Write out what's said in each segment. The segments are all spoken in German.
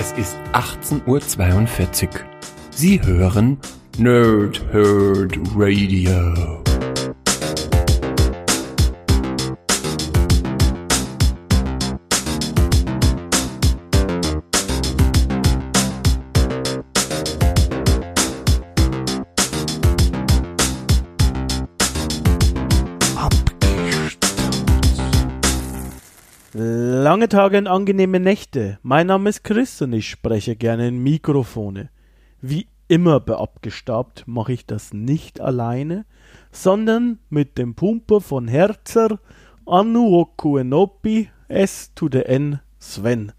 Es ist 18.42 Uhr. Sie hören Nerd Herd Radio. Lange Tage und angenehme Nächte. Mein Name ist Chris und ich spreche gerne in Mikrofone. Wie immer bei Abgestaubt mache ich das nicht alleine, sondern mit dem Pumper von Herzer Anuokuenopi S to the N Sven.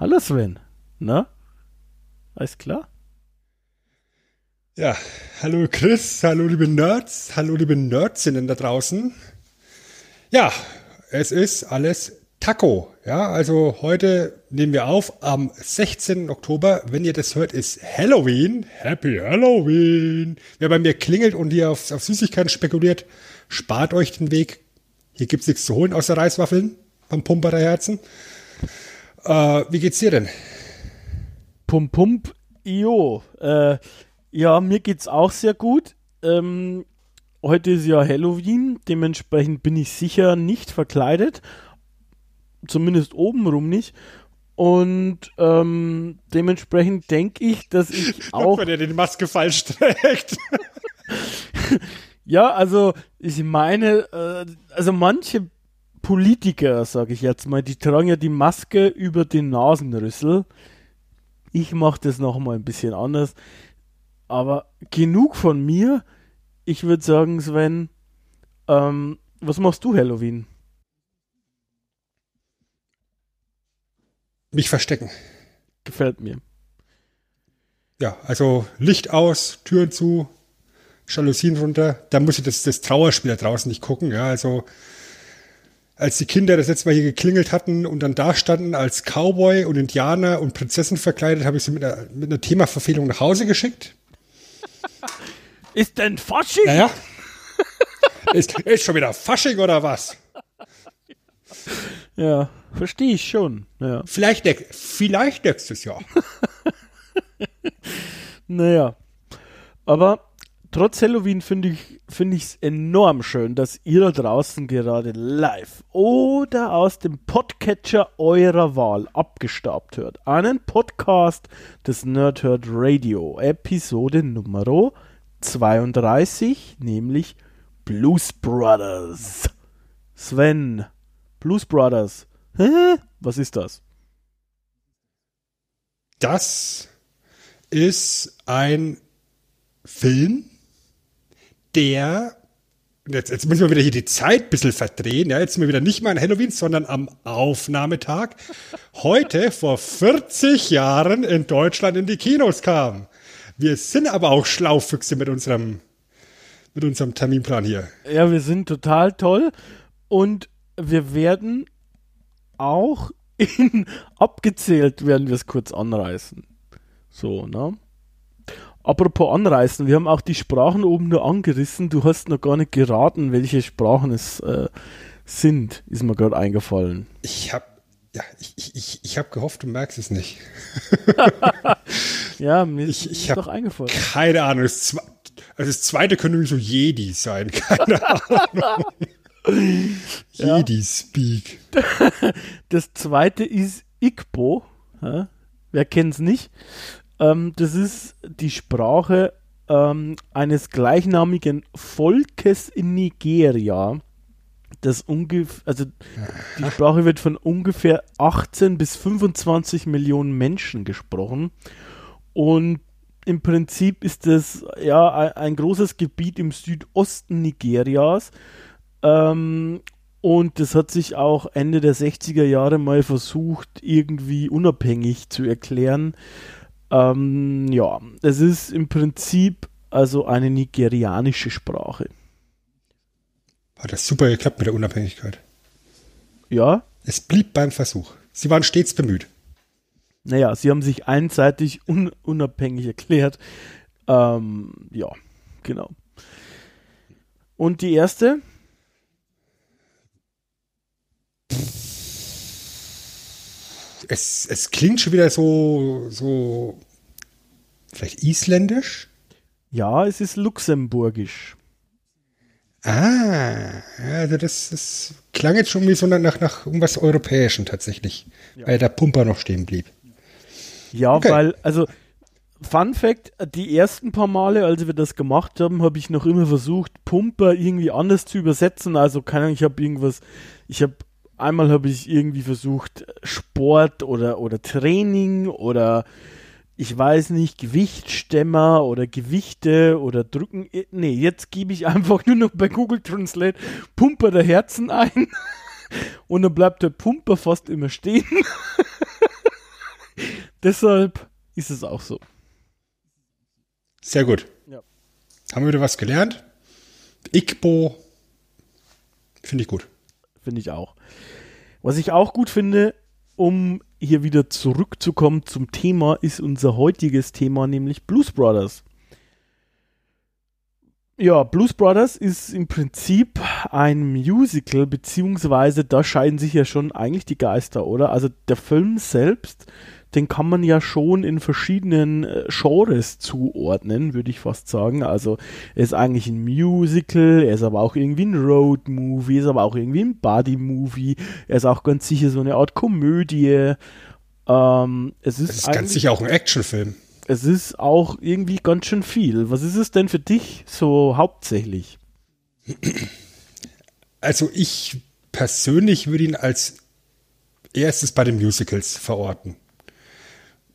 Hallo Sven. Na? Alles klar? Ja, hallo Chris, hallo liebe Nerds, hallo liebe Nerdsinnen da draußen. Ja, es ist alles Taco, ja, also heute nehmen wir auf am 16. Oktober, wenn ihr das hört, ist Halloween, Happy Halloween. Wer bei mir klingelt und hier auf Süßigkeiten spekuliert, spart euch den Weg. Hier gibt's nichts zu holen außer Reiswaffeln beim Pumper der Herzen. Wie geht's dir denn? Pump, pump, jo. Ja, mir geht's auch sehr gut. Heute ist ja Halloween, dementsprechend bin ich sicher nicht verkleidet. Zumindest obenrum nicht. Und dementsprechend denke ich, dass ich auch... Wenn er die Maske falsch trägt. Ja, also ich meine, also manche Politiker, sage ich jetzt mal, die tragen ja die Maske über den Nasenrüssel. Ich mache das nochmal ein bisschen anders. Aber genug von mir. Ich würde sagen, Sven, was machst du Halloween? Mich verstecken. Gefällt mir. Ja, also Licht aus, Türen zu, Jalousien runter. Da muss ich das Trauerspiel da draußen nicht gucken. Ja, also als die Kinder das letzte Mal hier geklingelt hatten und dann da standen als Cowboy und Indianer und Prinzessin verkleidet, habe ich sie mit einer Themaverfehlung nach Hause geschickt. Ist denn Fasching? Naja. ist schon wieder Fasching oder was? Ja. Verstehe ich schon, ja. Vielleicht nächstes Jahr. Naja, aber trotz Halloween finde ich es enorm schön, dass ihr da draußen gerade live oder aus dem Podcatcher eurer Wahl abgestaubt hört. Einen Podcast des Nerd Herd Radio, Episode Nummer 32, nämlich Blues Brothers. Sven, Blues Brothers. Hä? Was ist das? Das ist ein Film, der, jetzt müssen wir wieder hier die Zeit ein bisschen verdrehen, ja, jetzt sind wir wieder nicht mal an Halloween, sondern am Aufnahmetag, heute vor 40 Jahren in Deutschland in die Kinos kam. Wir sind aber auch Schlaufüchse mit unserem Terminplan hier. Ja, wir sind total toll und wir werden... auch in abgezählt werden wir es kurz anreißen. So, ne? Apropos anreißen, wir haben auch die Sprachen oben nur angerissen. Du hast noch gar nicht geraten, welche Sprachen es sind. Ist mir gerade eingefallen. Ich habe gehofft, du merkst es nicht. Ja, mir ist doch eingefallen. Keine Ahnung. Das zweite könnte nämlich so Jedi sein. Keine Ahnung. Jedi ja. Speak. Das zweite ist Igbo. Ja, wer kennt's nicht? Das ist die Sprache eines gleichnamigen Volkes in Nigeria. Die Sprache wird von ungefähr 18 bis 25 Millionen Menschen gesprochen. Und im Prinzip ist das ja ein großes Gebiet im Südosten Nigerias. Und das hat sich auch Ende der 60er Jahre mal versucht, irgendwie unabhängig zu erklären. Ja, es ist im Prinzip also eine nigerianische Sprache. Hat das super geklappt mit der Unabhängigkeit? Ja. Es blieb beim Versuch. Sie waren stets bemüht. Naja, sie haben sich einseitig unabhängig erklärt. Ja, genau. Und die erste... Es klingt schon wieder so vielleicht isländisch? Ja, es ist luxemburgisch. Ah, also das klang jetzt schon wie so nach irgendwas Europäischem tatsächlich, ja. Weil der Pumper noch stehen blieb. Ja, okay. Weil, also Fun Fact, die ersten paar Male, als wir das gemacht haben, habe ich noch immer versucht, Pumper irgendwie anders zu übersetzen. Also keine Ahnung, einmal habe ich irgendwie versucht, Sport oder Training oder ich weiß nicht, Gewichtstemmer oder Gewichte oder Drücken. Nee, jetzt gebe ich einfach nur noch bei Google Translate Pumper der Herzen ein und dann bleibt der Pumper fast immer stehen. Deshalb ist es auch so. Sehr gut. Ja. Haben wir wieder was gelernt? Igbo finde ich gut. Finde ich auch. Was ich auch gut finde, um hier wieder zurückzukommen zum Thema, ist unser heutiges Thema, nämlich Blues Brothers. Ja, Blues Brothers ist im Prinzip ein Musical, beziehungsweise da scheiden sich ja schon eigentlich die Geister, oder? Also der Film selbst, den kann man ja schon in verschiedenen Genres zuordnen, würde ich fast sagen. Also er ist eigentlich ein Musical, er ist aber auch irgendwie ein Road-Movie, ist aber auch irgendwie ein Buddy-Movie, er ist auch ganz sicher so eine Art Komödie. Es ist ganz sicher auch ein Actionfilm. Es ist auch irgendwie ganz schön viel. Was ist es denn für dich so hauptsächlich? Also ich persönlich würde ihn als erstes bei den Musicals verorten.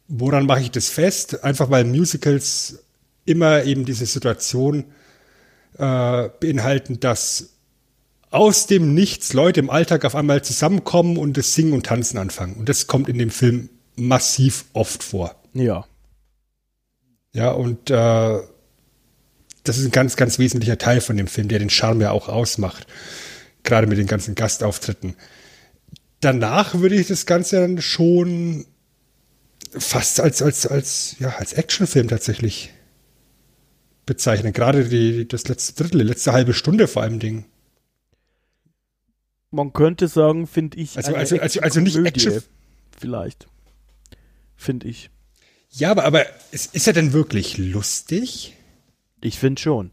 Woran mache ich das fest? Einfach weil Musicals immer eben diese Situation beinhalten, dass aus dem Nichts Leute im Alltag auf einmal zusammenkommen und das Singen und Tanzen anfangen. Und das kommt in dem Film massiv oft vor. Ja. Ja, und das ist ein ganz, ganz wesentlicher Teil von dem Film, der den Charme ja auch ausmacht. Gerade mit den ganzen Gastauftritten. Danach würde ich das Ganze dann schon fast als Actionfilm tatsächlich bezeichnen. Gerade das letzte Drittel, die letzte halbe Stunde vor allem Ding. Man könnte sagen, finde ich, also nicht Action vielleicht, finde ich. Ja, aber ist er denn wirklich lustig? Ich finde schon.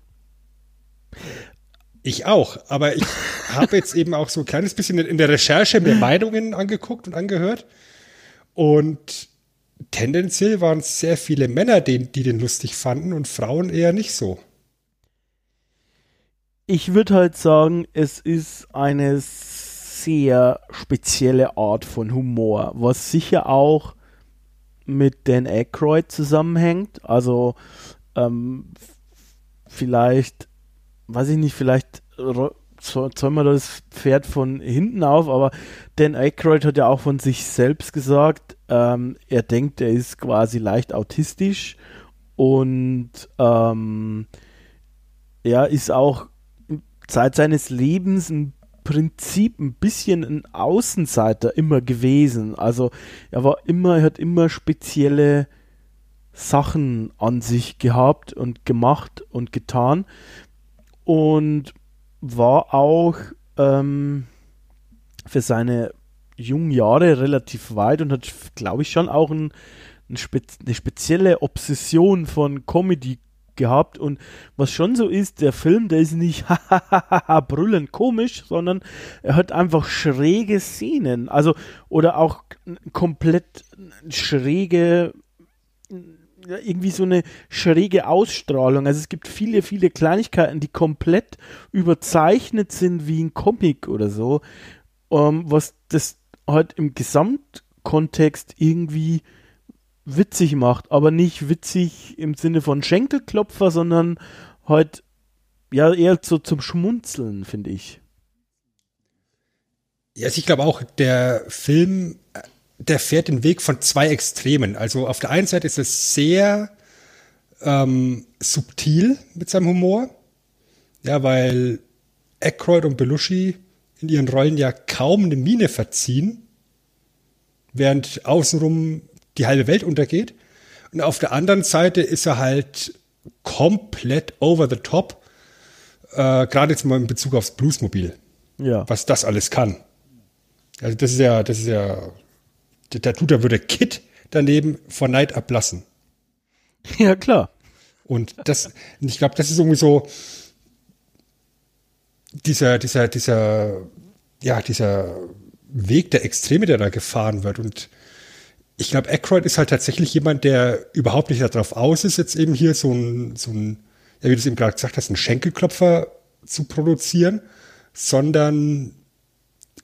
Ich auch, aber ich habe jetzt eben auch so ein kleines bisschen in der Recherche mir Meinungen angeguckt und angehört. Und tendenziell waren es sehr viele Männer, die den lustig fanden und Frauen eher nicht so. Ich würde halt sagen, es ist eine sehr spezielle Art von Humor, was sicher auch mit Dan Aykroyd zusammenhängt. Also vielleicht, weiß ich nicht, vielleicht zäumen wir das Pferd von hinten auf, aber Dan Aykroyd hat ja auch von sich selbst gesagt, er denkt, er ist quasi leicht autistisch und er ist auch seit seines Lebens ein Prinzip ein bisschen ein Außenseiter immer gewesen. Also er hat immer spezielle Sachen an sich gehabt und gemacht und getan und war auch für seine jungen Jahre relativ weit und hat, glaube ich, schon auch eine spezielle Obsession von Comedy gehabt. Und was schon so ist, der Film, der ist nicht brüllend komisch, sondern er hat einfach schräge Szenen, also oder auch komplett schräge, irgendwie so eine schräge Ausstrahlung. Also es gibt viele, viele Kleinigkeiten, die komplett überzeichnet sind wie ein Comic oder so, was das halt im Gesamtkontext irgendwie witzig macht, aber nicht witzig im Sinne von Schenkelklopfer, sondern halt ja eher so zum Schmunzeln, finde ich. Ja, also ich glaube auch, der Film, der fährt den Weg von zwei Extremen. Also auf der einen Seite ist es sehr subtil mit seinem Humor, ja, weil Aykroyd und Belushi in ihren Rollen ja kaum eine Miene verziehen, während außenrum die halbe Welt untergeht. Und auf der anderen Seite ist er halt komplett over the top, gerade jetzt mal in Bezug aufs Bluesmobil, ja. Was das alles kann. Also das ist ja Tattoo, da würde Kid daneben vor Neid ablassen. Ja, klar. Und das, ich glaube, das ist irgendwie so dieser Weg der Extreme, der da gefahren wird. Und ich glaube, Aykroyd ist halt tatsächlich jemand, der überhaupt nicht darauf aus ist, jetzt eben hier so ein, ja, wie du es eben gerade gesagt hast, einen Schenkelklopfer zu produzieren, sondern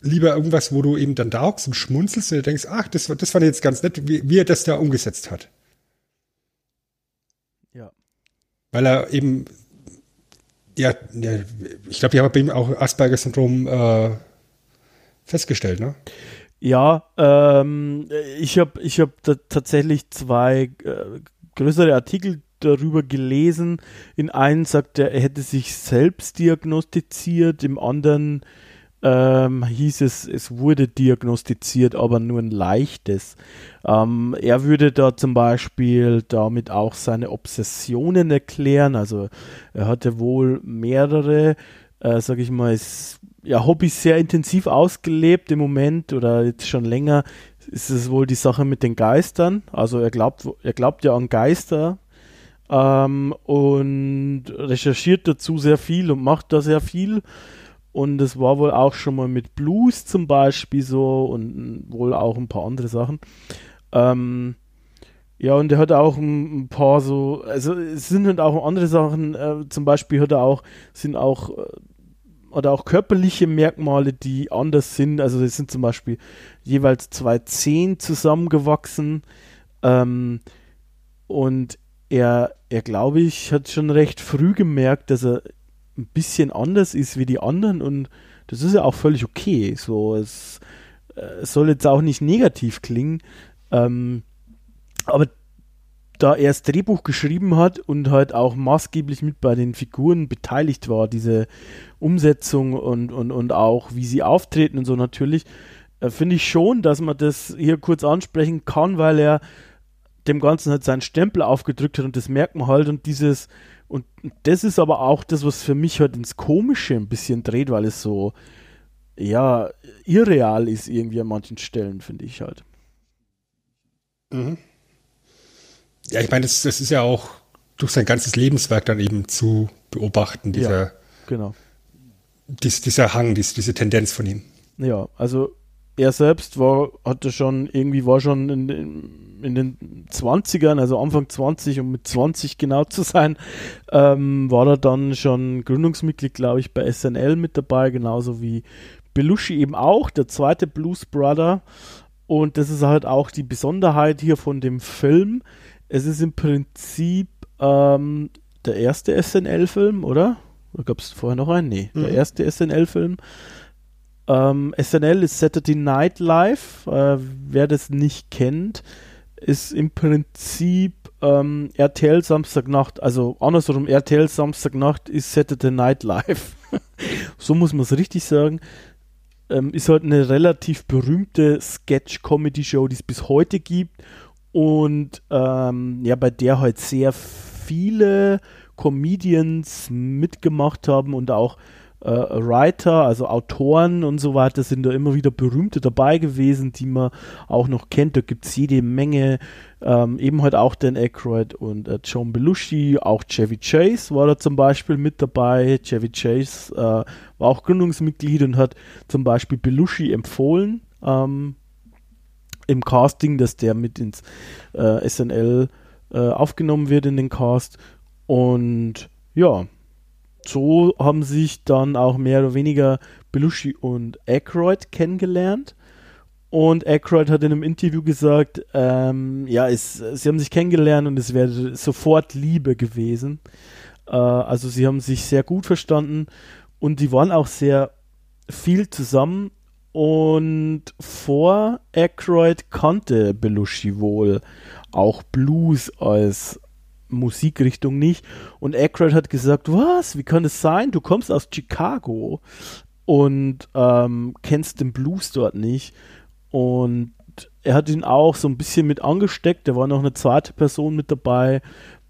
lieber irgendwas, wo du eben dann da hockst und schmunzelst und du denkst, ach, das fand ich jetzt ganz nett, wie er das da umgesetzt hat. Ja. Weil er eben, ja ich glaube, die haben bei ihm auch Asperger-Syndrom festgestellt, ne? Ja, ich hab da tatsächlich zwei größere Artikel darüber gelesen. In einem sagt er, er hätte sich selbst diagnostiziert, im anderen hieß es, es wurde diagnostiziert, aber nur ein leichtes. Er würde da zum Beispiel damit auch seine Obsessionen erklären, also er hatte wohl mehrere, sag ich mal, Hobbys sehr intensiv ausgelebt im Moment oder jetzt schon länger, ist es wohl die Sache mit den Geistern, also er glaubt ja an Geister, und recherchiert dazu sehr viel und macht da sehr viel. Und es war wohl auch schon mal mit Blues zum Beispiel so und wohl auch ein paar andere Sachen. Ja, und er hat auch ein paar so, also es sind halt auch andere Sachen, zum Beispiel hat er auch körperliche Merkmale, die anders sind. Also es sind zum Beispiel jeweils zwei Zehen zusammengewachsen. Und er glaube ich, hat schon recht früh gemerkt, dass er ein bisschen anders ist wie die anderen, und das ist ja auch völlig okay. So, es soll jetzt auch nicht negativ klingen, aber da er das Drehbuch geschrieben hat und halt auch maßgeblich mit bei den Figuren beteiligt war, diese Umsetzung und auch wie sie auftreten und so natürlich, finde ich schon, dass man das hier kurz ansprechen kann, weil er dem Ganzen halt seinen Stempel aufgedrückt hat, und das merkt man halt, und das ist aber auch das, was für mich halt ins Komische ein bisschen dreht, weil es so, ja, irreal ist irgendwie an manchen Stellen, finde ich halt. Mhm. Ja, ich meine, das ist ja auch durch sein ganzes Lebenswerk dann eben zu beobachten, dieser, ja, genau. Dieser Hang, diese Tendenz von ihm. Ja, also er selbst war schon in den 20ern, also Anfang 20, um mit 20 genau zu sein, war er dann schon Gründungsmitglied, glaube ich, bei SNL mit dabei, genauso wie Belushi eben auch, der zweite Blues Brother. Und das ist halt auch die Besonderheit hier von dem Film. Es ist im Prinzip der erste SNL-Film, oder? Oder gab es vorher noch einen? Nee, der erste SNL-Film. SNL ist Saturday Night Live, wer das nicht kennt, ist im Prinzip RTL Samstagnacht, also andersrum, RTL Samstagnacht ist Saturday Night Live, so muss man es richtig sagen, ist halt eine relativ berühmte Sketch-Comedy-Show, die es bis heute gibt, und bei der halt sehr viele Comedians mitgemacht haben und auch Writer, also Autoren und so weiter, sind da immer wieder berühmte dabei gewesen, die man auch noch kennt. Da gibt es jede Menge, eben halt auch Dan Aykroyd und John Belushi, auch Chevy Chase war da zum Beispiel mit dabei. Chevy Chase war auch Gründungsmitglied und hat zum Beispiel Belushi empfohlen im Casting, dass der mit ins SNL aufgenommen wird in den Cast, und ja, so haben sich dann auch mehr oder weniger Belushi und Aykroyd kennengelernt. Und Aykroyd hat in einem Interview gesagt, sie haben sich kennengelernt und es wäre sofort Liebe gewesen. Also sie haben sich sehr gut verstanden und die waren auch sehr viel zusammen. Und vor Aykroyd kannte Belushi wohl auch Blues als Musikrichtung nicht, und Aykroyd hat gesagt, was, wie kann es sein, du kommst aus Chicago und kennst den Blues dort nicht, und er hat ihn auch so ein bisschen mit angesteckt, da war noch eine zweite Person mit dabei,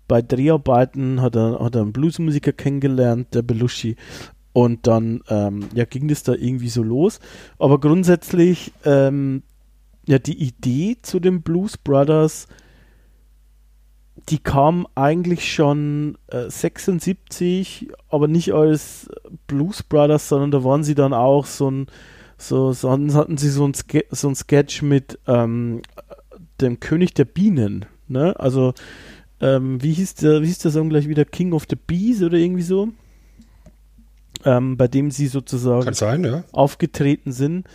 bei Dreharbeiten hat er einen Bluesmusiker kennengelernt, der Belushi, und dann ging das da irgendwie so los, aber grundsätzlich Ja, die Idee zu den Blues Brothers, die kam eigentlich schon 76, aber nicht als Blues Brothers, sondern da waren sie dann auch hatten sie so ein Sketch mit dem König der Bienen, ne? Also wie hieß der Song gleich wieder? King of the Bees oder irgendwie so? Bei dem sie sozusagen aufgetreten sind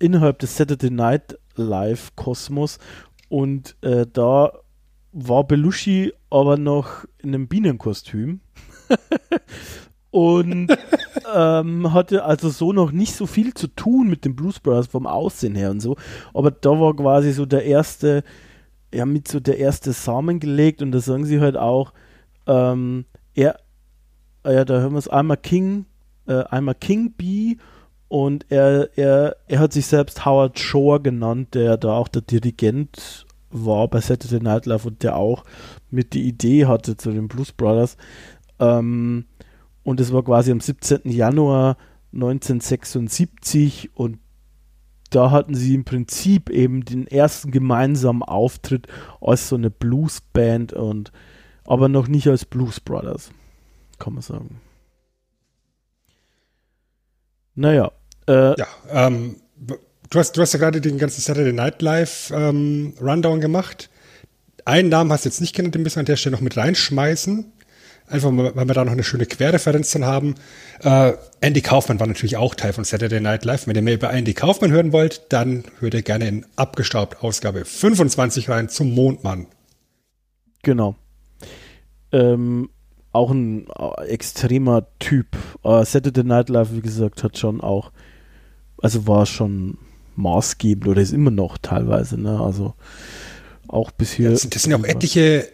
innerhalb des Saturday Night Live Kosmos, und da war Belushi aber noch in einem Bienenkostüm und hatte also so noch nicht so viel zu tun mit den Blues Brothers vom Aussehen her und so, aber da war quasi so der erste Samen gelegt, und da sagen sie halt auch da hören wir es, I'm a King Bee, und er hat sich selbst Howard Shore genannt, der da auch der Dirigent war bei Saturday Night Live und der auch mit die Idee hatte zu den Blues Brothers. Und es war quasi am 17. Januar 1976, und da hatten sie im Prinzip eben den ersten gemeinsamen Auftritt als so eine Bluesband, und aber noch nicht als Blues Brothers, kann man sagen. Naja. Du hast ja gerade den ganzen Saturday Night Live Rundown gemacht. Einen Namen hast du jetzt nicht genannt, den müssen wir an der Stelle noch mit reinschmeißen. Einfach, weil wir da noch eine schöne Querreferenz dann haben. Andy Kaufmann war natürlich auch Teil von Saturday Night Live. Wenn ihr mehr über Andy Kaufmann hören wollt, dann hört ihr gerne in Abgestaubt Ausgabe 25 rein zum Mondmann. Genau. Auch ein extremer Typ. Saturday Night Live, wie gesagt, hat schon auch, also war schon maßgebend oder ist immer noch teilweise, ne? Also auch bis hier. Das sind ja auch etliche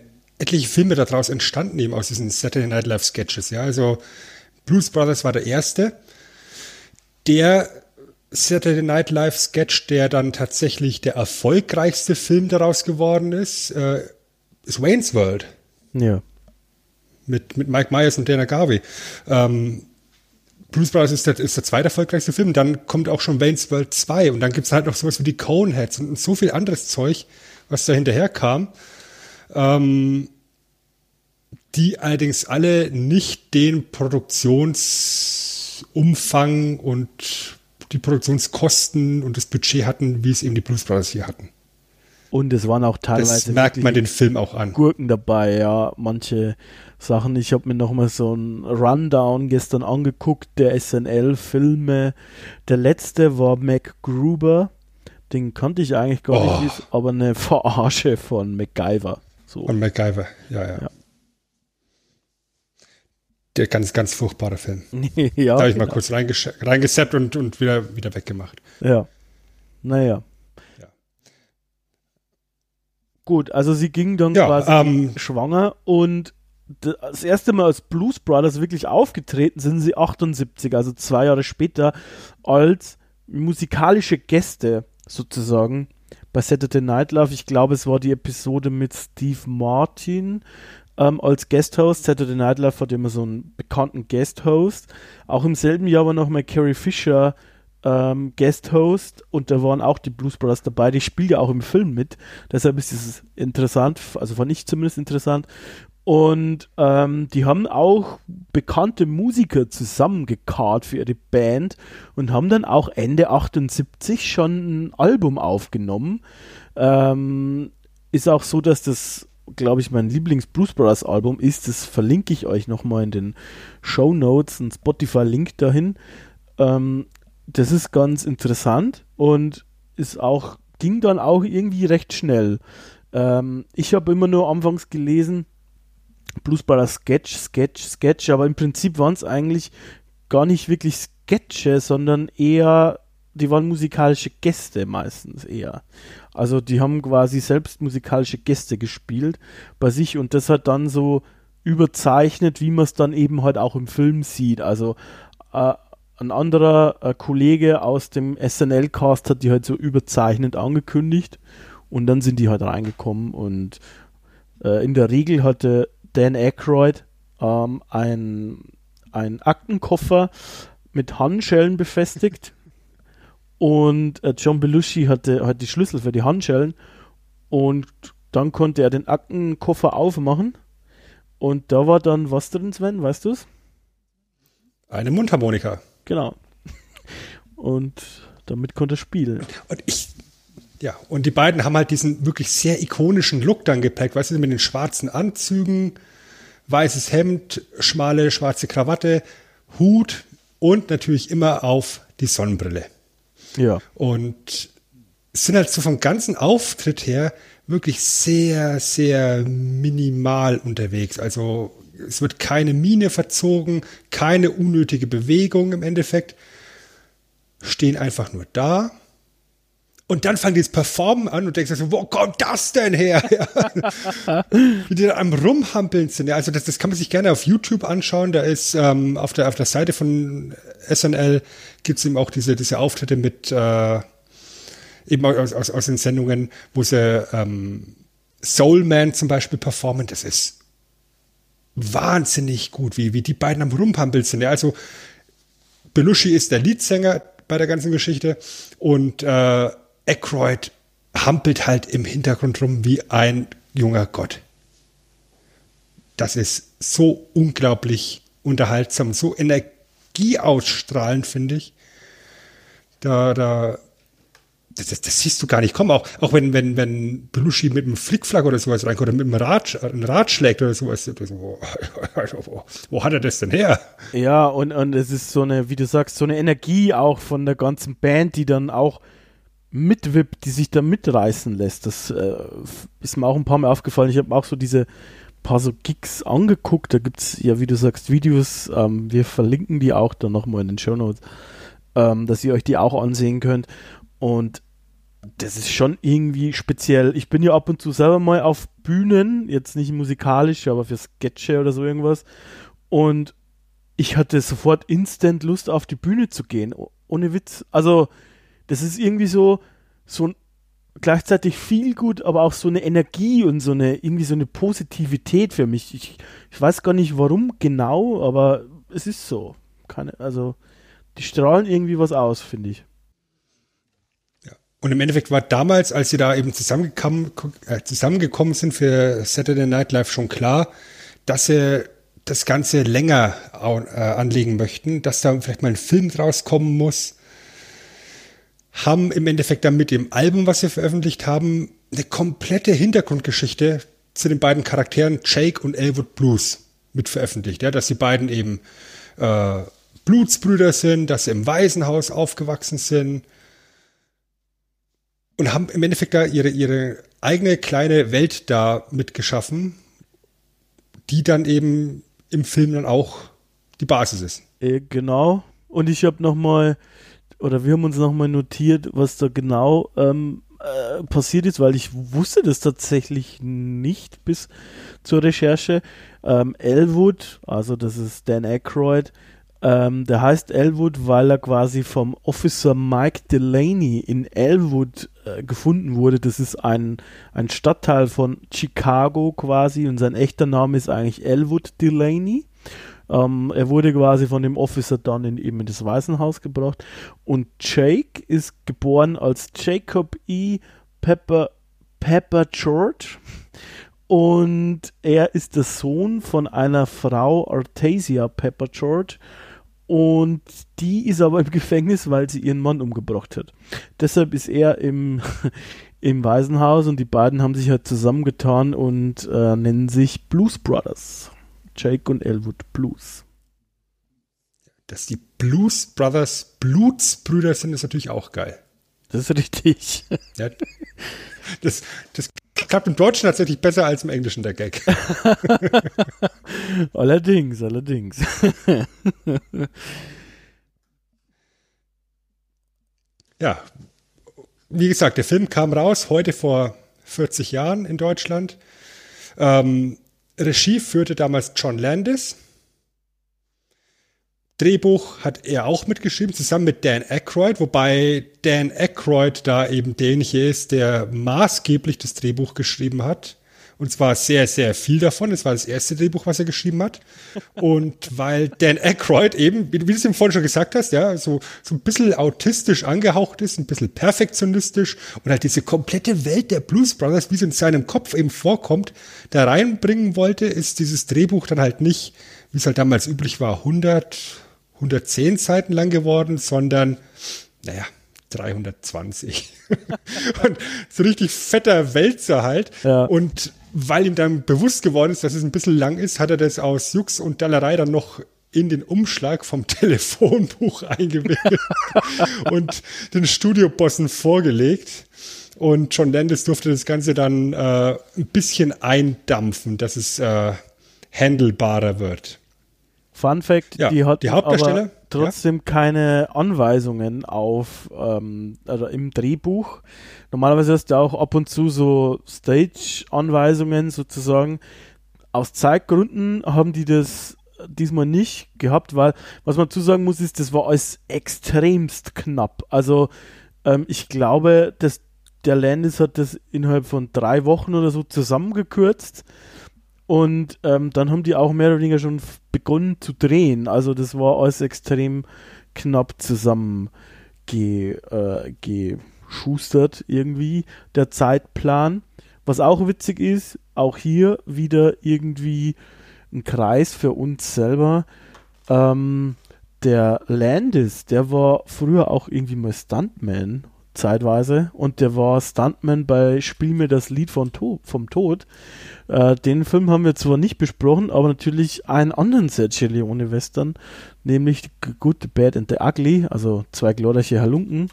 Filme daraus entstanden, eben aus diesen Saturday Night Live Sketches, ja. Also Blues Brothers war der erste. Der Saturday Night Live Sketch, der dann tatsächlich der erfolgreichste Film daraus geworden ist, ist Wayne's World. Ja. Mit Mike Myers und Dana Garvey. Blues Brothers ist der zweite erfolgreichste Film. Dann kommt auch schon Wayne's World 2. Und dann gibt es halt noch sowas wie die Coneheads und so viel anderes Zeug, was da hinterher kam. Die allerdings alle nicht den Produktionsumfang und die Produktionskosten und das Budget hatten, wie es eben die Blues Brothers hier hatten. Und es waren auch teilweise, das merkt man den Film auch an, Gurken dabei, ja, manche Sachen. Ich habe mir nochmal so einen Rundown gestern angeguckt, der SNL-Filme. Der letzte war Mac Gruber. Den kannte ich eigentlich gar nicht, ist aber eine Verarsche von MacGyver. So. Von MacGyver, ja. Der ganz, ganz furchtbare Film. Ja, da habe ich mal kurz reingesappt und wieder weggemacht. Ja, naja. Gut, also sie ging dann quasi schwanger, und das erste Mal als Blues Brothers wirklich aufgetreten sind sie 78, also 2 Jahre später, als musikalische Gäste sozusagen bei Saturday Night Live. Ich glaube, es war die Episode mit Steve Martin als Guesthost. Saturday Night Live hat immer so einen bekannten Guesthost. Auch im selben Jahr war nochmal Carrie Fisher Guest-Host, und da waren auch die Blues Brothers dabei, die spielen ja auch im Film mit, deshalb ist es interessant, also fand ich zumindest interessant, und die haben auch bekannte Musiker zusammengekarrt für ihre Band und haben dann auch Ende 78 schon ein Album aufgenommen. Ist auch so, dass das, glaube ich, mein Lieblings-Blues Brothers Album ist, das verlinke ich euch nochmal in den Shownotes, ein Spotify-Link dahin. Das ist ganz interessant und ist auch, ging dann auch irgendwie recht schnell. Ich habe immer nur anfangs gelesen, Blues Brothers Sketch, aber im Prinzip waren es eigentlich gar nicht wirklich Sketche, sondern eher, die waren musikalische Gäste meistens eher. Also die haben quasi selbst musikalische Gäste gespielt bei sich, und das hat dann so überzeichnet, wie man es dann eben halt auch im Film sieht. Also ein anderer Kollege aus dem SNL-Cast hat die halt so überzeichnend angekündigt, und dann sind die halt reingekommen, und in der Regel hatte Dan Aykroyd einen Aktenkoffer mit Handschellen befestigt Und John Belushi hatte halt die Schlüssel für die Handschellen und dann konnte er den Aktenkoffer aufmachen und da war dann was drin, Sven, weißt du es? Eine Mundharmonika. Genau. Und damit konnte er spielen. Und die beiden haben halt diesen wirklich sehr ikonischen Look dann gepackt, weißt du, mit den schwarzen Anzügen, weißes Hemd, schmale schwarze Krawatte, Hut und natürlich immer auf die Sonnenbrille. Ja. Und sind halt so vom ganzen Auftritt her wirklich sehr, sehr minimal unterwegs. Also es wird keine Miene verzogen, keine unnötige Bewegung im Endeffekt. Stehen einfach nur da. Und dann fangen die das Performen an und denkst so, wo kommt das denn her? Wie die da am Rumhampeln sind. Ja, also das kann man sich gerne auf YouTube anschauen. Da ist auf der Seite von SNL gibt es eben auch diese Auftritte mit eben aus den Sendungen, wo sie Soul Man zum Beispiel performen. Das ist wahnsinnig gut, wie die beiden am Rumhampeln sind. Ja, also Belushi ist der Leadsänger bei der ganzen Geschichte und Aykroyd hampelt halt im Hintergrund rum wie ein junger Gott. Das ist so unglaublich unterhaltsam, so energieausstrahlend, finde ich. Das siehst du gar nicht kommen. Auch wenn Belushi mit einem Flickflack oder sowas reinkommt oder mit einem Rad schlägt oder sowas. Wo hat er das denn her? Ja, und es ist so eine, wie du sagst, so eine Energie auch von der ganzen Band, die dann auch mitwippt, die sich da mitreißen lässt. Das ist mir auch ein paar Mal aufgefallen. Ich habe mir auch so diese paar so Gigs angeguckt. Da gibt es ja, wie du sagst, Videos. Wir verlinken die auch dann nochmal in den Shownotes, dass ihr euch die auch ansehen könnt. Und das ist schon irgendwie speziell. Ich bin ja ab und zu selber mal auf Bühnen, jetzt nicht musikalisch, aber für Sketche oder so irgendwas. Und ich hatte sofort instant Lust, auf die Bühne zu gehen. Ohne Witz. Also das ist irgendwie so ein gleichzeitig viel gut, aber auch so eine Energie und so eine Positivität für mich. Ich weiß gar nicht, warum genau, aber es ist so. Die strahlen irgendwie was aus, finde ich. Und im Endeffekt war damals, als sie da eben zusammengekommen sind für Saturday Night Live, schon klar, dass sie das Ganze länger anlegen möchten, dass da vielleicht mal ein Film draus kommen muss. Haben im Endeffekt dann mit dem Album, was sie veröffentlicht haben, eine komplette Hintergrundgeschichte zu den beiden Charakteren Jake und Elwood Blues mit veröffentlicht. Ja, dass die beiden eben Blutsbrüder sind, dass sie im Waisenhaus aufgewachsen sind. Und haben im Endeffekt da ihre eigene kleine Welt da mitgeschaffen, die dann eben im Film dann auch die Basis ist. Genau. Und ich habe nochmal, oder wir haben uns nochmal notiert, was da genau passiert ist, weil ich wusste das tatsächlich nicht bis zur Recherche. Elwood, also das ist Dan Aykroyd, der heißt Elwood, weil er quasi vom Officer Mike Delaney in Elwood gefunden wurde. Das ist ein Stadtteil von Chicago quasi und sein echter Name ist eigentlich Elwood Delaney. Er wurde quasi von dem Officer dann eben in das Waisenhaus gebracht und Jake ist geboren als Jacob E. Pepper George und er ist der Sohn von einer Frau, Artesia Pepper George. Und die ist aber im Gefängnis, weil sie ihren Mann umgebracht hat. Deshalb ist er im Waisenhaus und die beiden haben sich halt zusammengetan und nennen sich Blues Brothers. Jake und Elwood Blues. Dass die Blues Brothers Blutsbrüder sind, ist natürlich auch geil. Das ist richtig. Ja, das klappt im Deutschen tatsächlich besser als im Englischen, der Gag. Allerdings. Ja, wie gesagt, der Film kam raus, heute vor 40 Jahren in Deutschland. Regie führte damals John Landis. Drehbuch hat er auch mitgeschrieben, zusammen mit Dan Aykroyd, wobei Dan Aykroyd da eben derjenige ist, der maßgeblich das Drehbuch geschrieben hat Und zwar sehr, sehr viel davon. Das war das erste Drehbuch, was er geschrieben hat. Und weil Dan Aykroyd eben, wie du es ihm vorhin schon gesagt hast, ja, so ein bisschen autistisch angehaucht ist, ein bisschen perfektionistisch und halt diese komplette Welt der Blues Brothers, wie sie in seinem Kopf eben vorkommt, da reinbringen wollte, ist dieses Drehbuch dann halt nicht, wie es halt damals üblich war, 110 Seiten lang geworden, sondern, 320. Und so richtig fetter Wälzer halt. Ja. Und weil ihm dann bewusst geworden ist, dass es ein bisschen lang ist, hat er das aus Jux und Dallerei dann noch in den Umschlag vom Telefonbuch eingewickelt und den Studiobossen vorgelegt. Und John Landis durfte das Ganze dann ein bisschen eindampfen, dass es handelbarer wird. Fun Fact, ja, die Hauptdarsteller aber trotzdem keine Anweisungen auf, also im Drehbuch. Normalerweise hast du auch ab und zu so Stage-Anweisungen sozusagen. Aus Zeitgründen haben die das diesmal nicht gehabt, weil, was man zusagen muss, ist, das war alles extremst knapp. Also ich glaube, dass der Landis hat das innerhalb von 3 Wochen oder so zusammengekürzt. Und dann haben die auch mehr oder weniger schon begonnen zu drehen. Also das war alles extrem knapp zusammengeschustert irgendwie, der Zeitplan. Was auch witzig ist, auch hier wieder irgendwie ein Kreis für uns selber. Der Landis, der war früher auch irgendwie mal Stuntman zeitweise, und der war Stuntman bei Spiel mir das Lied vom Tod. Den Film haben wir zwar nicht besprochen, aber natürlich einen anderen Sergio Leone Western, nämlich Good, Bad and the Ugly, also 2 glorreiche Halunken.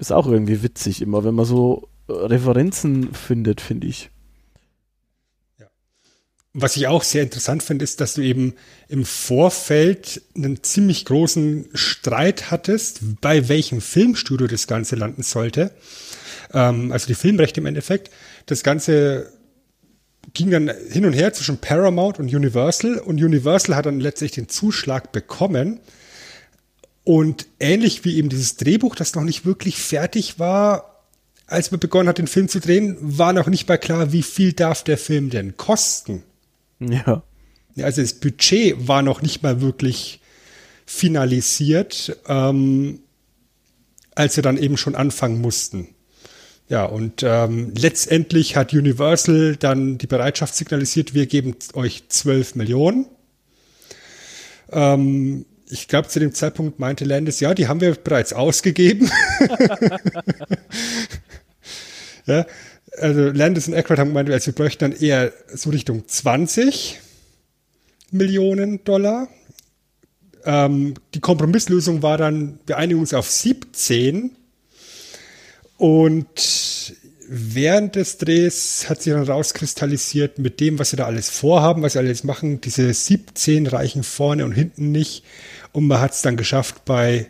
Ist auch irgendwie witzig immer, wenn man so Referenzen findet, finde ich. Was ich auch sehr interessant finde, ist, dass du eben im Vorfeld einen ziemlich großen Streit hattest, bei welchem Filmstudio das Ganze landen sollte. Also die Filmrechte im Endeffekt. Das Ganze ging dann hin und her zwischen Paramount und Universal. Und Universal hat dann letztlich den Zuschlag bekommen. Und ähnlich wie eben dieses Drehbuch, das noch nicht wirklich fertig war, als man begonnen hat, den Film zu drehen, war noch nicht mal klar, wie viel darf der Film denn kosten. Ja. Also das Budget war noch nicht mal wirklich finalisiert, als wir dann eben schon anfangen mussten. Ja, und letztendlich hat Universal dann die Bereitschaft signalisiert, wir geben euch 12 Millionen. Ich glaube, zu dem Zeitpunkt meinte Landis, ja, die haben wir bereits ausgegeben. Ja, also Landis und Aykroyd haben gemeint, also wir bräuchten dann eher so Richtung 20 Millionen Dollar. Die Kompromisslösung war dann, wir einigen uns auf 17. Und während des Drehs hat sich dann rauskristallisiert, mit dem, was sie da alles vorhaben, was sie alles machen, diese 17 reichen vorne und hinten nicht. Und man hat es dann geschafft, bei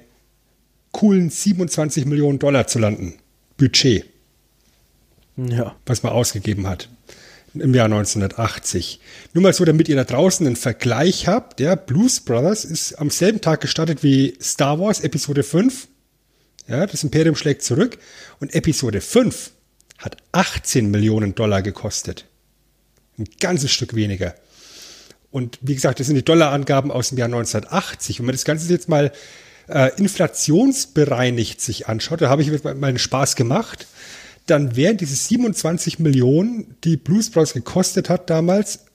coolen 27 Millionen Dollar zu landen. Budget. Ja. Was man ausgegeben hat im Jahr 1980. Nur mal so, damit ihr da draußen einen Vergleich habt, ja, Blues Brothers ist am selben Tag gestartet wie Star Wars Episode 5. Ja, das Imperium schlägt zurück, und Episode 5 hat 18 Millionen Dollar gekostet. Ein ganzes Stück weniger. Und wie gesagt, das sind die Dollarangaben aus dem Jahr 1980. Wenn man das Ganze jetzt mal inflationsbereinigt sich anschaut, da habe ich mir meinen Spaß gemacht, dann wären diese 27 Millionen, die Blues Brothers gekostet hat damals,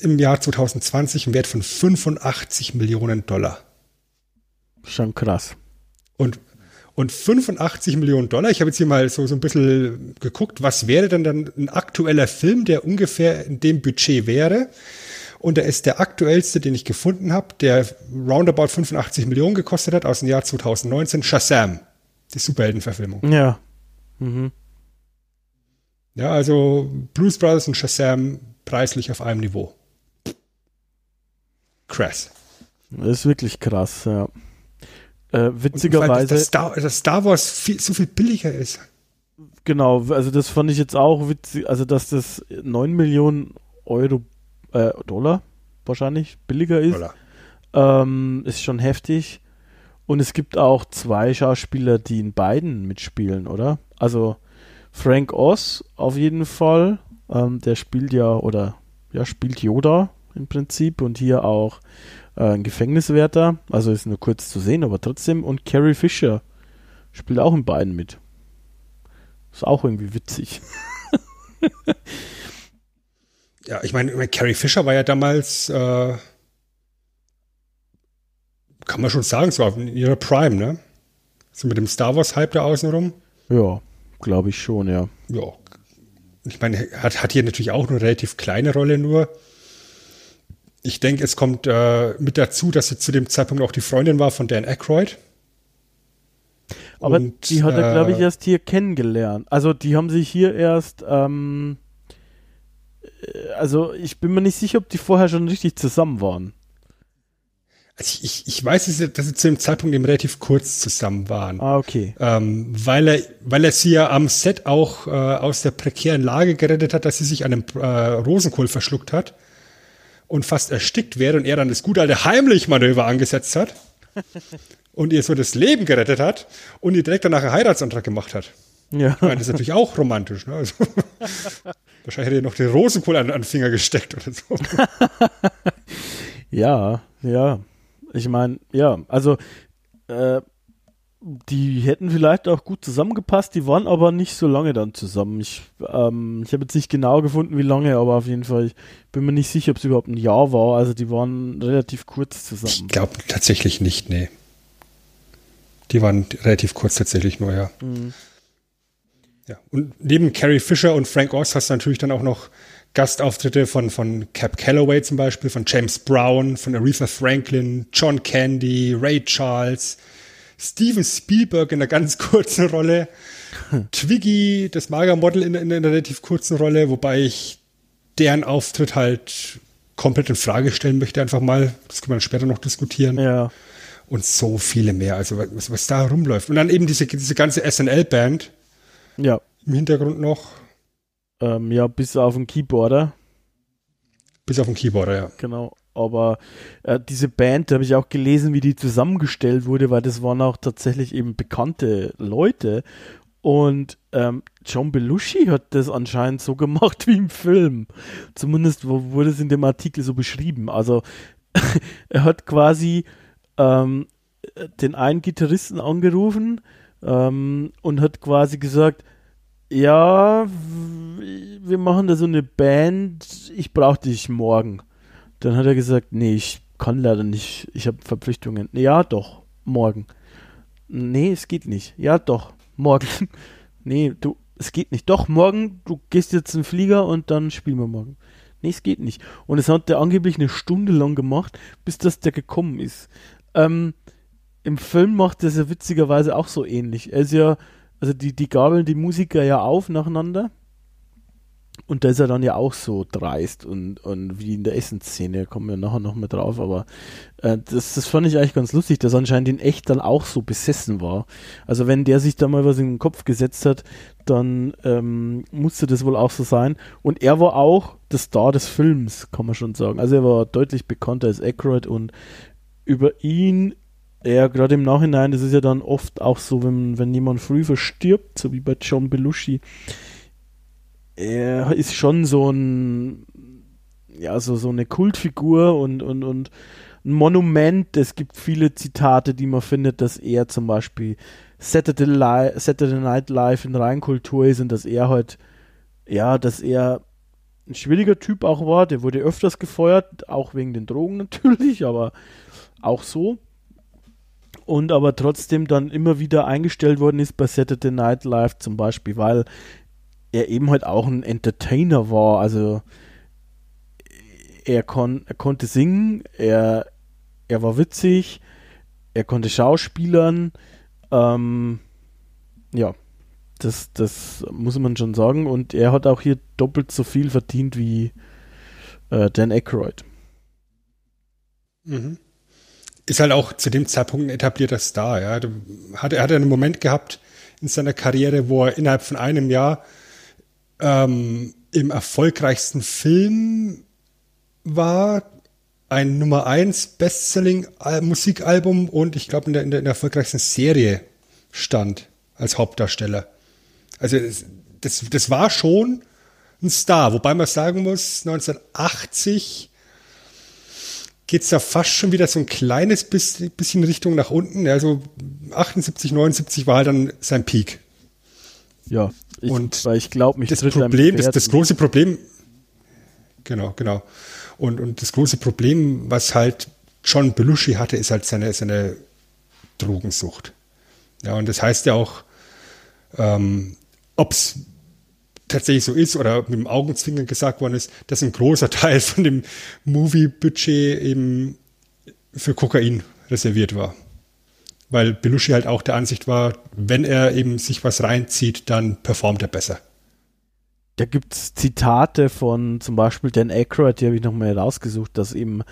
im Jahr 2020 im Wert von 85 Millionen Dollar. Schon krass. Und 85 Millionen Dollar, ich habe jetzt hier mal so ein bisschen geguckt, was wäre denn dann ein aktueller Film, der ungefähr in dem Budget wäre. Und da ist der aktuellste, den ich gefunden habe, der roundabout 85 Millionen gekostet hat, aus dem Jahr 2019, Shazam, die Superheldenverfilmung. Ja. Mhm. Ja, also Blues Brothers und Shazam preislich auf einem Niveau. Krass. Das ist wirklich krass, ja. Witzigerweise. Dass Star Wars so viel billiger ist. Genau, also das fand ich jetzt auch witzig, also dass das 9 Millionen Euro, Dollar wahrscheinlich billiger ist. Ist schon heftig. Und es gibt auch 2 Schauspieler, die in beiden mitspielen, oder? Also Frank Oz auf jeden Fall. Der spielt ja, oder ja, spielt Yoda im Prinzip und hier auch ein Gefängniswärter. Also ist nur kurz zu sehen, aber trotzdem. Und Carrie Fisher spielt auch in beiden mit. Ist auch irgendwie witzig. Ja, ich meine, Carrie Fisher war ja damals, kann man schon sagen, so in ihrer Prime, ne? So mit dem Star Wars Hype da außenrum. Ja, glaube ich schon, ja. Ja, ich meine, hat hier natürlich auch eine relativ kleine Rolle nur. Ich denke, es kommt mit dazu, dass sie zu dem Zeitpunkt auch die Freundin war von Dan Aykroyd. Aber und, die hat er, glaube ich, erst hier kennengelernt. Also die haben sich hier erst, also ich bin mir nicht sicher, ob die vorher schon richtig zusammen waren. Also ich weiß, dass sie zu dem Zeitpunkt eben relativ kurz zusammen waren. Ah, okay. Weil er sie ja am Set auch aus der prekären Lage gerettet hat, dass sie sich an einem Rosenkohl verschluckt hat und fast erstickt wäre und er dann das gute alte Heimlich-Manöver angesetzt hat und ihr so das Leben gerettet hat und ihr direkt danach einen Heiratsantrag gemacht hat. Ja. Ich meine, das ist natürlich auch romantisch, ne? Also, wahrscheinlich hätte er noch den Rosenkohl an den Finger gesteckt oder so. Ja, ja. Ich meine, ja, also die hätten vielleicht auch gut zusammengepasst, die waren aber nicht so lange dann zusammen. Ich habe jetzt nicht genau gefunden, wie lange, aber auf jeden Fall, ich bin mir nicht sicher, ob es überhaupt ein Jahr war. Also die waren relativ kurz zusammen. Ich glaube tatsächlich nicht, nee. Die waren relativ kurz tatsächlich nur, ja. Mhm. Ja. Und neben Carrie Fisher und Frank Oz hast du natürlich dann auch noch Gastauftritte von Cab Calloway zum Beispiel, von James Brown, von Aretha Franklin, John Candy, Ray Charles, Steven Spielberg in einer ganz kurzen Rolle, Twiggy, das Magermodel in einer relativ kurzen Rolle, wobei ich deren Auftritt halt komplett in Frage stellen möchte einfach mal. Das können wir dann später noch diskutieren. Ja. Und so viele mehr, also was da rumläuft. Und dann eben diese ganze SNL-Band. Ja. Im Hintergrund noch. Ja, bis auf den Keyboarder. Bis auf den Keyboarder, ja. Genau, aber diese Band, da habe ich auch gelesen, wie die zusammengestellt wurde, weil das waren auch tatsächlich eben bekannte Leute. Und John Belushi hat das anscheinend so gemacht wie im Film. Zumindest wurde es in dem Artikel so beschrieben. Also er hat quasi den einen Gitarristen angerufen und hat quasi gesagt, ja, wir machen da so eine Band, ich brauche dich morgen. Dann hat er gesagt, nee, ich kann leider nicht, ich habe Verpflichtungen. Ja, doch, morgen. Nee, es geht nicht. Ja, doch, morgen. Nee, du, es geht nicht. Doch, morgen, du gehst jetzt in den Flieger und dann spielen wir morgen. Nee, es geht nicht. Und es hat der angeblich eine Stunde lang gemacht, bis das der gekommen ist. Im Film macht das ja witzigerweise auch so ähnlich. Er ist ja, also die gabeln die Musiker ja auf nacheinander und da ist er dann ja auch so dreist und wie in der Essensszene, kommen wir nachher noch mal drauf, aber das fand ich eigentlich ganz lustig, dass anscheinend in echt dann auch so besessen war. Also wenn der sich da mal was in den Kopf gesetzt hat, dann musste das wohl auch so sein und er war auch der Star des Films, kann man schon sagen. Also er war deutlich bekannter als Aykroyd und über ihn, ja, gerade im Nachhinein, das ist ja dann oft auch so, wenn jemand früh verstirbt, so wie bei John Belushi, er ist schon so ein, ja, so eine Kultfigur und ein Monument. Es gibt viele Zitate, die man findet, dass er zum Beispiel Saturday Night Live in Reinkultur ist und dass er halt, ja, dass er ein schwieriger Typ auch war, der wurde öfters gefeuert, auch wegen den Drogen natürlich, aber auch so. Und aber trotzdem dann immer wieder eingestellt worden ist bei Saturday Night Live zum Beispiel, weil er eben halt auch ein Entertainer war. Also er konnte singen, er war witzig, er konnte schauspielern. Ja, das muss man schon sagen. Und er hat auch hier doppelt so viel verdient wie Dan Aykroyd. Mhm. Ist halt auch zu dem Zeitpunkt ein etablierter Star. Ja. Er hat einen Moment gehabt in seiner Karriere, wo er innerhalb von einem Jahr im erfolgreichsten Film war, ein Nummer 1 Bestselling-Musikalbum und ich glaube in der erfolgreichsten Serie stand als Hauptdarsteller. Also das war schon ein Star. Wobei man sagen muss, 1980 geht es da fast schon wieder so ein kleines bisschen Richtung nach unten. Also 78, 79 war halt dann sein Peak. Ja, ich glaube, mich das Problem, das große Problem, genau. Und das große Problem, was halt John Belushi hatte, ist halt seine Drogensucht. Ja, und das heißt ja auch, ob es tatsächlich so ist oder mit dem Augenzwinkern gesagt worden ist, dass ein großer Teil von dem Movie-Budget eben für Kokain reserviert war. Weil Belushi halt auch der Ansicht war, wenn er eben sich was reinzieht, dann performt er besser. Da gibt es Zitate von zum Beispiel Dan Aykroyd, die habe ich nochmal rausgesucht, dass eben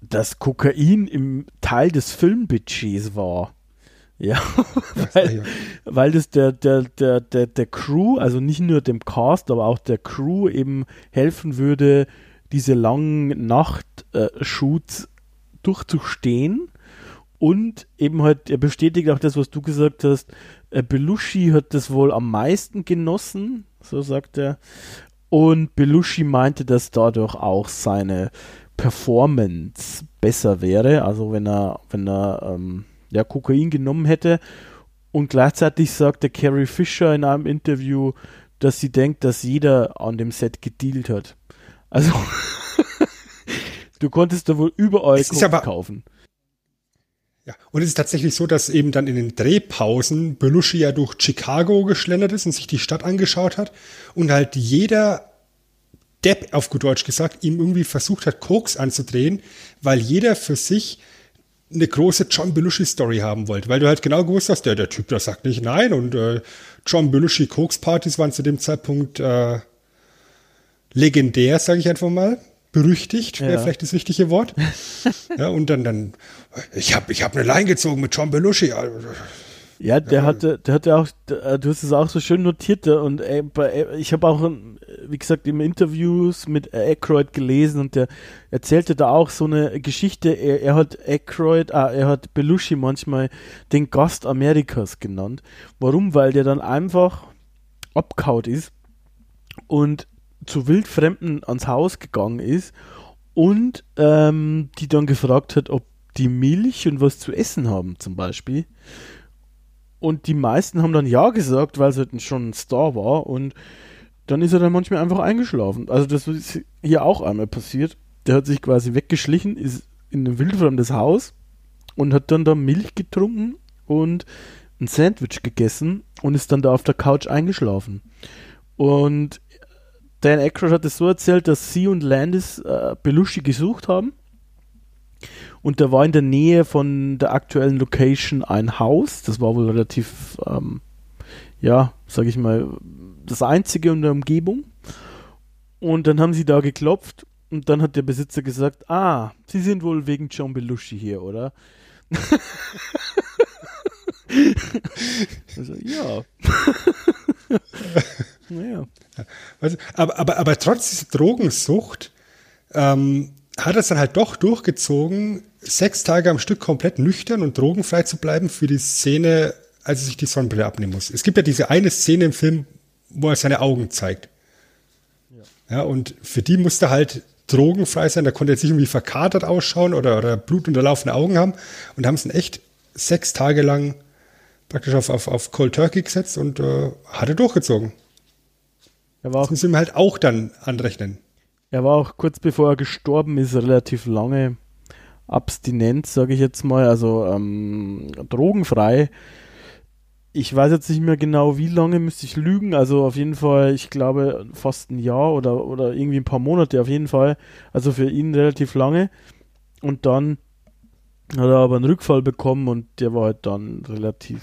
das Kokain im Teil des Filmbudgets war. Ja, weil das der Crew, also nicht nur dem Cast, aber auch der Crew eben helfen würde, diese langen Nacht-Shoots durchzustehen. Und eben halt, er bestätigt auch das, was du gesagt hast, Belushi hat das wohl am meisten genossen, so sagt er. Und Belushi meinte, dass dadurch auch seine Performance besser wäre, also wenn er Kokain genommen hätte. Und gleichzeitig sagte Carrie Fisher in einem Interview, dass sie denkt, dass jeder an dem Set gedealt hat. Also du konntest da wohl überall kaufen. Ja, und es ist tatsächlich so, dass eben dann in den Drehpausen Belushi ja durch Chicago geschlendert ist und sich die Stadt angeschaut hat und halt jeder Depp, auf gut Deutsch gesagt, ihm irgendwie versucht hat, Koks anzudrehen, weil jeder für sich eine große John Belushi-Story haben wollte, weil du halt genau gewusst hast, der Typ, der sagt nicht nein, und John Belushi-Koks-Partys waren zu dem Zeitpunkt legendär, sage ich einfach mal, berüchtigt, ja. Wäre vielleicht das richtige Wort. Ja, und dann ich hab eine Line gezogen mit John Belushi. Ja, der hatte auch, du hast es auch so schön notiert, und ich habe auch, wie gesagt, im Interviews mit Aykroyd gelesen, und der erzählte da auch so eine Geschichte, er hat Belushi manchmal den Gast Amerikas genannt. Warum? Weil der dann einfach abgehauen ist und zu Wildfremden ans Haus gegangen ist und die dann gefragt hat, ob die Milch und was zu essen haben zum Beispiel. Und die meisten haben dann ja gesagt, weil es halt schon ein Star war, und dann ist er dann manchmal einfach eingeschlafen. Also das ist hier auch einmal passiert. Der hat sich quasi weggeschlichen, ist in ein wildfremdes Haus und hat dann da Milch getrunken und ein Sandwich gegessen und ist dann da auf der Couch eingeschlafen. Und Dan Aykroyd hat es so erzählt, dass sie und Landis Belushi gesucht haben, und da war in der Nähe von der aktuellen Location ein Haus, das war wohl relativ, das einzige in der Umgebung, und dann haben sie da geklopft und dann hat der Besitzer gesagt, sie sind wohl wegen John Belushi hier, oder? Also, ja. Naja. Aber trotz dieser Drogensucht hat er es dann halt doch durchgezogen, 6 Tage am Stück komplett nüchtern und drogenfrei zu bleiben für die Szene, als er sich die Sonnenbrille abnehmen muss. Es gibt ja diese eine Szene im Film, wo er seine Augen zeigt. Ja, und für die musste er halt drogenfrei sein, da konnte er jetzt nicht irgendwie verkatert ausschauen oder blutunterlaufene Augen haben, und haben es dann echt 6 Tage lang praktisch auf Cold Turkey gesetzt und hat er durchgezogen. Das müssen wir halt auch dann anrechnen. Er war auch kurz bevor er gestorben ist, relativ lange Abstinenz, sage ich jetzt mal, also drogenfrei. Ich weiß jetzt nicht mehr genau, wie lange, müsste ich lügen, also auf jeden Fall, ich glaube fast ein Jahr oder irgendwie ein paar Monate auf jeden Fall, also für ihn relativ lange. Und dann hat er aber einen Rückfall bekommen und der war halt dann relativ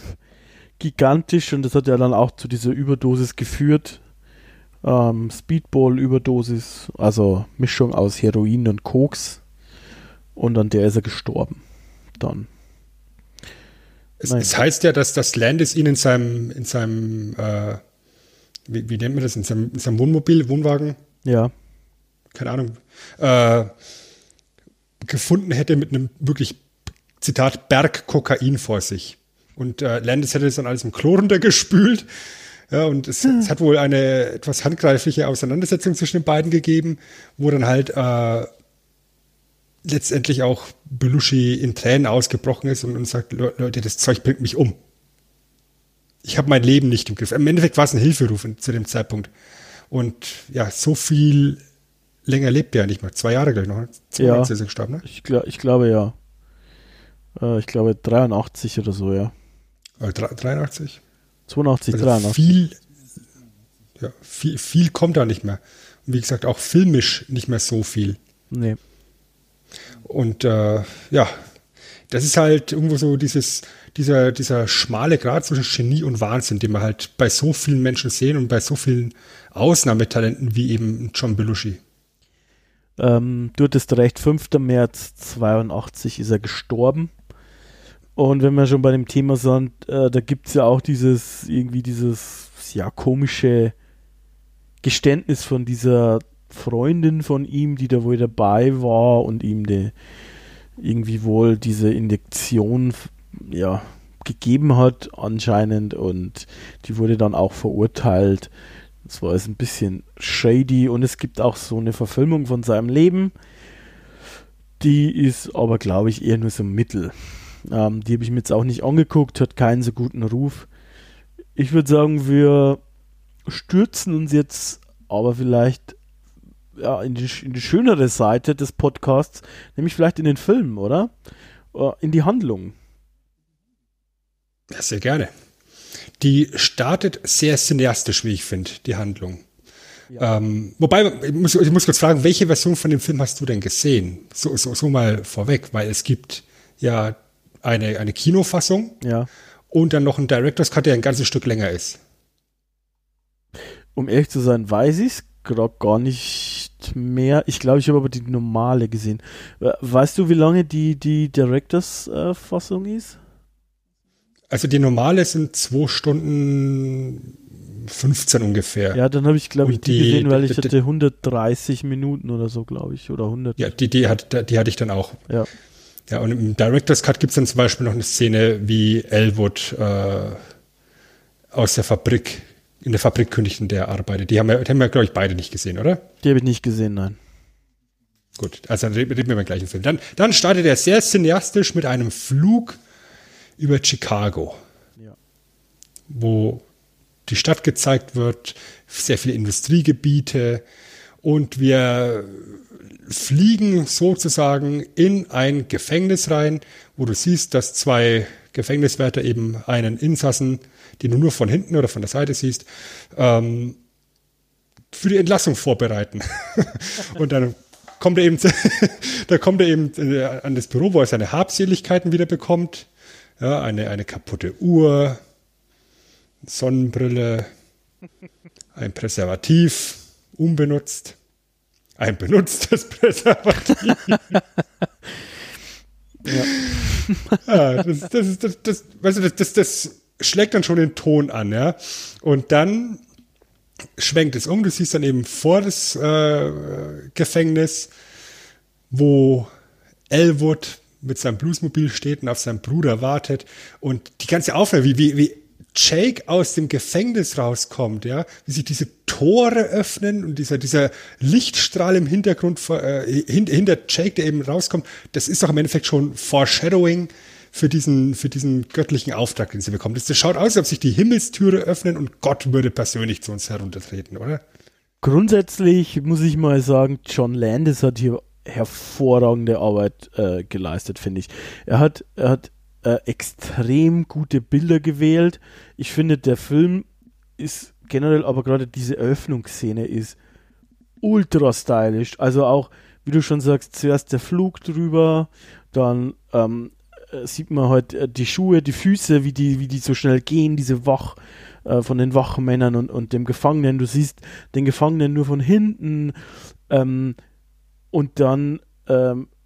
gigantisch, und das hat ja dann auch zu dieser Überdosis geführt. Speedball-Überdosis, also Mischung aus Heroin und Koks, und an der ist er gestorben. Dann. Es heißt ja, dass das Landis ihn in seinem Wohnwagen? Ja. Keine Ahnung. Gefunden hätte mit einem wirklich, Zitat, Berg Kokain vor sich. Und Landis hätte es dann alles im Klo runtergespült. Ja, und es hat wohl eine etwas handgreifliche Auseinandersetzung zwischen den beiden gegeben, wo dann halt letztendlich auch Belushi in Tränen ausgebrochen ist und sagt, Leute, das Zeug bringt mich um. Ich habe mein Leben nicht im Griff. Im Endeffekt war es ein Hilferuf zu dem Zeitpunkt. Und ja, so viel länger lebt er ja nicht mehr. 2 Jahre gleich noch. 92 ist er gestorben, ne? Ich glaube, ja. Ich glaube 83 oder so, ja. 83? 82, also 83. Viel kommt da nicht mehr. Und wie gesagt, auch filmisch nicht mehr so viel. Nee. Und das ist halt irgendwo so dieser schmale Grat zwischen Genie und Wahnsinn, den wir halt bei so vielen Menschen sehen und bei so vielen Ausnahmetalenten wie eben John Belushi. Du hattest recht, 5. März 82 ist er gestorben. Und wenn wir schon bei dem Thema sind, da gibt es ja auch dieses komische Geständnis von dieser Freundin von ihm, die da wohl dabei war und ihm irgendwie wohl diese Injektion gegeben hat anscheinend, und die wurde dann auch verurteilt. Das war jetzt ein bisschen shady, und es gibt auch so eine Verfilmung von seinem Leben, die ist aber, glaube ich, eher nur so mittel. Die habe ich mir jetzt auch nicht angeguckt, hat keinen so guten Ruf. Ich würde sagen, wir stürzen uns jetzt aber vielleicht in die schönere Seite des Podcasts, nämlich vielleicht in den Film, oder? In die Handlung. Ja, sehr gerne. Die startet sehr cineastisch, wie ich finde, die Handlung. Ja. Wobei, ich muss kurz fragen, welche Version von dem Film hast du denn gesehen? So mal vorweg, weil es gibt ja eine Kinofassung und dann noch ein Director's Cut, der ein ganzes Stück länger ist. Um ehrlich zu sein, weiß ich es gerade gar nicht mehr. Ich glaube, ich habe aber die normale gesehen. Weißt du, wie lange die Directors-Fassung ist? Also die normale sind 2 Stunden 15 ungefähr. Ja, dann habe ich, glaube ich, die gesehen, weil ich hatte 130 Minuten oder so, glaube ich, oder 100. Ja, die hatte ich dann auch. Ja. Ja, und im Director's Cut gibt es dann zum Beispiel noch eine Szene, wie Elwood aus der Fabrik, in der Fabrik kündigt, in der arbeitet. Die haben wir, glaube ich, beide nicht gesehen, oder? Die habe ich nicht gesehen, nein. Gut, also dann reden wir über den gleichen Film. Dann startet er sehr cineastisch mit einem Flug über Chicago, wo die Stadt gezeigt wird, sehr viele Industriegebiete, und wir fliegen sozusagen in ein Gefängnis rein, wo du siehst, dass 2 Gefängniswärter eben einen Insassen, den du nur von hinten oder von der Seite siehst, für die Entlassung vorbereiten. Und dann kommt er eben an das Büro, wo er seine Habseligkeiten wieder bekommt. Ja, eine kaputte Uhr, Sonnenbrille, ein Präservativ, unbenutzt, ein benutztes Präservativ. Ja, das schlägt dann schon den Ton an, ja. Und dann schwenkt es um, du siehst dann eben vor das Gefängnis, wo Elwood mit seinem Bluesmobil steht und auf seinen Bruder wartet, und die ganze Aufnahme, wie Jake aus dem Gefängnis rauskommt, ja, wie sich diese Tore öffnen und dieser Lichtstrahl im Hintergrund hinter Jake, der eben rauskommt, das ist doch im Endeffekt schon Foreshadowing für diesen göttlichen Auftrag, den sie bekommt. Das schaut aus, als ob sich die Himmelstüre öffnen und Gott würde persönlich zu uns heruntertreten, oder? Grundsätzlich muss ich mal sagen, John Landis hat hier hervorragende Arbeit geleistet, finde ich. Er hat extrem gute Bilder gewählt. Ich finde, der Film ist generell, aber gerade diese Öffnungsszene ist ultra stylisch. Also auch, wie du schon sagst, zuerst der Flug drüber, dann sieht man halt die Schuhe, die Füße, wie die so schnell gehen, diese von den Wachmännern und dem Gefangenen. Du siehst den Gefangenen nur von hinten, und dann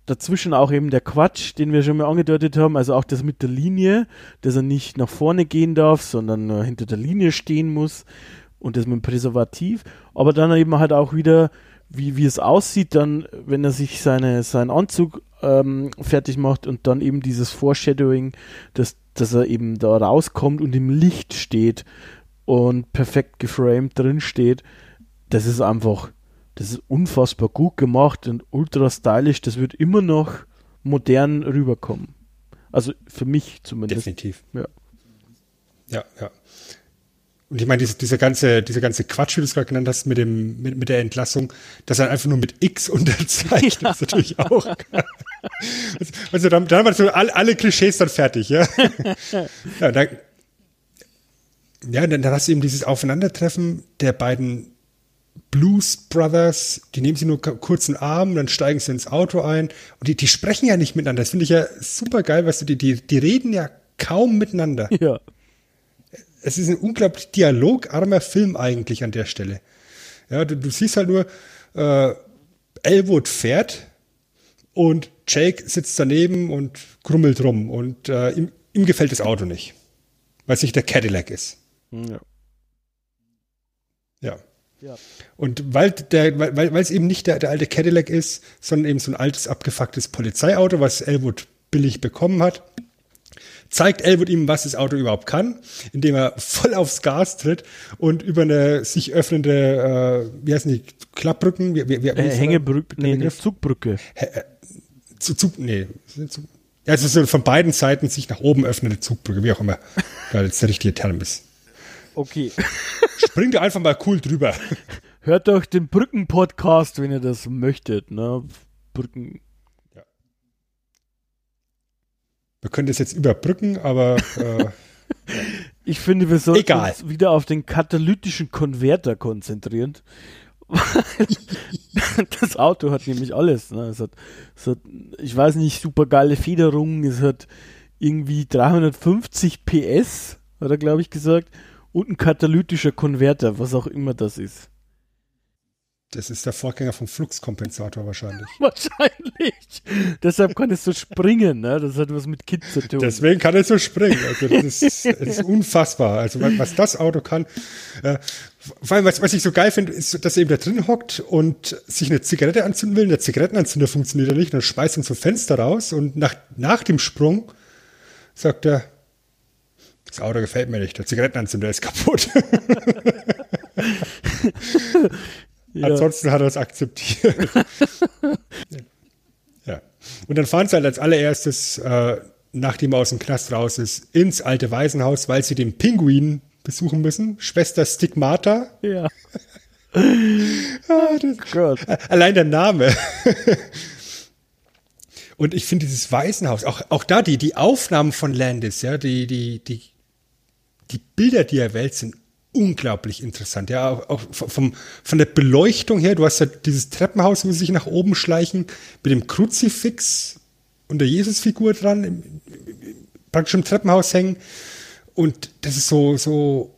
dazwischen auch eben der Quatsch, den wir schon mal angedeutet haben, also auch das mit der Linie, dass er nicht nach vorne gehen darf, sondern hinter der Linie stehen muss, und das mit dem Präservativ. Aber dann eben halt auch wieder, wie es aussieht, dann, wenn er sich seinen Anzug fertig macht, und dann eben dieses Foreshadowing, dass er eben da rauskommt und im Licht steht. und perfekt geframed drin steht. Das ist einfach, das ist unfassbar gut gemacht und ultra stylisch. Das wird immer noch modern rüberkommen. Also für mich zumindest. Definitiv. Ja. Ja, ja. Und ich meine, dieser ganze Quatsch, wie du es gerade genannt hast, mit der Entlassung, dass er einfach nur mit X unterzeichnet, ja. Ist natürlich auch. Also dann waren so alle Klischees dann fertig, ja. Ja, dann hast du eben dieses Aufeinandertreffen der beiden Blues Brothers, die nehmen sie nur kurzen Arm, dann steigen sie ins Auto ein und die sprechen ja nicht miteinander. Das finde ich ja super geil, weißt du, die reden ja kaum miteinander. Ja. Es ist ein unglaublich dialogarmer Film eigentlich an der Stelle. Ja, du siehst halt nur, Elwood fährt und Jake sitzt daneben und krummelt rum und ihm gefällt das Auto nicht, weil es nicht der Cadillac ist. Ja. Ja. Ja. Und weil es eben nicht der alte Cadillac ist, sondern eben so ein altes, abgefucktes Polizeiauto, was Elwood billig bekommen hat, zeigt Elwood ihm, was das Auto überhaupt kann, indem er voll aufs Gas tritt und über eine sich öffnende, wie heißen die, Klappbrücken? Hängebrücke, nee, Zugbrücke. Also so von beiden Seiten sich nach oben öffnende Zugbrücke, wie auch immer. Da jetzt der richtige Term ist. Okay. Springt einfach mal cool drüber. Hört euch den Brücken-Podcast, wenn ihr das möchtet, ne? Brücken. Wir können das jetzt überbrücken, aber ich finde, wir sollten uns wieder auf den katalytischen Konverter konzentrieren. Das Auto hat nämlich alles. Ne? Es hat, ich weiß nicht, super geile Federungen. Es hat irgendwie 350 PS, hat er, glaube ich, gesagt. Und ein katalytischer Konverter, was auch immer das ist. Das ist der Vorgänger vom Fluxkompensator wahrscheinlich. Wahrscheinlich. Deshalb kann es so springen, ne? Das hat was mit Kids zu tun. Deswegen kann es so springen. Also das ist unfassbar. Also was das Auto kann. Vor allem, was ich so geil finde, ist, dass er eben da drin hockt und sich eine Zigarette anzünden will. Der Zigarettenanzünder funktioniert ja nicht. Dann schmeißt er zum Fenster raus und nach dem Sprung sagt er, das Auto gefällt mir nicht. Der Zigarettenanzünder ist kaputt. Ja. Ansonsten hat er es akzeptiert. Ja. Und dann fahren sie halt als allererstes, nachdem er aus dem Knast raus ist, ins alte Waisenhaus, weil sie den Pinguin besuchen müssen. Schwester Stigmata. Ja. Allein der Name. Und ich finde dieses Waisenhaus, auch da die Aufnahmen von Landis, ja, die Bilder, die er wählt, sind unglaublich interessant, ja, auch von der Beleuchtung her, du hast ja dieses Treppenhaus, wo sie sich nach oben schleichen, mit dem Kruzifix und der Jesusfigur dran, praktisch im Treppenhaus hängen, und das ist so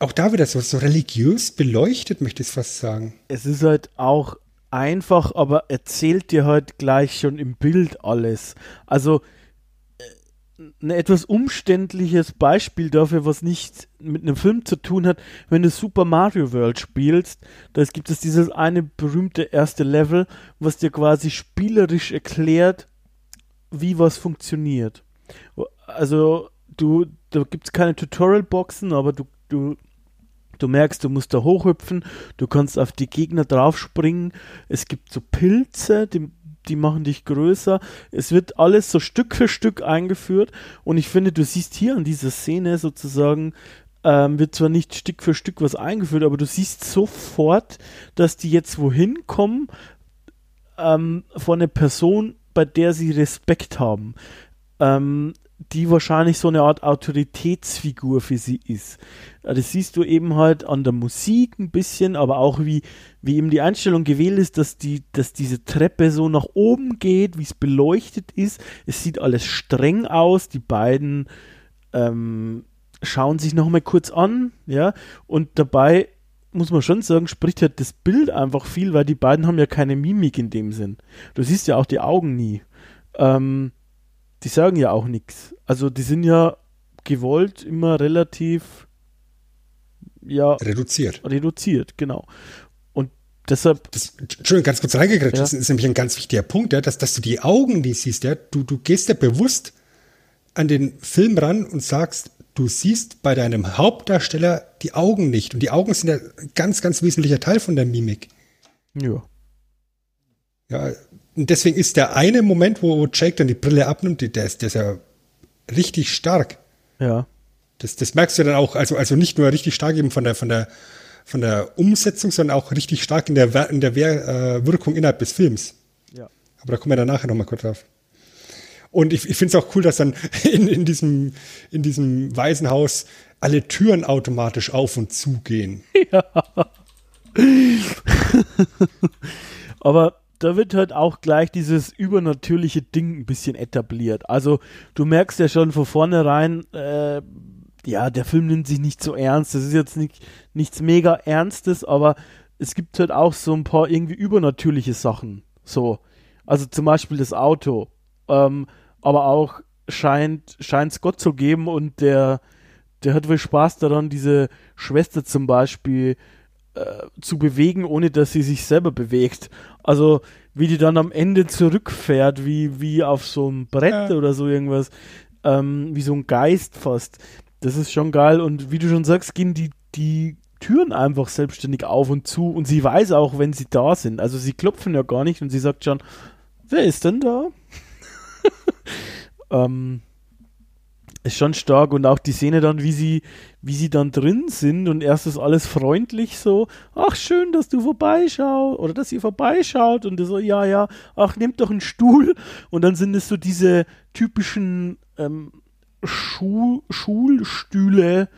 auch da wieder so religiös beleuchtet, möchte ich fast sagen. Es ist halt auch einfach, aber erzählt dir halt gleich schon im Bild alles, also ein etwas umständliches Beispiel dafür, was nicht mit einem Film zu tun hat, wenn du Super Mario World spielst, da gibt es dieses eine berühmte erste Level, was dir quasi spielerisch erklärt, wie was funktioniert. Also da gibt es keine Tutorial-Boxen, aber du merkst, du musst da hochhüpfen, du kannst auf die Gegner draufspringen, es gibt so Pilze, die machen dich größer. Es wird alles so Stück für Stück eingeführt und ich finde, du siehst hier an dieser Szene sozusagen, wird zwar nicht Stück für Stück was eingeführt, aber du siehst sofort, dass die jetzt wohin kommen, vor einer Person, bei der sie Respekt haben, die wahrscheinlich so eine Art Autoritätsfigur für sie ist. Das siehst du eben halt an der Musik ein bisschen, aber auch wie eben die Einstellung gewählt ist, dass diese Treppe so nach oben geht, wie es beleuchtet ist. Es sieht alles streng aus. Die beiden schauen sich nochmal kurz an, ja, und dabei muss man schon sagen, spricht halt das Bild einfach viel, weil die beiden haben ja keine Mimik in dem Sinn. Du siehst ja auch die Augen nie. Die sagen ja auch nichts. Also die sind ja gewollt immer relativ reduziert. Reduziert, genau. Und deshalb... Entschuldigung, ganz kurz reingegriffen. Ja. Das ist nämlich ein ganz wichtiger Punkt, ja, dass du die Augen, die siehst, ja, du gehst ja bewusst an den Film ran und sagst, du siehst bei deinem Hauptdarsteller die Augen nicht. Und die Augen sind ja ein ganz, ganz wesentlicher Teil von der Mimik. Ja. Ja, und deswegen ist der eine Moment, wo Jake dann die Brille abnimmt, der ist ja richtig stark. Ja. Das merkst du dann auch, also nicht nur richtig stark eben von der Umsetzung, sondern auch richtig stark in der Wirkung innerhalb des Films. Ja. Aber da kommen wir dann nachher nochmal kurz drauf. Und ich finde es auch cool, dass dann in diesem Waisenhaus alle Türen automatisch auf und zu gehen. Ja. Aber da wird halt auch gleich dieses übernatürliche Ding ein bisschen etabliert. Also du merkst ja schon von vornherein, ja, der Film nimmt sich nicht so ernst. Das ist jetzt nichts mega Ernstes, aber es gibt halt auch so ein paar irgendwie übernatürliche Sachen. So, also zum Beispiel das Auto. Aber auch scheint's Gott zu geben und der hat wohl Spaß daran, diese Schwester zum Beispiel zu bewegen, ohne dass sie sich selber bewegt. Also wie die dann am Ende zurückfährt, wie auf so einem Brett oder so irgendwas, wie so ein Geist fast. Das ist schon geil. Und wie du schon sagst, gehen die Türen einfach selbstständig auf und zu. Und sie weiß auch, wenn sie da sind. Also sie klopfen ja gar nicht und sie sagt schon, wer ist denn da? Ist schon stark. Und auch die Szene dann, wie sie dann drin sind und erst ist alles freundlich so, ach schön, dass du vorbeischaust oder dass ihr vorbeischaut und so, ja, ach nehmt doch einen Stuhl. Und dann sind es so diese typischen Schulstühle,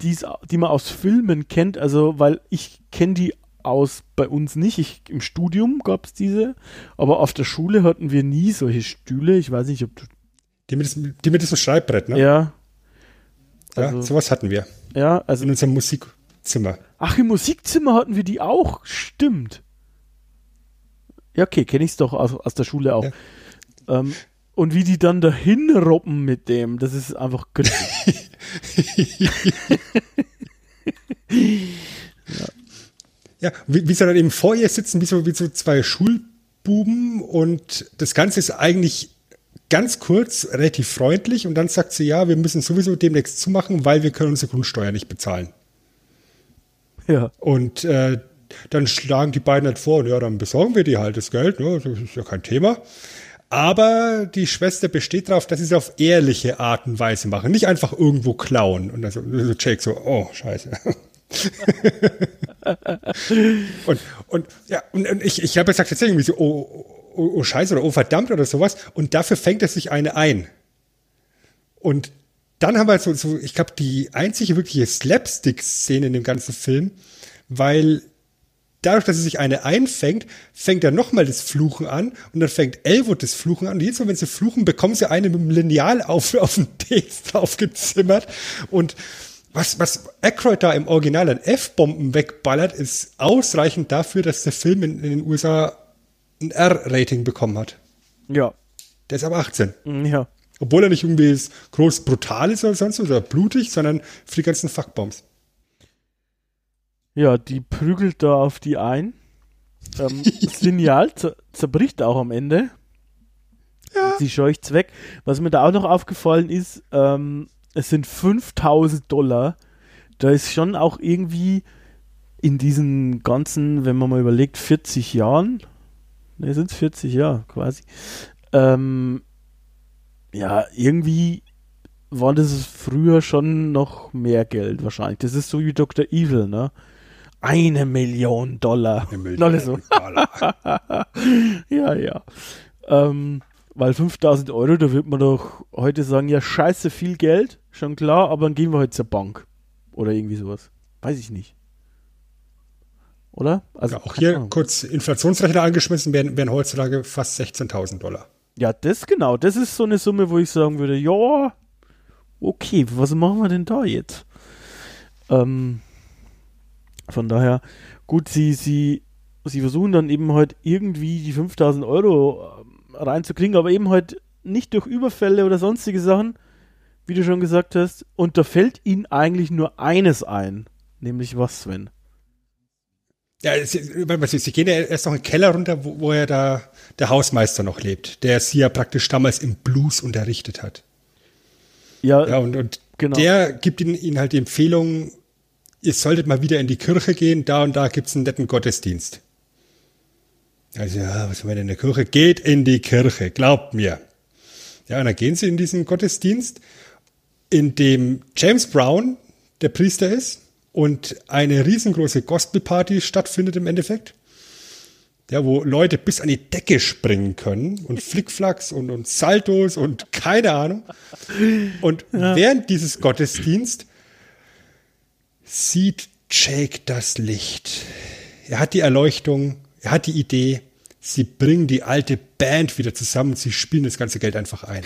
die man aus Filmen kennt, also weil ich kenne die aus bei uns nicht. Im Studium gab es diese, aber auf der Schule hatten wir nie solche Stühle. Ich weiß nicht, ob du... Die mit diesem Schreibbrett, ne? Ja. Also, ja, sowas hatten wir. Ja, also... In unserem Musikzimmer. Ach, im Musikzimmer hatten wir die auch. Stimmt. Ja, okay, kenne ich es doch aus der Schule auch. Ja. Und wie die dann dahin robben mit dem, das ist einfach göttlich. Ja. Ja, wie sie dann eben vor ihr sitzen, wie so zwei Schulbuben, und das Ganze ist eigentlich ganz kurz, relativ freundlich, und dann sagt sie, ja, wir müssen sowieso demnächst zumachen, weil wir können unsere Grundsteuer nicht bezahlen. Ja. Und dann schlagen die beiden halt vor, ja, dann besorgen wir die halt das Geld, ne, das ist ja kein Thema. Aber die Schwester besteht darauf, dass sie es auf ehrliche Art und Weise machen, nicht einfach irgendwo klauen. Und dann so Jake so, oh, scheiße. und ich habe gesagt, jetzt irgendwie so, oh Scheiße oder oh verdammt oder sowas, und dafür fängt er sich eine ein. Und dann haben wir so ich glaube, die einzige wirkliche Slapstick-Szene in dem ganzen Film, weil dadurch, dass er sich eine einfängt, fängt er nochmal das Fluchen an, und dann fängt Elwood das Fluchen an, und jedes Mal, wenn sie fluchen, bekommen sie eine mit dem Lineal auf den Text aufgezimmert. Und was Aykroyd da im Original an F-Bomben wegballert, ist ausreichend dafür, dass der Film in den USA ein R-Rating bekommen hat. Ja. Der ist aber 18. Ja. Obwohl er nicht irgendwie groß brutal ist oder sonst was, oder blutig, sondern für die ganzen Fuckbombs. Ja, die prügelt da auf die ein. Das Lineal zerbricht auch am Ende. Ja. Sie scheucht's weg. Was mir da auch noch aufgefallen ist, es sind $5.000. Da ist schon auch irgendwie in diesen ganzen, wenn man mal überlegt, 40 Jahren, ne, sind es 40 Jahre quasi, ja, irgendwie war das früher schon noch mehr Geld wahrscheinlich. Das ist so wie Dr. Evil, ne? $1 Million. $1 Million. Ja. Weil 5.000 Euro, da wird man doch heute sagen, ja, scheiße, viel Geld, schon klar, aber dann gehen wir halt zur Bank oder irgendwie sowas. Weiß ich nicht. Oder? Also ja, auch hier Ahnung. Kurz Inflationsrechner angeschmissen, wären heutzutage fast $16.000. Ja, das genau, das ist so eine Summe, wo ich sagen würde, ja, okay, was machen wir denn da jetzt? Von daher, gut, sie versuchen dann eben halt irgendwie die 5.000 Euro reinzukriegen, aber eben halt nicht durch Überfälle oder sonstige Sachen, wie du schon gesagt hast. Und da fällt ihnen eigentlich nur eines ein, nämlich was, Sven? Ja, sie gehen ja erst noch in den Keller runter, wo ja da der Hausmeister noch lebt, der sie ja praktisch damals im Blues unterrichtet hat. Ja, und Genau. Der gibt ihnen halt die Empfehlung, ihr solltet mal wieder in die Kirche gehen, da und da gibt es einen netten Gottesdienst. Also, ja, was soll man denn in der Kirche? Geht in die Kirche, glaubt mir. Ja, und dann gehen sie in diesen Gottesdienst, in dem James Brown der Priester ist und eine riesengroße Gospelparty stattfindet im Endeffekt. Ja, wo Leute bis an die Decke springen können und Flickflacks und Saltos und keine Ahnung. Und während dieses Gottesdienst sieht Jake das Licht. Er hat die Erleuchtung, er hat die Idee, sie bringen die alte Band wieder zusammen und sie spielen das ganze Geld einfach ein.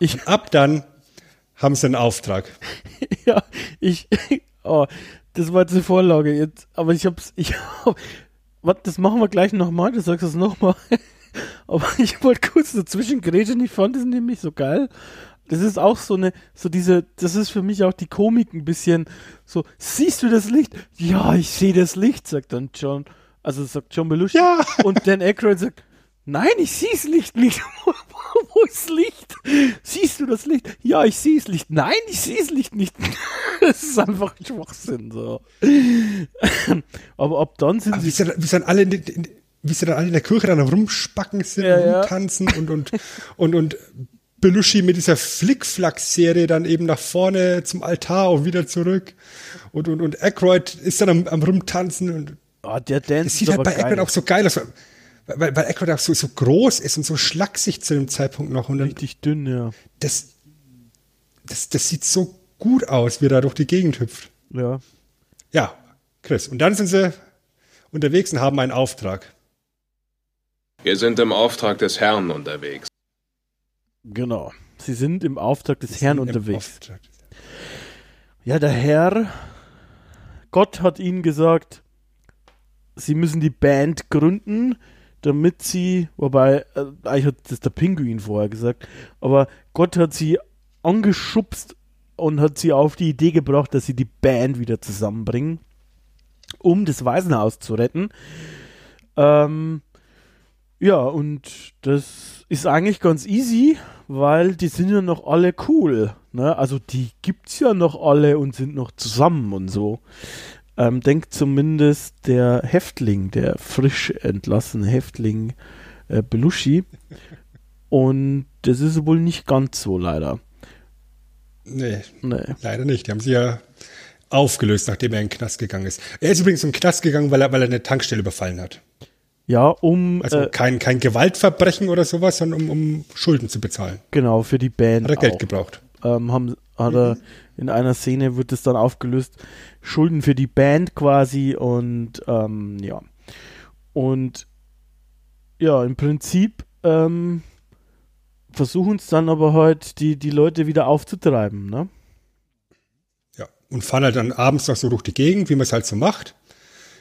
Und ab dann haben sie einen Auftrag. Ja, das war jetzt eine Vorlage jetzt, aber das machen wir gleich nochmal, du sagst es nochmal. Aber ich wollte kurz dazwischen grätschen, ich fand das nämlich so geil. Das ist auch das ist für mich auch die Komik ein bisschen so, siehst du das Licht? Ja, ich sehe das Licht, sagt dann John. Also sagt John Belushi. Ja. Und Dan Aykroyd sagt, nein, ich sehe das Licht nicht. Wo ist das Licht? Siehst du das Licht? Ja, ich sehe das Licht. Nein, ich sehe das Licht nicht. Das ist einfach Schwachsinn. So. Aber ab dann sind sie... Wie sie dann alle in der Kirche dann rumspacken sind, rumtanzen und Belushi mit dieser Flickflack-Serie dann eben nach vorne zum Altar und wieder zurück. Und Aykroyd ist dann am Rumtanzen. Und der Dance das sieht halt bei Aykroyd auch so geil aus. Weil Aykroyd auch so groß ist und so schlaksig zu dem Zeitpunkt noch. Und dann, richtig dünn, ja. Das sieht so gut aus, wie er da durch die Gegend hüpft. Ja. Ja, Chris. Und dann sind sie unterwegs und haben einen Auftrag. Wir sind im Auftrag des Herrn unterwegs. Genau. Sie sind im Auftrag des Herrn unterwegs. Ja, der Herr, Gott hat ihnen gesagt, sie müssen die Band gründen, damit sie, wobei, eigentlich hat das der Pinguin vorher gesagt, aber Gott hat sie angeschubst und hat sie auf die Idee gebracht, dass sie die Band wieder zusammenbringen, um das Waisenhaus zu retten. Ja, und das ist eigentlich ganz easy, weil die sind ja noch alle cool, ne? Also die gibt's ja noch alle und sind noch zusammen und so. Denkt zumindest der Häftling, der frisch entlassene Häftling Belushi. Und das ist wohl nicht ganz so, leider. Nee, leider nicht. Die haben sie ja aufgelöst, nachdem er in den Knast gegangen ist. Er ist übrigens in den Knast gegangen, weil er eine Tankstelle überfallen hat. Ja, also kein Gewaltverbrechen oder sowas, sondern um Schulden zu bezahlen. Genau, für die Band. Hat er Geld gebraucht. In einer Szene wird es dann aufgelöst, Schulden für die Band quasi und ja. Und ja, im Prinzip versuchen es dann aber halt die Leute wieder aufzutreiben, ne? Ja, und fahren halt dann abends noch so durch die Gegend, wie man es halt so macht.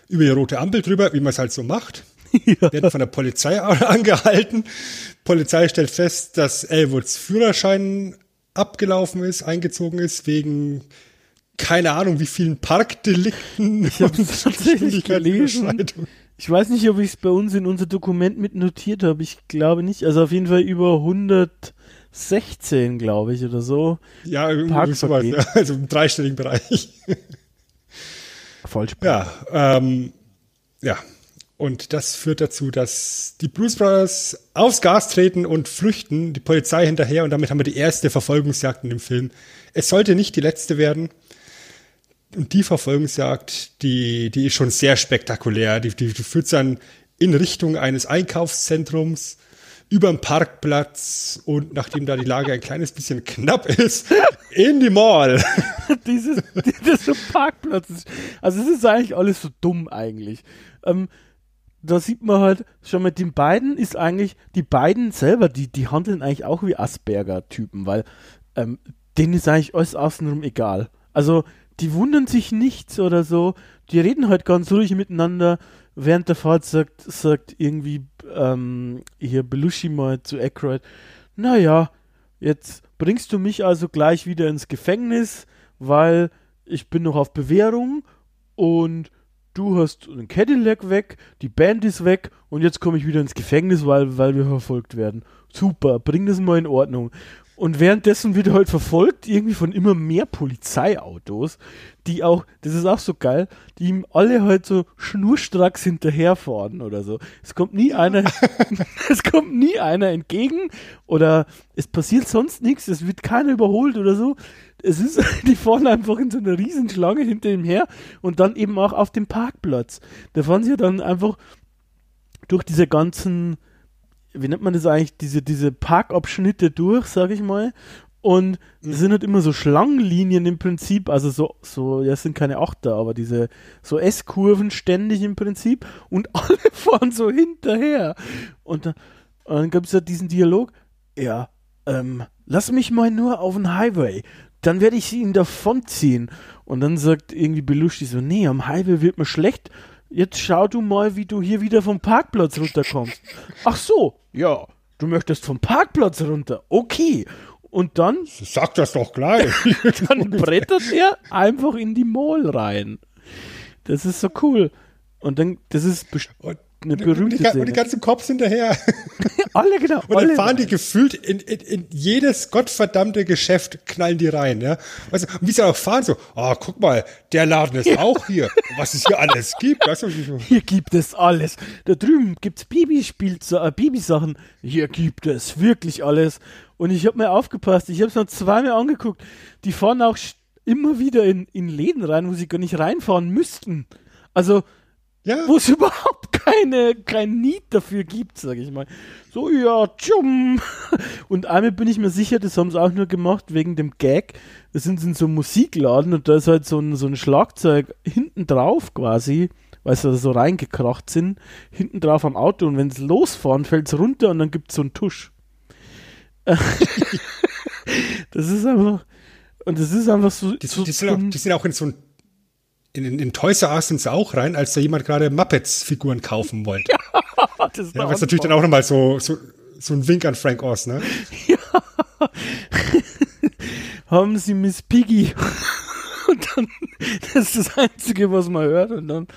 Über die rote Ampel drüber, wie man es halt so macht. Ja. Werden von der Polizei angehalten. Die Polizei stellt fest, dass Elwoods Führerschein abgelaufen ist, eingezogen ist, wegen keine Ahnung wie vielen Parkdelikten. Ich habe es tatsächlich gelesen. Ich weiß nicht, ob ich es bei uns in unser Dokument mit notiert habe. Ich glaube nicht. Also auf jeden Fall über 116, glaube ich, oder so. Ja, sowas, ja, also im dreistelligen Bereich. Vollspann. Ja, ja. Und das führt dazu, dass die Blues Brothers aufs Gas treten und flüchten, die Polizei hinterher. Und damit haben wir die erste Verfolgungsjagd in dem Film. Es sollte nicht die letzte werden. Und die Verfolgungsjagd, die ist schon sehr spektakulär. Die führt dann in Richtung eines Einkaufszentrums, über den Parkplatz und nachdem da die Lage ein kleines bisschen knapp ist, in die Mall. Dieses Parkplatz. Also es ist eigentlich alles so dumm eigentlich. Da sieht man halt schon mit den beiden ist eigentlich, die beiden selber, die handeln eigentlich auch wie Asperger-Typen, weil denen ist eigentlich alles außenrum egal. Also die wundern sich nichts oder so, die reden halt ganz ruhig miteinander. Während der Fahrt sagt irgendwie hier Belushi mal zu Aykroyd, naja, jetzt bringst du mich also gleich wieder ins Gefängnis, weil ich bin noch auf Bewährung und du hast einen Cadillac weg, die Band ist weg und jetzt komme ich wieder ins Gefängnis, weil wir verfolgt werden. Super, bring das mal in Ordnung. Und währenddessen wird er halt verfolgt, irgendwie von immer mehr Polizeiautos, die auch, das ist auch so geil, die ihm alle halt so schnurstracks hinterherfahren oder so. Es kommt nie einer, entgegen oder es passiert sonst nichts, es wird keiner überholt oder so. Es ist, die fahren einfach in so einer Riesenschlange hinter ihm her und dann eben auch auf dem Parkplatz. Da fahren sie ja dann einfach durch diese ganzen, wie nennt man das eigentlich, diese Parkabschnitte durch, sag ich mal, und es sind halt immer so Schlangenlinien im Prinzip, also so, ja, es sind keine Achter, aber diese, so S-Kurven ständig im Prinzip und alle fahren so hinterher. Und dann gab es ja diesen Dialog, ja, lass mich mal nur auf den Highway, dann werde ich ihn davonziehen. Und dann sagt irgendwie Belushi so, nee, am Highway wird mir schlecht, jetzt schau du mal, wie du hier wieder vom Parkplatz runterkommst. Ach so, ja, du möchtest vom Parkplatz runter, okay. Und dann... Sag das doch gleich. Dann brettert er einfach in die Mall rein. Das ist so cool. Und dann, das ist eine berühmte Szene. Und die ganzen Cops hinterher. Alle, genau. Und dann fahren die gefühlt in jedes gottverdammte Geschäft, knallen die rein. Ja? Also, wie sie auch fahren, so, ah, guck mal, der Laden ist auch hier. Was es hier alles gibt. Weißt du, hier gibt es alles. Da drüben gibt es Babysachen. Hier gibt es wirklich alles. Und ich habe mir aufgepasst. Ich habe es noch zweimal angeguckt. Die fahren auch immer wieder in Läden rein, wo sie gar nicht reinfahren müssten. Also, ja. Wo es überhaupt kein Need dafür gibt, sage ich mal. So, ja, tschum. Und einmal bin ich mir sicher, das haben sie auch nur gemacht wegen dem Gag. Das sind in so einem Musikladen und da ist halt so ein Schlagzeug hinten drauf quasi, weil sie da so reingekracht sind, hinten drauf am Auto. Und wenn es losfahren, fällt es runter und dann gibt es so einen Tusch. Das ist einfach, und das ist einfach so... Die sind auch in so einem... In Toys R Us sind sie auch rein, als da jemand gerade Muppets-Figuren kaufen wollte. Ja, das ist natürlich dann auch nochmal so ein Wink an Frank Oz, ne? Ja. Haben Sie Miss Piggy? Und dann, das ist das Einzige, was man hört, und dann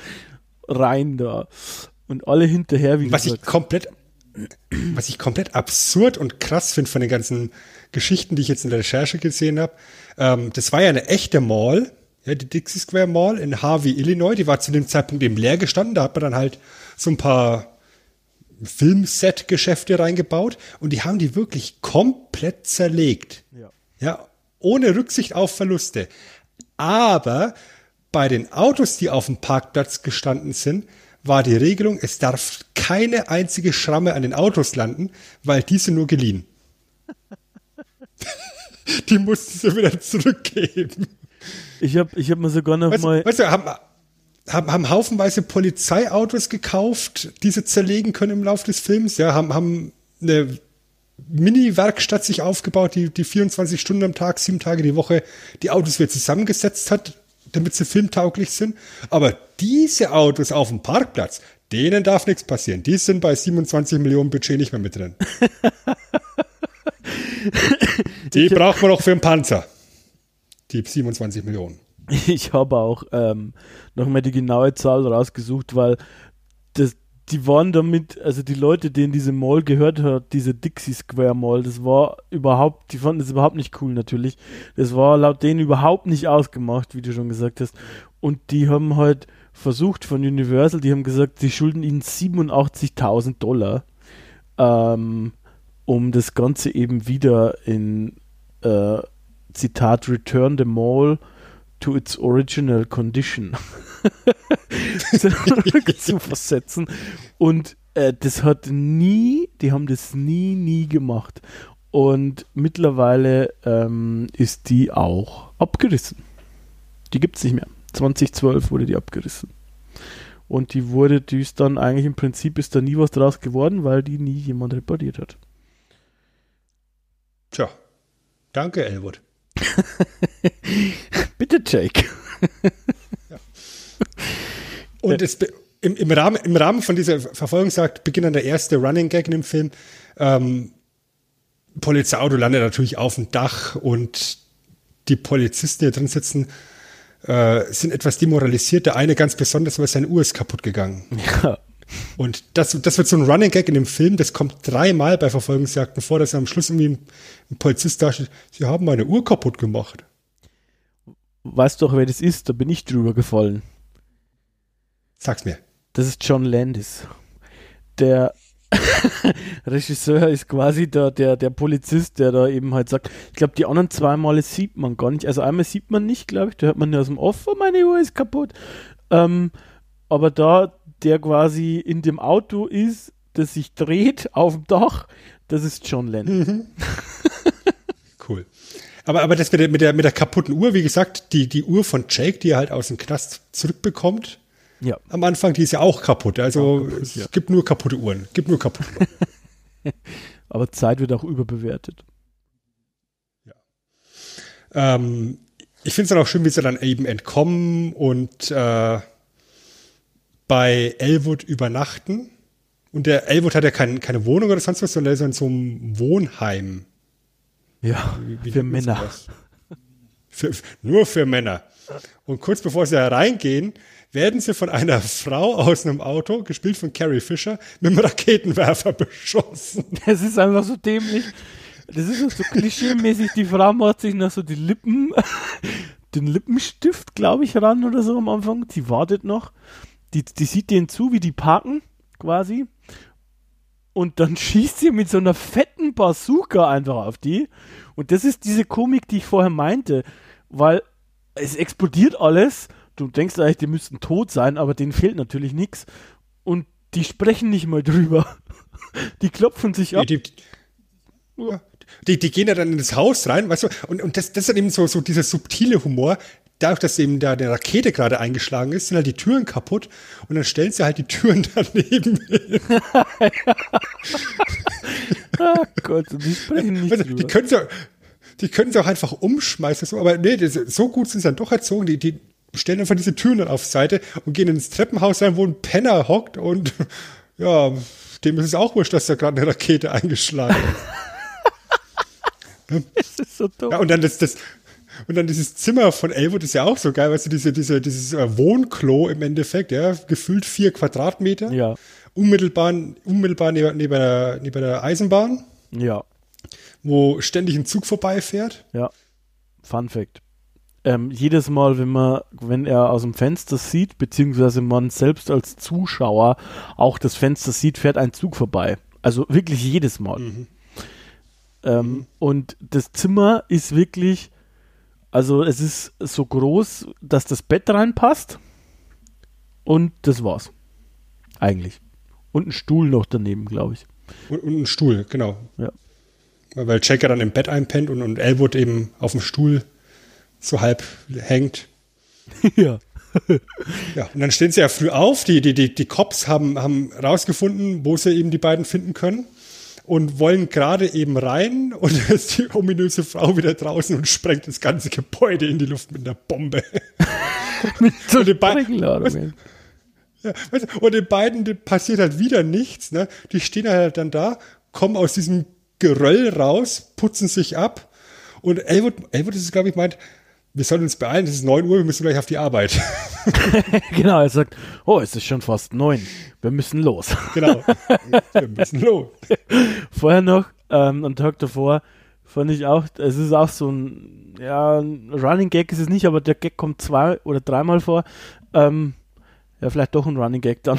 rein da. Und alle hinterher, wie gesagt. Was ich komplett absurd und krass finde von den ganzen Geschichten, die ich jetzt in der Recherche gesehen habe, das war ja eine echte Mall. Ja, die Dixie Square Mall in Harvey, Illinois, die war zu dem Zeitpunkt eben leer gestanden. Da hat man dann halt so ein paar Filmset-Geschäfte reingebaut und die haben die wirklich komplett zerlegt. Ja. Ja, ohne Rücksicht auf Verluste. Aber bei den Autos, die auf dem Parkplatz gestanden sind, war die Regelung, es darf keine einzige Schramme an den Autos landen, weil diese nur geliehen. Die mussten sie wieder zurückgeben. Ich hab mir sogar noch mal... Weißt du, haben haufenweise Polizeiautos gekauft, die sie zerlegen können im Laufe des Films. Ja, haben eine Mini-Werkstatt sich aufgebaut, die 24 Stunden am Tag, 7 Tage die Woche die Autos wieder zusammengesetzt hat, damit sie filmtauglich sind. Aber diese Autos auf dem Parkplatz, denen darf nichts passieren. Die sind bei 27 Millionen Budget nicht mehr mit drin. Die braucht man auch für einen Panzer. Die 27 Millionen. Ich habe auch nochmal die genaue Zahl rausgesucht, weil die waren damit, also die Leute, denen diese Mall gehört hat, diese Dixie Square Mall, die fanden das überhaupt nicht cool natürlich. Das war laut denen überhaupt nicht ausgemacht, wie du schon gesagt hast. Und die haben halt versucht von Universal, die haben gesagt, sie schulden ihnen $87,000, um das Ganze eben wieder in Zitat, return the mall to its original condition zu versetzen. Und das hat nie gemacht. Und mittlerweile ist die auch abgerissen. Die gibt es nicht mehr. 2012 wurde die abgerissen. Und die ist dann eigentlich im Prinzip ist da nie was draus geworden, weil die nie jemand repariert hat. Tja, danke Elwood. Bitte, Jake. Ja. Und es im Rahmen von dieser Verfolgungsjagd beginnt dann der erste Running Gag in dem Film. Polizeiauto landet natürlich auf dem Dach und die Polizisten, die da drin sitzen, sind etwas demoralisiert. Der eine ganz besonders, weil seine Uhr ist kaputt gegangen. Ja, Und das wird so ein Running Gag in dem Film, das kommt dreimal bei Verfolgungsjagden vor, dass am Schluss irgendwie ein Polizist da steht, sie haben meine Uhr kaputt gemacht. Weißt du doch, wer das ist? Da bin ich drüber gefallen. Sag's mir. Das ist John Landis. Der Regisseur ist quasi der Polizist, der da eben halt sagt, ich glaube, die anderen zwei Male sieht man gar nicht. Also einmal sieht man nicht, glaube ich, da hört man nur aus dem Off, oh, meine Uhr ist kaputt. Aber da der quasi in dem Auto ist, das sich dreht auf dem Dach, das ist John Landis. Mhm. Cool. Aber das mit der kaputten Uhr, wie gesagt, die Uhr von Jake, die er halt aus dem Knast zurückbekommt, ja. Am Anfang, die ist ja auch kaputt. Also auch kaputt, es gibt nur kaputte Uhren. Aber Zeit wird auch überbewertet. Ja. Ich finde es dann auch schön, wie sie dann eben entkommen und bei Elwood übernachten. Und der Elwood hat ja keine Wohnung oder sonst was, sondern er ist in so einem Wohnheim. Ja, für Männer. Nur für Männer. Und kurz bevor sie da reingehen, werden sie von einer Frau aus einem Auto, gespielt von Carrie Fisher, mit einem Raketenwerfer beschossen. Das ist einfach so dämlich. Das ist so klischeemäßig. Die Frau macht sich noch so die Lippen, den Lippenstift, glaube ich, ran oder so am Anfang. Sie wartet noch. Die sieht denen zu, wie die parken, quasi. Und dann schießt sie mit so einer fetten Bazooka einfach auf die. Und das ist diese Komik, die ich vorher meinte. Weil es explodiert alles. Du denkst eigentlich, die müssten tot sein, aber denen fehlt natürlich nichts. Und die sprechen nicht mal drüber. Die klopfen sich ab. Die gehen ja dann in das Haus rein, weißt du? Und das ist dann eben so dieser subtile Humor. Dadurch, dass eben da der Rakete gerade eingeschlagen ist, sind halt die Türen kaputt und dann stellen sie halt die Türen daneben hin. Oh Gott, und die sprechen nicht also, drüber. Die können sie auch einfach umschmeißen, so, aber nee, so gut sind sie dann doch erzogen, die stellen einfach diese Türen dann auf Seite und gehen ins Treppenhaus rein, wo ein Penner hockt und ja, dem ist es auch wurscht, dass da gerade eine Rakete eingeschlagen ist. Das ist so dumm. Ja, und dann das dieses Zimmer von Elwood ist ja auch so geil, weißt du, dieses Wohnklo im Endeffekt, ja, gefühlt 4 Quadratmeter. Ja. Unmittelbar neben der Eisenbahn. Ja. Wo ständig ein Zug vorbeifährt. Ja. Fun Fact. Jedes Mal, wenn er aus dem Fenster sieht, beziehungsweise man selbst als Zuschauer auch das Fenster sieht, fährt ein Zug vorbei. Also wirklich jedes Mal. Mhm. Und das Zimmer ist wirklich. Also es ist so groß, dass das Bett reinpasst und das war's eigentlich. Und ein Stuhl noch daneben, glaube ich. Und ein Stuhl, genau. Ja. Weil Checker dann im Bett einpennt und Elwood eben auf dem Stuhl so halb hängt. Ja. Ja, und dann stehen sie ja früh auf. Die Cops haben rausgefunden, wo sie eben die beiden finden können. Und wollen gerade eben rein und da ist die ominöse Frau wieder draußen und sprengt das ganze Gebäude in die Luft mit einer Bombe. Mit so einer Sprengladung. Und den beiden passiert halt wieder nichts. Ne? Die stehen halt dann da, kommen aus diesem Geröll raus, putzen sich ab und Elwood ist es, glaube ich, meint, wir sollen uns beeilen, es ist 9 Uhr, wir müssen gleich auf die Arbeit. Genau, er sagt, oh, es ist schon fast 9, wir müssen los. Genau, wir müssen los. Vorher noch, am Tag davor, fand ich auch, es ist auch so ein, ja, Running Gag ist es nicht, aber der Gag kommt 2- oder 3-mal vor. Ja, vielleicht doch ein Running Gag dann,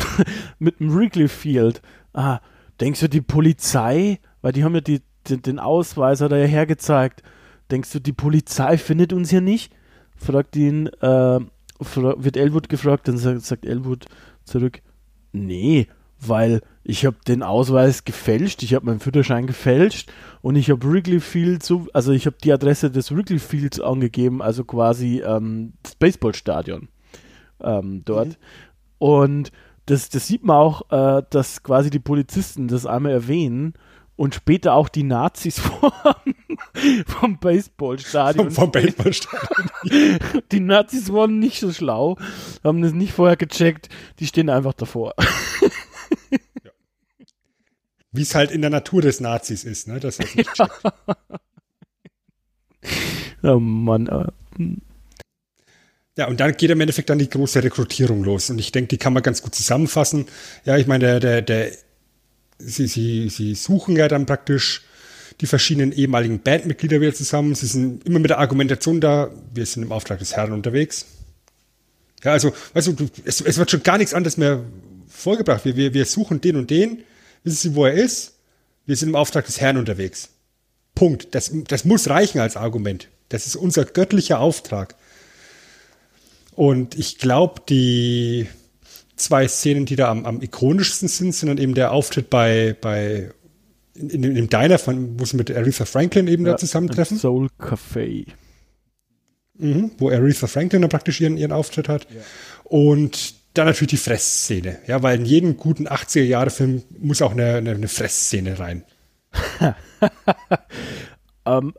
mit dem Wrigley Field. Ah, denkst du, die Polizei, weil die haben ja den Ausweis oder hergezeigt, denkst du, die Polizei findet uns hier nicht? Fragt ihn, wird Elwood gefragt, dann sagt Elwood zurück, nee, weil ich habe den Ausweis gefälscht, ich habe meinen Führerschein gefälscht und ich habe Wrigley Field, also ich habe die Adresse des Wrigley Fields angegeben, also quasi das Baseballstadion dort. Mhm. Und das sieht man auch, dass quasi die Polizisten das einmal erwähnen, und später auch die Nazis vom Baseballstadion. Vom Baseballstadion. Die Nazis waren nicht so schlau, haben das nicht vorher gecheckt, die stehen einfach davor. Ja. Wie es halt in der Natur des Nazis ist, ne? Dass das nicht checkt. Oh Mann. Ja, und dann geht im Endeffekt dann die große Rekrutierung los. Und ich denke, die kann man ganz gut zusammenfassen. Ja, ich meine, sie suchen ja dann praktisch die verschiedenen ehemaligen Bandmitglieder wieder zusammen. Sie sind immer mit der Argumentation da, wir sind im Auftrag des Herrn unterwegs. Ja, also, weißt du, es wird schon gar nichts anderes mehr vorgebracht. Wir suchen den und den, wissen Sie, wo er ist? Wir sind im Auftrag des Herrn unterwegs. Punkt. Das muss reichen als Argument. Das ist unser göttlicher Auftrag. Und ich glaube, die zwei Szenen, die da am ikonischsten sind dann eben der Auftritt in dem Diner, wo sie mit Aretha Franklin eben da zusammentreffen. Soul Café. Mhm, wo Aretha Franklin dann praktisch ihren Auftritt hat. Ja. Und dann natürlich die Fressszene. Ja, weil in jedem guten 80er-Jahre-Film muss auch eine Fressszene rein.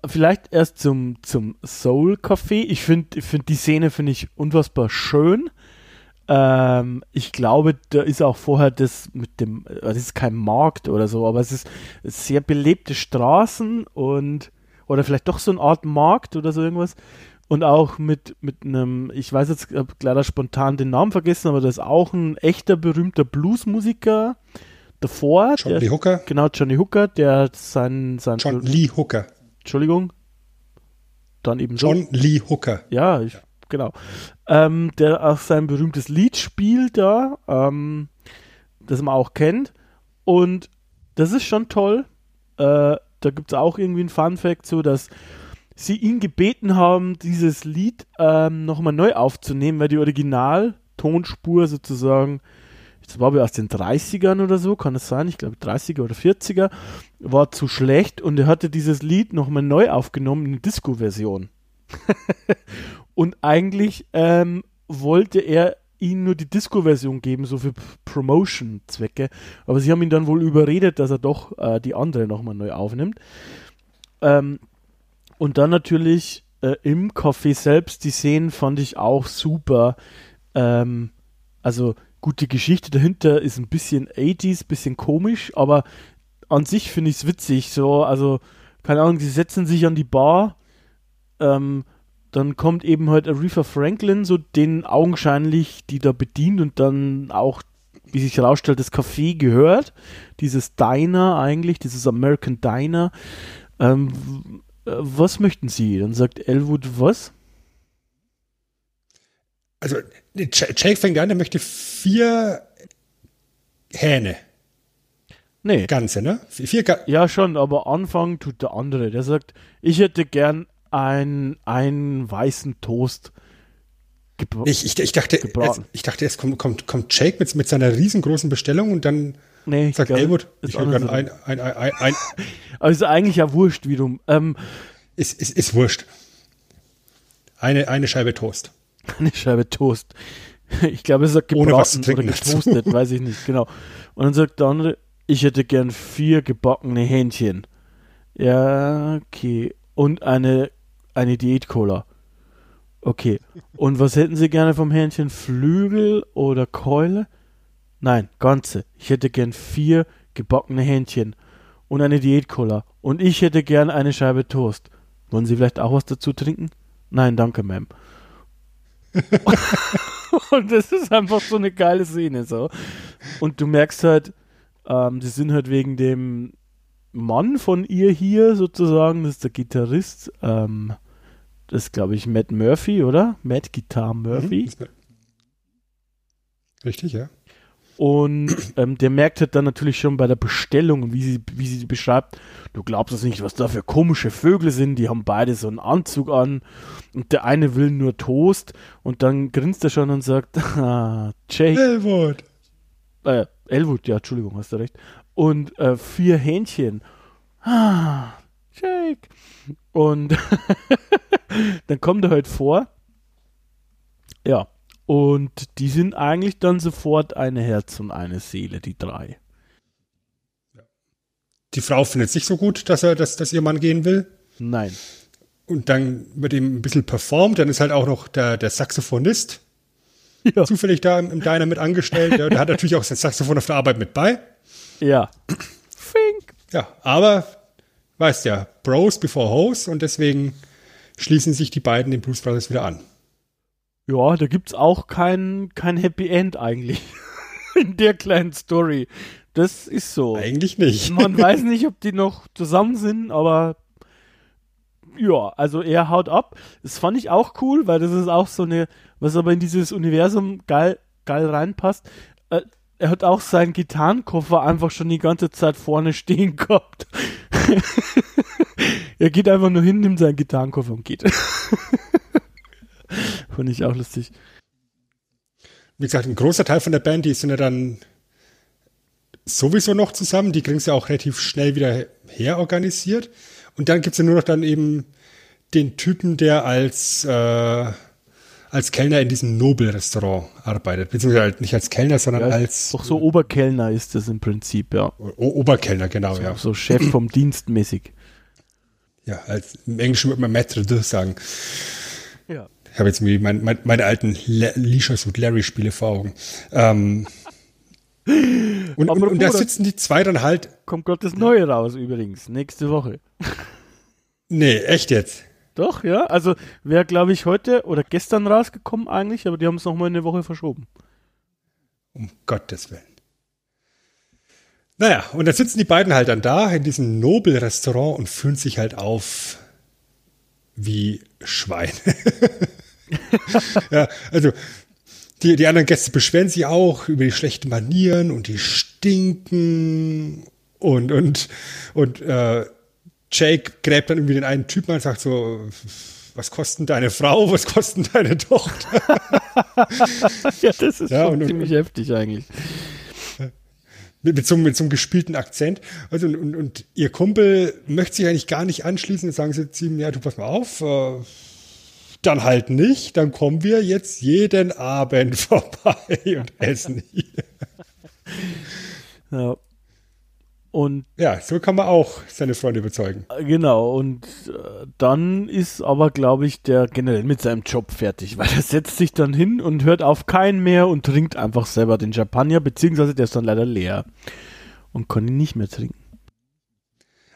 Vielleicht erst zum Soul Café. Ich finde die Szene unfassbar schön. Ich glaube, da ist auch vorher das mit dem, das ist kein Markt oder so, aber es ist sehr belebte Straßen und oder vielleicht doch so eine Art Markt oder so irgendwas. Und auch mit einem, ich weiß jetzt, habe leider spontan den Namen vergessen, aber das ist auch ein echter berühmter Bluesmusiker davor. Lee Hooker. Genau, Johnny Hooker, der sein Lee Hooker. Entschuldigung. Dann eben Lee Hooker. Ja, genau. Der auch sein berühmtes Lied spielt da, das man auch kennt. Und das ist schon toll. Da gibt es auch irgendwie einen Funfact, so dass sie ihn gebeten haben, dieses Lied nochmal neu aufzunehmen, weil die Originaltonspur sozusagen, das war aus den 30ern oder so, kann es sein, ich glaube 30er oder 40er, war zu schlecht und er hatte dieses Lied nochmal neu aufgenommen, eine Disco-Version. Und eigentlich wollte er ihnen nur die Disco-Version geben, so für Promotion-Zwecke, aber sie haben ihn dann wohl überredet, dass er doch die andere nochmal neu aufnimmt. Und dann natürlich im Café selbst, die Szenen fand ich auch super. Also gut, die Geschichte dahinter ist ein bisschen 80s, bisschen komisch, aber an sich finde ich es witzig. So, also, keine Ahnung, sie setzen sich an die Bar, dann kommt eben halt Aretha Franklin, so den augenscheinlich, die da bedient und dann auch, wie sich herausstellt, das Café gehört. Dieses Diner eigentlich, dieses American Diner. Was möchten Sie? Dann sagt Elwood, was? Also, Jake fängt an, er möchte 4 Hähne. Nee. Ganze, ne? 4 ja, schon, aber anfangen tut der andere. Der sagt, ich hätte gern einen weißen Toast gebraten. Ich dachte, jetzt kommt Jake mit seiner riesengroßen Bestellung und dann... Nee, sagt Elwood, ich habe gerade ein. Also eigentlich ja wurscht, wie du. Ist wurscht. Eine Scheibe Toast. Eine Scheibe Toast. Ich glaube, es sagt gebraten ohne was zu trinken oder getoastet, dazu. Weiß ich nicht, genau. Und dann sagt der andere, ich hätte gern 4 gebackene Hähnchen. Ja, okay. Und eine Diät-Cola. Okay. Und was hätten Sie gerne vom Hähnchen? Flügel oder Keule? Nein, ganze. Ich hätte gern 4 gebackene Hähnchen und eine Diät-Cola. Und ich hätte gern eine Scheibe Toast. Wollen Sie vielleicht auch was dazu trinken? Nein, danke, Ma'am. Und das ist einfach so eine geile Szene. So. Und du merkst halt, sie sind halt wegen dem Mann von ihr hier sozusagen, das ist der Gitarrist, das ist, glaube ich, Matt Murphy, oder? Matt Guitar Murphy. Richtig, ja. Und der merkt halt dann natürlich schon bei der Bestellung, wie sie die beschreibt, du glaubst es nicht, was da für komische Vögel sind, die haben beide so einen Anzug an und der eine will nur Toast und dann grinst er schon und sagt, ah, Jake. Elwood, ja, Entschuldigung, hast du recht. Und 4 Hähnchen. Ah, Jake. Und dann kommt er halt vor. Ja. Und die sind eigentlich dann sofort eine Herz und eine Seele, die 3. Die Frau findet es nicht so gut, dass ihr Mann gehen will. Nein. Und dann wird ihm ein bisschen performt. Dann ist halt auch noch der Saxophonist zufällig da im Diner mit angestellt. Der hat natürlich auch sein Saxophon auf der Arbeit mit bei. Ja. Fink. Ja, aber, weißt ja, Bros before Hoes. Und deswegen schließen sich die beiden den Blues Brothers wieder an. Ja, da gibt's auch kein Happy End eigentlich in der kleinen Story. Das ist so. Eigentlich nicht. Man weiß nicht, ob die noch zusammen sind, aber ja, also er haut ab. Das fand ich auch cool, weil das ist auch so eine, was aber in dieses Universum geil reinpasst. Er hat auch seinen Gitarrenkoffer einfach schon die ganze Zeit vorne stehen gehabt. Er geht einfach nur hin, nimmt seinen Gitarrenkoffer und geht. Fand ich auch lustig. Wie gesagt, ein großer Teil von der Band, die sind ja dann sowieso noch zusammen. Die kriegen es ja auch relativ schnell wieder her organisiert. Und dann gibt es ja nur noch dann eben den Typen, der als Kellner in diesem Nobel-Restaurant arbeitet. Beziehungsweise halt nicht als Kellner, sondern ja, als... Doch so Oberkellner ist das im Prinzip, ja. Oberkellner, genau, so, ja. So Chef vom Dienst mäßig. Ja, als, im Englischen würde man Maître d' sagen. Ja. Ich habe jetzt irgendwie meine alten Leisure Suit Larry-Spiele vor Augen. Und da sitzen die zwei dann halt... Kommt gerade das Neue raus übrigens, nächste Woche. Nee, echt jetzt? Doch, ja. Also wäre, glaube ich, heute oder gestern rausgekommen eigentlich, aber die haben es nochmal eine Woche verschoben. Um Gottes Willen. Naja, und da sitzen die beiden halt dann da in diesem Nobel-Restaurant und fühlen sich halt auf wie Schweine. Ja, also... Die anderen Gäste beschweren sich auch über die schlechten Manieren und die stinken und Jake gräbt dann irgendwie den einen Typen an und sagt so, was kosten deine Frau, was kosten deine Tochter? Ja, das ist ja, schon ziemlich heftig eigentlich. Mit so einem gespielten Akzent. Also, und ihr Kumpel möchte sich eigentlich gar nicht anschließen, dann sagen sie zu ihm, ja, du pass mal auf, dann halt nicht, dann kommen wir jetzt jeden Abend vorbei und essen hier. Ja. Und ja, so kann man auch seine Freunde überzeugen. Genau, und dann ist aber, glaube ich, der generell mit seinem Job fertig, weil er setzt sich dann hin und hört auf keinen mehr und trinkt einfach selber den Champagner, beziehungsweise der ist dann leider leer und kann ihn nicht mehr trinken.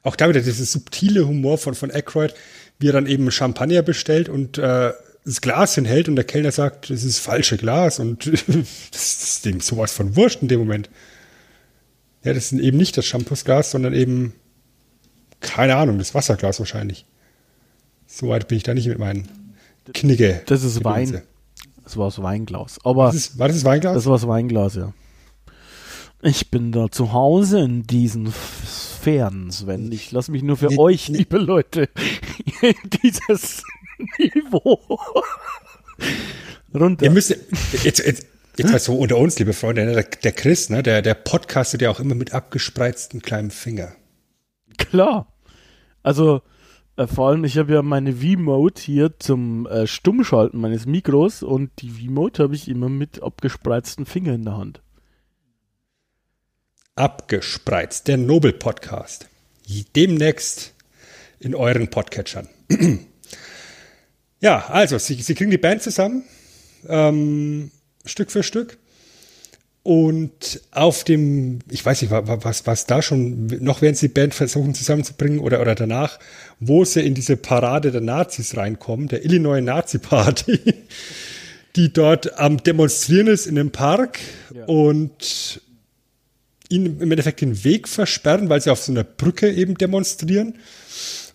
Auch da wieder dieses subtile Humor von Aykroyd, wie er dann eben Champagner bestellt und das Glas hinhält und der Kellner sagt, das ist das falsche Glas und das ist dem sowas von wurscht in dem Moment. Ja, das ist eben nicht das Shampoosglas, sondern eben, keine Ahnung, das Wasserglas wahrscheinlich. Soweit bin ich da nicht mit meinen Knigge. Das ist Wein. Minze. Das war das Weinglas. Aber war das Weinglas? Das war das Weinglas, ja. Ich bin da zu Hause in diesen Sphären, Sven. Ich lasse mich nur für euch, liebe Leute, in dieses Niveau runter. Ihr müsst, jetzt mal so unter uns, liebe Freunde, der Chris, ne, der podcastet ja auch immer mit abgespreizten kleinen Finger. Klar. Also vor allem, ich habe ja meine V-Mode hier zum Stummschalten meines Mikros und die V-Mode habe ich immer mit abgespreizten Fingern in der Hand. Abgespreizt, der Nobel-Podcast. Demnächst in euren Podcatchern. Ja, also, sie kriegen die Band zusammen, Stück für Stück. Und auf dem, ich weiß nicht, was da schon, noch während sie die Band versuchen zusammenzubringen oder danach, wo sie in diese Parade der Nazis reinkommen, der Illinois Nazi-Party, die dort am Demonstrieren ist in dem Park, ja. Und ihnen im Endeffekt den Weg versperren, weil sie auf so einer Brücke eben demonstrieren.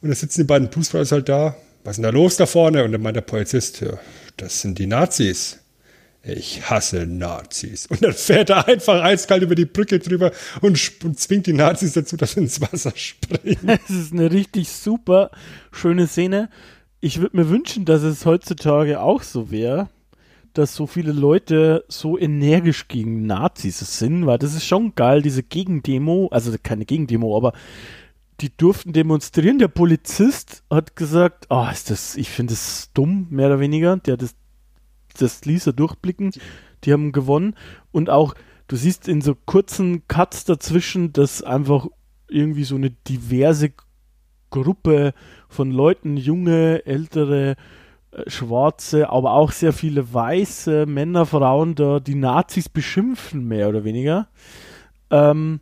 Und da sitzen die beiden Blues Brothers halt da. Was ist denn da los da vorne? Und dann meint der Polizist, ja, das sind die Nazis. Ich hasse Nazis. Und dann fährt er einfach eiskalt über die Brücke drüber und zwingt die Nazis dazu, dass sie ins Wasser springen. Das ist eine richtig super schöne Szene. Ich würde mir wünschen, dass es heutzutage auch so wäre, dass so viele Leute so energisch gegen Nazis sind, weil das ist schon geil, diese Gegendemo, also keine Gegendemo, aber die durften demonstrieren. Der Polizist hat gesagt, ich finde das dumm, mehr oder weniger. Der hat das ließ er durchblicken. Die haben gewonnen. Und auch, du siehst in so kurzen Cuts dazwischen, dass einfach irgendwie so eine diverse Gruppe von Leuten, junge, ältere, Schwarze, aber auch sehr viele weiße Männer, Frauen da, die Nazis beschimpfen, mehr oder weniger. Und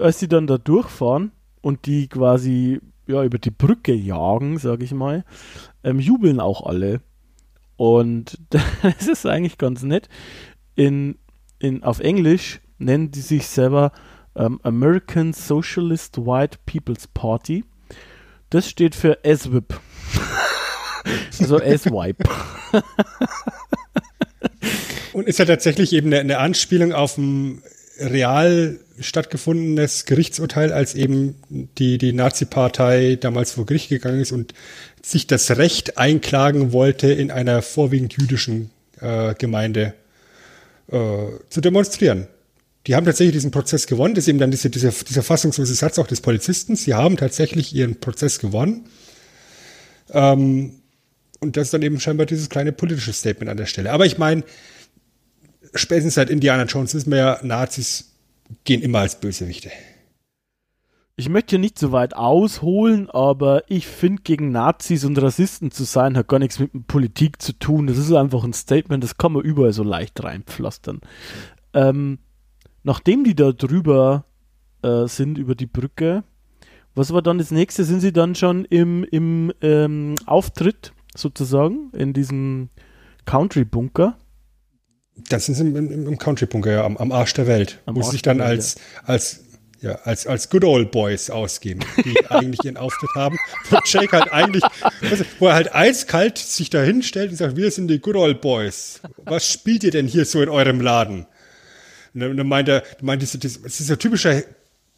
als sie dann da durchfahren und die quasi über die Brücke jagen, sag ich mal, jubeln auch alle. Und das ist eigentlich ganz nett. Auf Englisch nennen die sich selber American Socialist White People's Party. Das steht für SWIP. Also S-Wipe. Und ist ja tatsächlich eben eine Anspielung auf ein real stattgefundenes Gerichtsurteil, als eben die Nazi-Partei damals vor Gericht gegangen ist und sich das Recht einklagen wollte, in einer vorwiegend jüdischen Gemeinde zu demonstrieren. Die haben tatsächlich diesen Prozess gewonnen. Das ist eben dann dieser fassungslose Satz auch des Polizisten. Sie haben tatsächlich ihren Prozess gewonnen. Und das ist dann eben scheinbar dieses kleine politische Statement an der Stelle. Aber ich meine, spätestens seit Indiana Jones wissen wir ja, Nazis gehen immer als Bösewichte. Ich möchte hier nicht so weit ausholen, aber ich finde, gegen Nazis und Rassisten zu sein, hat gar nichts mit Politik zu tun. Das ist einfach ein Statement, das kann man überall so leicht reinpflastern. Nachdem die da drüber sind, über die Brücke, was war dann das Nächste? Sind sie dann schon im Auftritt sozusagen in diesem Country-Bunker? Das sind sie im Country-Bunker, ja, am Arsch der Welt. Wo sie sich dann als Good Old Boys ausgeben, die eigentlich ihren Auftritt haben. Wo Jake halt eigentlich, wo er halt eiskalt sich da hinstellt und sagt, wir sind die Good Old Boys. Was spielt ihr denn hier so in eurem Laden? Und dann meint er, es ist so typischer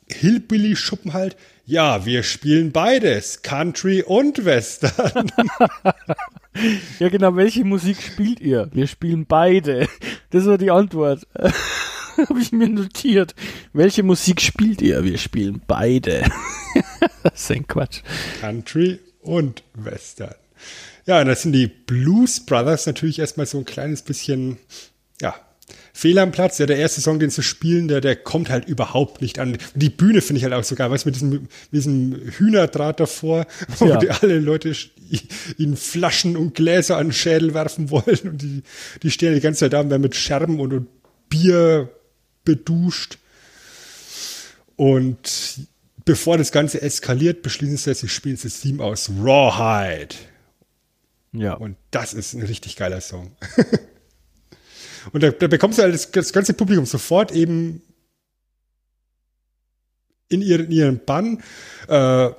Hillbilly-Schuppen halt. Ja, wir spielen beides, Country und Western. Ja genau, welche Musik spielt ihr? Wir spielen beide. Das war die Antwort. Habe ich mir notiert. Welche Musik spielt ihr? Wir spielen beide. Das ist ein Quatsch. Country und Western. Ja, und das sind die Blues Brothers natürlich erstmal so ein kleines bisschen, ja, Fehl am Platz. Ja, der erste Song, den sie spielen, der kommt halt überhaupt nicht an. Die Bühne finde ich halt auch so geil, weißt du, mit diesem Hühnerdraht davor, wo ja, die alle Leute ihnen Flaschen und Gläser an den Schädel werfen wollen und die stehen die ganze Zeit da und werden mit Scherben und Bier beduscht. Und bevor das Ganze eskaliert, beschließen sie, sie spielen das Theme aus Rawhide. Ja. Und das ist ein richtig geiler Song. Und da bekommst du halt das ganze Publikum sofort eben in ihren Bann. Da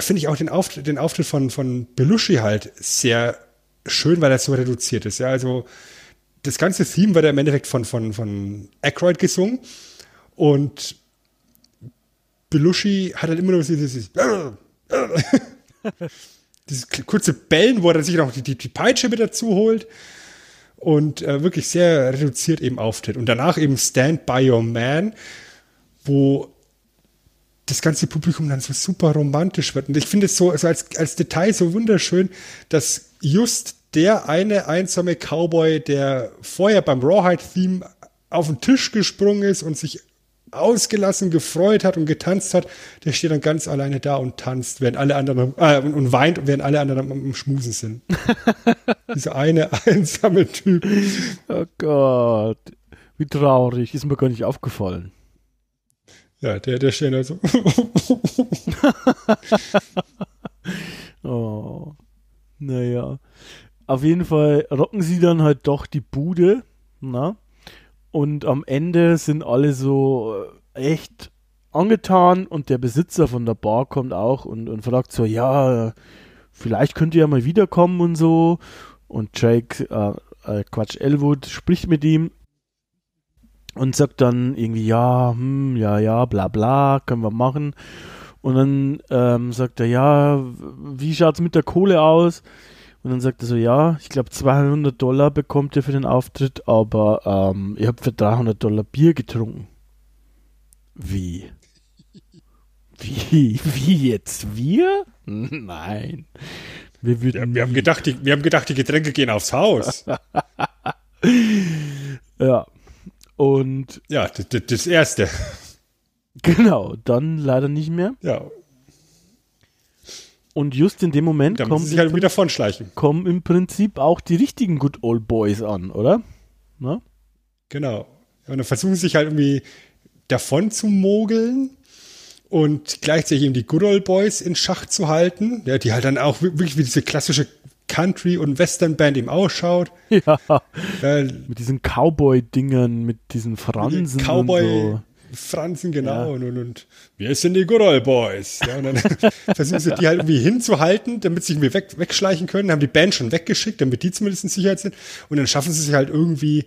finde ich auch den Auftritt von Belushi halt sehr schön, weil er so reduziert ist. Ja, also das ganze Theme wird ja im Endeffekt von Aykroyd gesungen. Und Belushi hat halt immer nur dieses dieses kurze Bellen, wo er sich noch die Peitsche mit dazu holt. Und wirklich sehr reduziert eben auftritt. Und danach eben Stand by Your Man, wo das ganze Publikum dann so super romantisch wird. Und ich finde es so also als Detail so wunderschön, dass just der eine einsame Cowboy, der vorher beim Rawhide-Theme auf den Tisch gesprungen ist und sich ausgelassen gefreut hat und getanzt hat, der steht dann ganz alleine da und tanzt, während alle anderen und weint, während alle anderen am Schmusen sind. Dieser eine einsame Typ. Oh Gott, wie traurig, ist mir gar nicht aufgefallen. Ja, der steht da so. Oh, naja. Auf jeden Fall rocken sie dann halt doch die Bude, na? Und am Ende sind alle so echt angetan und der Besitzer von der Bar kommt auch und fragt so, ja, vielleicht könnt ihr ja mal wiederkommen und so. Und Elwood spricht mit ihm und sagt dann irgendwie, bla bla, können wir machen. Und dann sagt er, ja, wie schaut's mit der Kohle aus? Und dann sagt er so, ja, ich glaube $200 bekommt ihr für den Auftritt, aber ihr habt für $300 Bier getrunken. Wie? Wie jetzt? Wir? Nein. Wir haben gedacht, die Getränke gehen aufs Haus. Ja. Und ja, das Erste. Genau, dann leider nicht mehr. Ja. Und just in dem Moment kommen im Prinzip auch die richtigen Good Old Boys an, oder? Na? Genau. Und dann versuchen sie sich halt irgendwie davon zu mogeln und gleichzeitig eben die Good Old Boys in Schach zu halten, ja, die halt dann auch wirklich wie diese klassische Country- und Western-Band ihm ausschaut. Ja, mit diesen Cowboy-Dingern, mit diesen Fransen. Cowboy-Fransen, genau. Ja. Und wir sind die Good Old Boys. Ja, und dann versuchen sie die halt irgendwie hinzuhalten, damit sie irgendwie wegschleichen können. Dann haben die Band schon weggeschickt, damit die zumindest in Sicherheit sind. Und dann schaffen sie sich halt irgendwie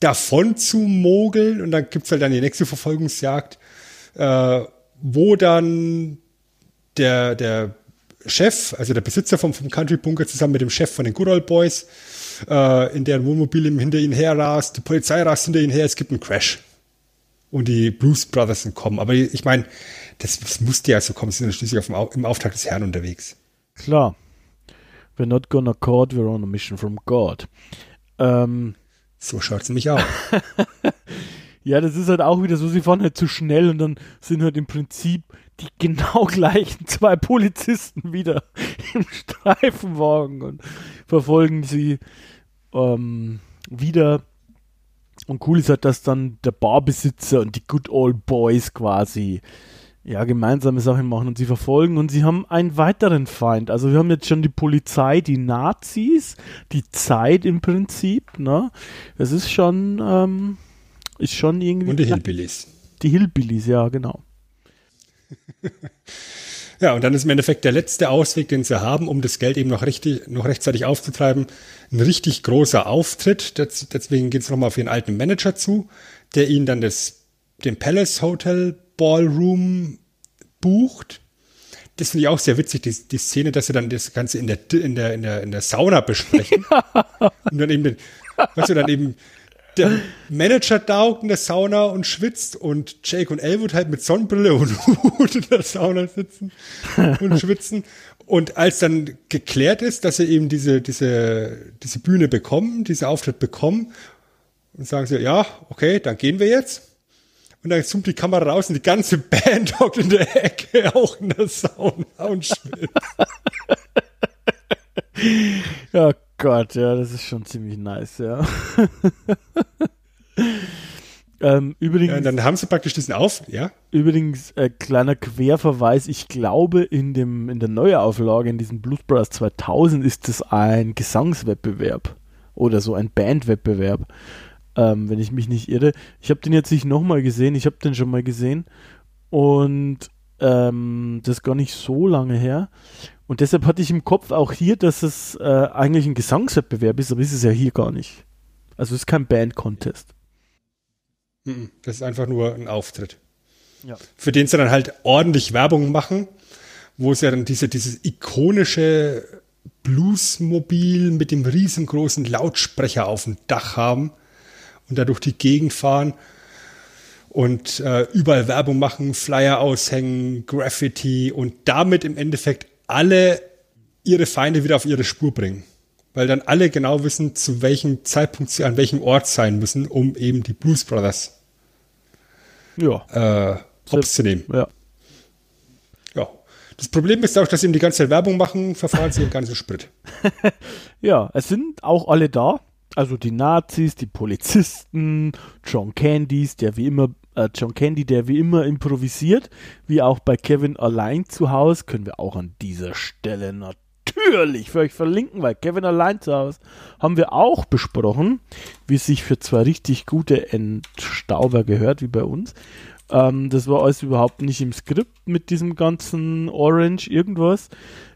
davon zu mogeln. Und dann gibt es halt dann die nächste Verfolgungsjagd, wo dann der Chef, also der Besitzer vom Country Bunker zusammen mit dem Chef von den Good Old Boys, in deren Wohnmobil hinter ihnen her rast, die Polizei rast hinter ihnen her, es gibt einen Crash. Und die Blues Brothers kommen. Aber ich meine, das musste ja so kommen, sie sind schließlich im Auftrag des Herrn unterwegs. Klar. We're not gonna court, we're on a mission from God. So schaut's nämlich aus. Ja, das ist halt auch wieder so, sie fahren halt zu schnell und dann sind halt im Prinzip die genau gleichen zwei Polizisten wieder im Streifenwagen und verfolgen sie wieder. Und cool ist halt, dass dann der Barbesitzer und die Good Old Boys quasi ja gemeinsame Sachen machen und sie verfolgen und sie haben einen weiteren Feind. Also wir haben jetzt schon die Polizei, die Nazis, die Zeit im Prinzip, ne? Das ist schon... ist schon irgendwie... Und die Hillbillies. Die Hillbillies, ja, genau. Ja, und dann ist im Endeffekt der letzte Ausweg, den sie haben, um das Geld eben noch rechtzeitig aufzutreiben, ein richtig großer Auftritt. Deswegen geht es nochmal auf ihren alten Manager zu, der ihnen dann den Palace Hotel Ballroom bucht. Das finde ich auch sehr witzig, die Szene, dass sie dann das Ganze in der Sauna besprechen. Und dann eben der Manager dauert in der Sauna und schwitzt und Jake und Elwood halt mit Sonnenbrille und Hut in der Sauna sitzen und schwitzen. Und als dann geklärt ist, dass sie eben diese Bühne bekommen, diesen Auftritt bekommen, und sagen sie, ja, okay, dann gehen wir jetzt. Und dann zoomt die Kamera raus und die ganze Band hockt in der Ecke, auch in der Sauna und schwitzt. Ja, Gott, ja, das ist schon ziemlich nice, ja. Übrigens, ja, dann haben sie praktisch diesen Auftritt, ja. Übrigens, kleiner Querverweis, ich glaube, in der Neuauflage, in diesem Blues Brothers 2000 ist das ein Gesangswettbewerb oder so ein Bandwettbewerb, wenn ich mich nicht irre. Ich habe den jetzt nicht nochmal gesehen, ich habe den schon mal gesehen und das ist gar nicht so lange her. Und deshalb hatte ich im Kopf auch hier, dass es eigentlich ein Gesangswettbewerb ist, aber ist es ja hier gar nicht. Also es ist kein Band-Contest. Das ist einfach nur ein Auftritt. Ja. Für den sie dann halt ordentlich Werbung machen, wo es ja dann dieses ikonische Bluesmobil mit dem riesengroßen Lautsprecher auf dem Dach haben und da durch die Gegend fahren und überall Werbung machen, Flyer aushängen, Graffiti und damit im Endeffekt alle ihre Feinde wieder auf ihre Spur bringen. Weil dann alle genau wissen, zu welchem Zeitpunkt sie an welchem Ort sein müssen, um eben die Blues Brothers hops zu nehmen. Ja. Ja. Das Problem ist auch, dass sie eben die ganze Zeit Werbung machen, verfahren sie den ganzen Sprit. Ja, es sind auch alle da. Also die Nazis, die Polizisten, John Candy, der wie immer improvisiert, wie auch bei Kevin allein zu Hause, können wir auch an dieser Stelle natürlich für euch verlinken, weil Kevin allein zu Hause haben wir auch besprochen, wie es sich für zwei richtig gute Entstauber gehört, wie bei uns. Das war alles überhaupt nicht im Skript mit diesem ganzen Orange irgendwas.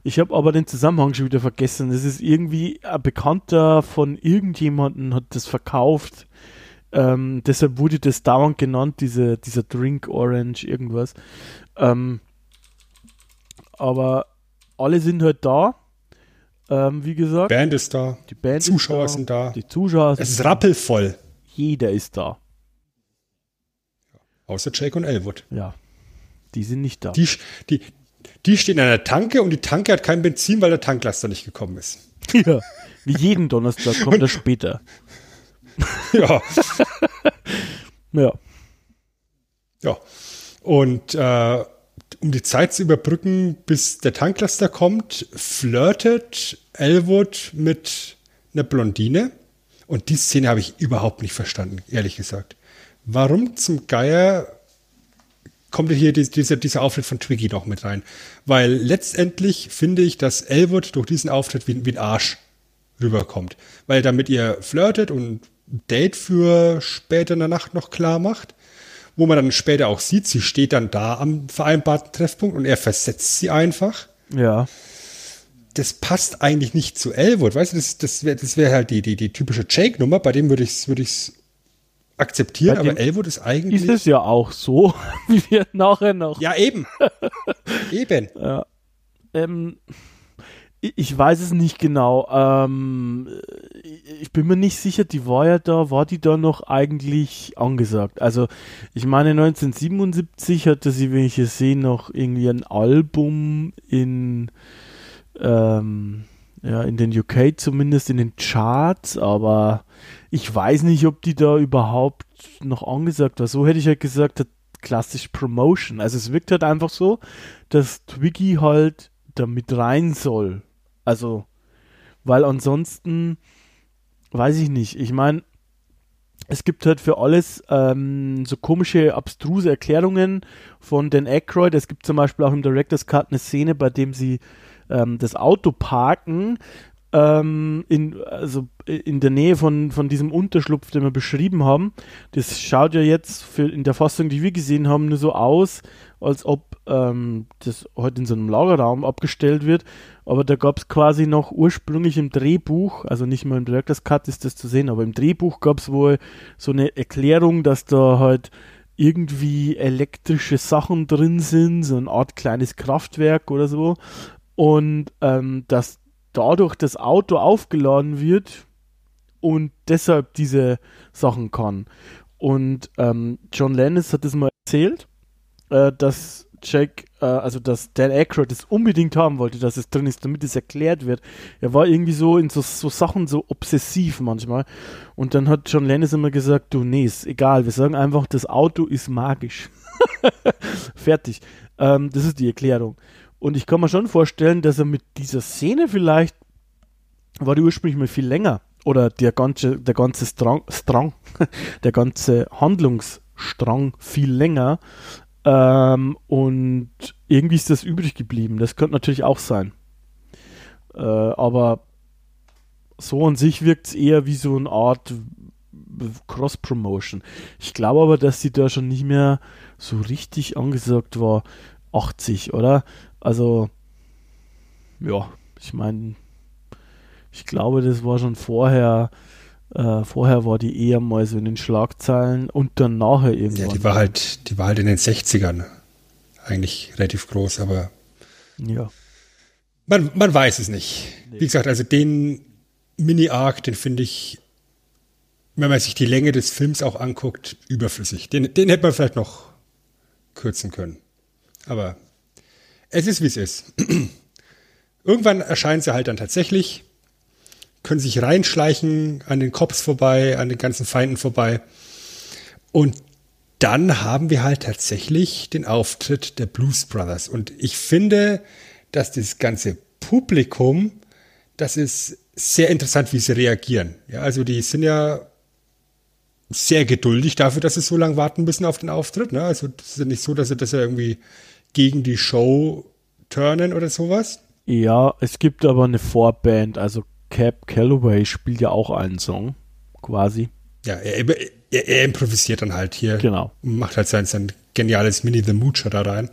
Ich habe aber den Zusammenhang schon wieder vergessen. Es ist irgendwie ein Bekannter von irgendjemandem hat das verkauft. Deshalb wurde das dauernd genannt, dieser Drink Orange, irgendwas. Aber alle sind halt da. Wie gesagt. Band ist da. Die Band Zuschauer ist da. Sind da. Die Zuschauer sind da. Es ist rappelvoll. Jeder ist da. Außer Jake und Elwood. Ja. Die sind nicht da. Die stehen an der Tanke und die Tanke hat kein Benzin, weil der Tanklaster nicht gekommen ist. Ja. Wie jeden Donnerstag kommt er später. Ja. Ja. Ja. Und um die Zeit zu überbrücken, bis der Tanklaster kommt, flirtet Elwood mit einer Blondine. Und die Szene habe ich überhaupt nicht verstanden, ehrlich gesagt. Warum zum Geier kommt hier dieser Auftritt von Twiggy noch mit rein. Weil letztendlich finde ich, dass Elwood durch diesen Auftritt wie ein Arsch rüberkommt. Weil er damit ihr flirtet und ein Date für später in der Nacht noch klar macht, wo man dann später auch sieht, sie steht dann da am vereinbarten Treffpunkt und er versetzt sie einfach. Ja. Das passt eigentlich nicht zu Elwood, weißt du, das wär halt die typische Jake-Nummer, bei dem würde ich's akzeptieren, aber Elwood ist eigentlich... Ist es ja auch so, wie wir nachher noch... Ja, eben. Eben. Ja. Ich weiß es nicht genau. Ich bin mir nicht sicher, war die da noch eigentlich angesagt? Also, ich meine, 1977 hatte sie, wenn ich es sehe, noch irgendwie ein Album in den UK zumindest, in den Charts, aber ich weiß nicht, ob die da überhaupt noch angesagt war. So hätte ich halt gesagt, klassisch Promotion. Also es wirkt halt einfach so, dass Twiggy halt da mit rein soll. Also, weil ansonsten, weiß ich nicht. Ich meine, es gibt halt für alles so komische, abstruse Erklärungen von Dan Aykroyd. Es gibt zum Beispiel auch im Director's Cut eine Szene, bei dem sie das Auto parken, in der Nähe von diesem Unterschlupf, den wir beschrieben haben. Das schaut ja jetzt in der Fassung, die wir gesehen haben, nur so aus, als ob das heute in so einem Lagerraum abgestellt wird. Aber da gab es quasi noch ursprünglich im Drehbuch, also nicht mal im Director's Cut ist das zu sehen, aber im Drehbuch gab es wohl so eine Erklärung, dass da halt irgendwie elektrische Sachen drin sind, so eine Art kleines Kraftwerk oder so. Und dass dadurch das Auto aufgeladen wird und deshalb diese Sachen kann. Und John Landis hat das mal erzählt, dass dass Dan Aykroyd das unbedingt haben wollte, dass es drin ist, damit es erklärt wird. Er war irgendwie so in so Sachen so obsessiv manchmal. Und dann hat John Landis immer gesagt, ist egal, wir sagen einfach, das Auto ist magisch. Fertig. Das ist die Erklärung. Und ich kann mir schon vorstellen, dass er mit dieser Szene vielleicht, war die ursprünglich mal viel länger, oder der ganze Strang, der ganze Handlungsstrang viel länger, und irgendwie ist das übrig geblieben. Das könnte natürlich auch sein. Aber so an sich wirkt es eher wie so eine Art Cross-Promotion. Ich glaube aber, dass sie da schon nicht mehr so richtig angesagt war, 80, oder? Also, ja, ich meine, ich glaube, das war schon vorher. Vorher war die eher mal so in den Schlagzeilen und dann nachher irgendwann. Ja, die war halt in den 60ern eigentlich relativ groß, aber ja. Man weiß es nicht. Nee. Wie gesagt, also den Mini-Arc, den finde ich, wenn man sich die Länge des Films auch anguckt, überflüssig. Den hätte man vielleicht noch kürzen können. Aber es ist, wie es ist. Irgendwann erscheinen sie halt dann tatsächlich, können sich reinschleichen, an den Cops vorbei, an den ganzen Feinden vorbei. Und dann haben wir halt tatsächlich den Auftritt der Blues Brothers. Und ich finde, dass das ganze Publikum, das ist sehr interessant, wie sie reagieren. Ja, also die sind ja sehr geduldig dafür, dass sie so lange warten müssen auf den Auftritt. Ne? Also es ist ja nicht so, dass sie das ja irgendwie gegen die Show turnen oder sowas. Ja, es gibt aber eine Vorband, also Cab Calloway spielt ja auch einen Song, quasi. Ja, er improvisiert dann halt hier. Genau. Und macht halt sein geniales Mini The Moocher da rein.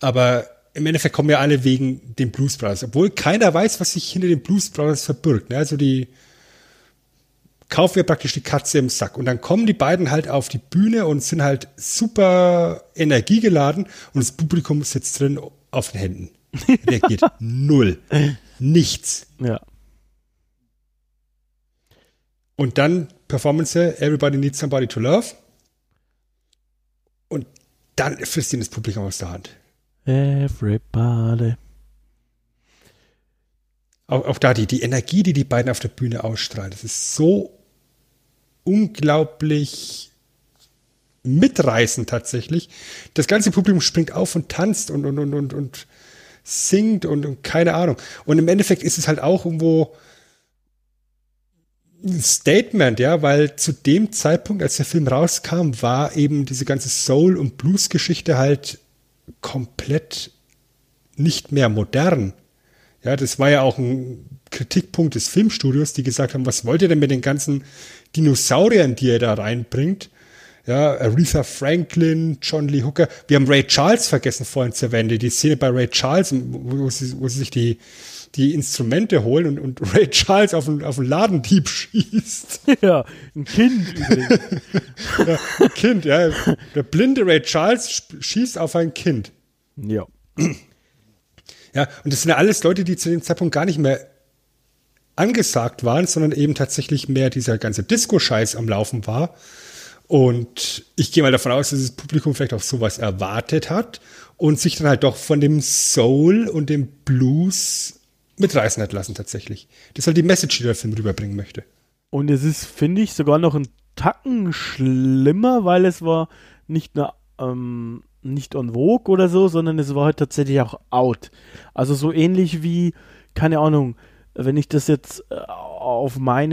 Aber im Endeffekt kommen ja alle wegen den Blues Brothers, obwohl keiner weiß, was sich hinter den Blues Brothers verbirgt. Ne? Also die kaufen ja praktisch die Katze im Sack. Und dann kommen die beiden halt auf die Bühne und sind halt super energiegeladen und das Publikum sitzt drin auf den Händen. Reagiert null. Nichts. Ja. Und dann Performance, Everybody Needs Somebody to Love. Und dann frisst ihn das Publikum aus der Hand. Everybody. Auch da die Energie, die beiden auf der Bühne ausstrahlen, das ist so unglaublich mitreißend tatsächlich. Das ganze Publikum springt auf und tanzt und singt und keine Ahnung. Und im Endeffekt ist es halt auch irgendwo Statement, ja, weil zu dem Zeitpunkt, als der Film rauskam, war eben diese ganze Soul- und Blues-Geschichte halt komplett nicht mehr modern. Ja, das war ja auch ein Kritikpunkt des Filmstudios, die gesagt haben, was wollt ihr denn mit den ganzen Dinosauriern, die ihr da reinbringt? Ja, Aretha Franklin, John Lee Hooker. Wir haben Ray Charles vergessen vorhin zu erwähnen. Die Szene bei Ray Charles, wo sie sich die Instrumente holen und Ray Charles auf den Ladendieb schießt. Ja, ein Kind übrigens. Ja, ein Kind, ja. Der blinde Ray Charles schießt auf ein Kind. Ja. Ja, und das sind ja alles Leute, die zu dem Zeitpunkt gar nicht mehr angesagt waren, sondern eben tatsächlich mehr dieser ganze Disco-Scheiß am Laufen war. Und ich gehe mal davon aus, dass das Publikum vielleicht auch sowas erwartet hat und sich dann halt doch von dem Soul und dem Blues mitreißen hat lassen tatsächlich. Das ist halt die Message, die der Film rüberbringen möchte. Und es ist, finde ich, sogar noch ein Tacken schlimmer, weil es war nicht eine nicht on vogue oder so, sondern es war halt tatsächlich auch out. Also so ähnlich wie, keine Ahnung, wenn ich das jetzt auf mein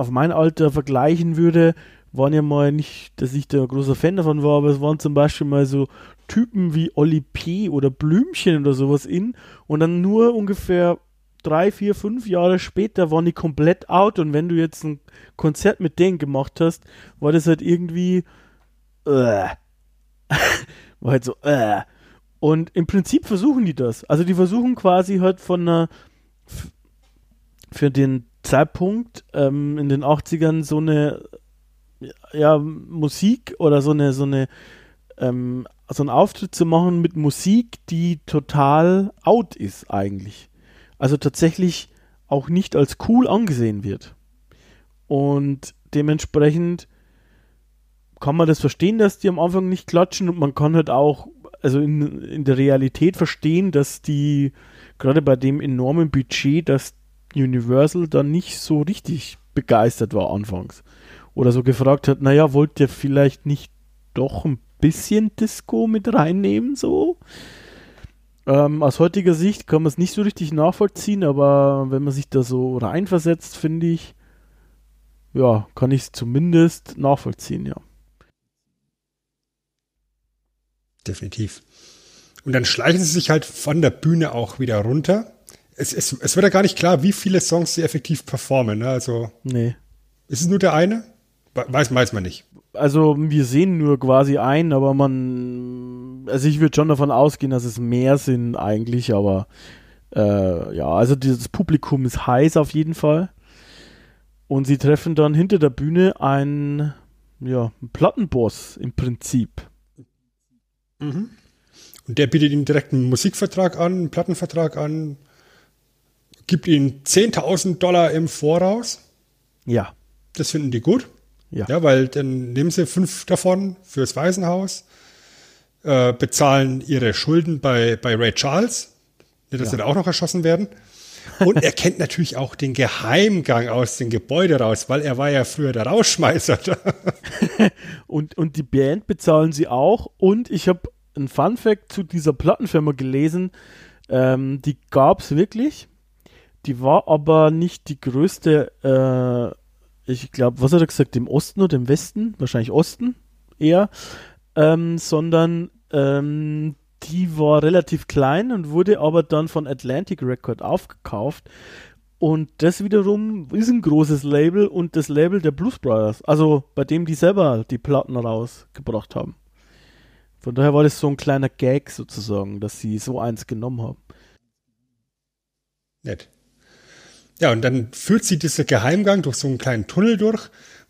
Alter vergleichen würde, waren ja mal nicht, dass ich da ein großer Fan davon war, aber es waren zum Beispiel mal so Typen wie Oli P. oder Blümchen oder sowas in und dann nur ungefähr 3, 4, 5 Jahre später waren die komplett out und wenn du jetzt ein Konzert mit denen gemacht hast, war das halt irgendwie war halt so und im Prinzip versuchen die das. Also die versuchen quasi halt von einer für den Zeitpunkt in den 80ern so eine Musik oder so einen Auftritt zu machen mit Musik, die total out ist eigentlich. Also tatsächlich auch nicht als cool angesehen wird. Und dementsprechend kann man das verstehen, dass die am Anfang nicht klatschen und man kann halt auch also in der Realität verstehen, dass die gerade bei dem enormen Budget, dass Universal dann nicht so richtig begeistert war anfangs. Oder so gefragt hat, naja, wollt ihr vielleicht nicht doch ein bisschen Disco mit reinnehmen, so? Aus heutiger Sicht kann man es nicht so richtig nachvollziehen, aber wenn man sich da so reinversetzt, finde ich, ja, kann ich es zumindest nachvollziehen, ja. Definitiv. Und dann schleichen sie sich halt von der Bühne auch wieder runter. Es wird ja gar nicht klar, wie viele Songs sie effektiv performen, ne? Also, nee. Ist es nur der eine? Weiß man nicht. Also wir sehen nur quasi einen, aber ich würde schon davon ausgehen, dass es mehr sind eigentlich, aber also das Publikum ist heiß auf jeden Fall und sie treffen dann hinter der Bühne einen Plattenboss im Prinzip. Mhm. Und der bietet ihnen direkt einen Musikvertrag an, einen Plattenvertrag an, gibt ihnen $10.000 im Voraus. Ja. Das finden die gut. Ja. Ja, weil dann nehmen sie 5 davon fürs Waisenhaus, bezahlen ihre Schulden bei Ray Charles, dass sie da auch noch erschossen werden. Und er kennt natürlich auch den Geheimgang aus dem Gebäude raus, weil er war ja früher der Rausschmeißer. und die Band bezahlen sie auch. Und ich habe einen Funfact zu dieser Plattenfirma gelesen. Die gab es wirklich. Die war aber nicht die größte, ich glaube, was hat er gesagt, im Osten oder im Westen? Wahrscheinlich Osten eher, sondern die war relativ klein und wurde aber dann von Atlantic Record aufgekauft und das wiederum ist ein großes Label und das Label der Blues Brothers, also bei dem die selber die Platten rausgebracht haben. Von daher war das so ein kleiner Gag sozusagen, dass sie so eins genommen haben. Nett. Ja, und dann führt sie diesen Geheimgang durch so einen kleinen Tunnel durch,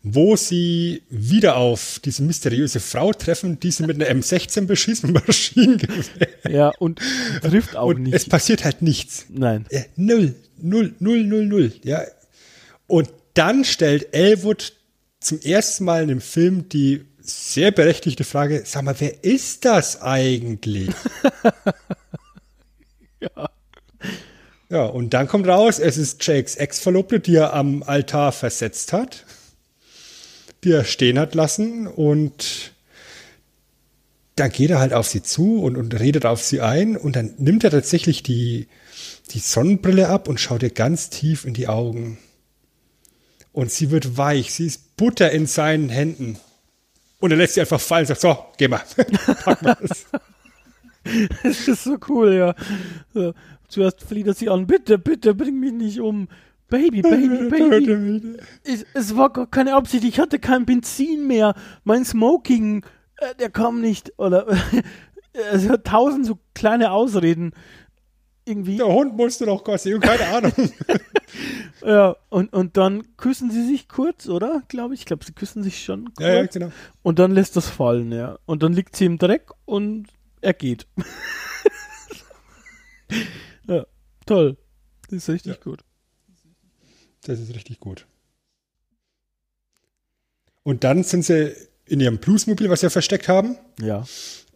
wo sie wieder auf diese mysteriöse Frau treffen, die sie mit einer M16 beschießt, mit Maschinengewehr. Ja, und trifft auch nicht. Es passiert halt nichts. Nein. Ja, 0, 0, 0, 0, 0, ja. Und dann stellt Elwood zum ersten Mal in dem Film die sehr berechtigte Frage, sag mal, wer ist das eigentlich? Ja. Ja, und dann kommt raus, es ist Jakes Ex-Verlobte, die er am Altar versetzt hat, die er stehen hat lassen und dann geht er halt auf sie zu und redet auf sie ein und dann nimmt er tatsächlich die Sonnenbrille ab und schaut ihr ganz tief in die Augen. Und sie wird weich, sie ist Butter in seinen Händen. Und er lässt sie einfach fallen und sagt, so, geh mal, pack mal das. Das ist so cool, ja. So. Zuerst flieht er sie an, bitte, bitte, bring mich nicht um. Baby, Baby, Baby. Es war gar keine Absicht, ich hatte kein Benzin mehr. Mein Smoking, der kam nicht. Oder es hat tausend so kleine Ausreden. Irgendwie. Der Hund musste doch kosten, keine Ahnung. Ja, und dann küssen sie sich kurz, oder? Glaube ich. Ich glaube, sie küssen sich schon kurz. Ja, genau. Und dann lässt das fallen, ja. Und dann liegt sie im Dreck und er geht. Ja, toll. Das ist richtig gut. Das ist richtig gut. Und dann sind sie in ihrem Bluesmobil, was sie versteckt haben. Ja.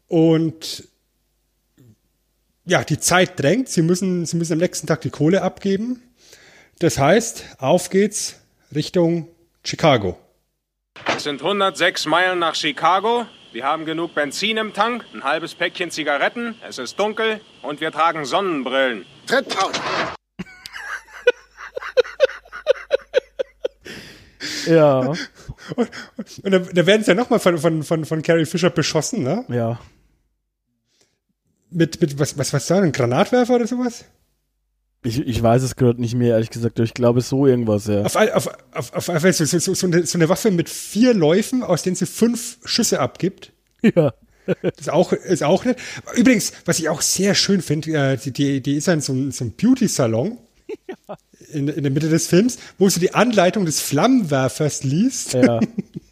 Und ja, die Zeit drängt. Sie müssen am nächsten Tag die Kohle abgeben. Das heißt, auf geht's Richtung Chicago. Es sind 106 Meilen nach Chicago. Wir haben genug Benzin im Tank, ein halbes Päckchen Zigaretten, es ist dunkel und wir tragen Sonnenbrillen. Trittpause. Ja. Und da werden sie ja nochmal von Carrie Fisher beschossen, ne? Ja. Mit was da, ein Granatwerfer oder sowas? Ich weiß es gerade nicht mehr, ehrlich gesagt. Ich glaube, so irgendwas, ja. So eine Waffe mit 4 Läufen, aus denen sie 5 Schüsse abgibt. Ja. Das ist auch nett. Übrigens, was ich auch sehr schön finde, die ist in so einem Beauty-Salon ja. in der Mitte des Films, wo sie die Anleitung des Flammenwerfers liest. Ja,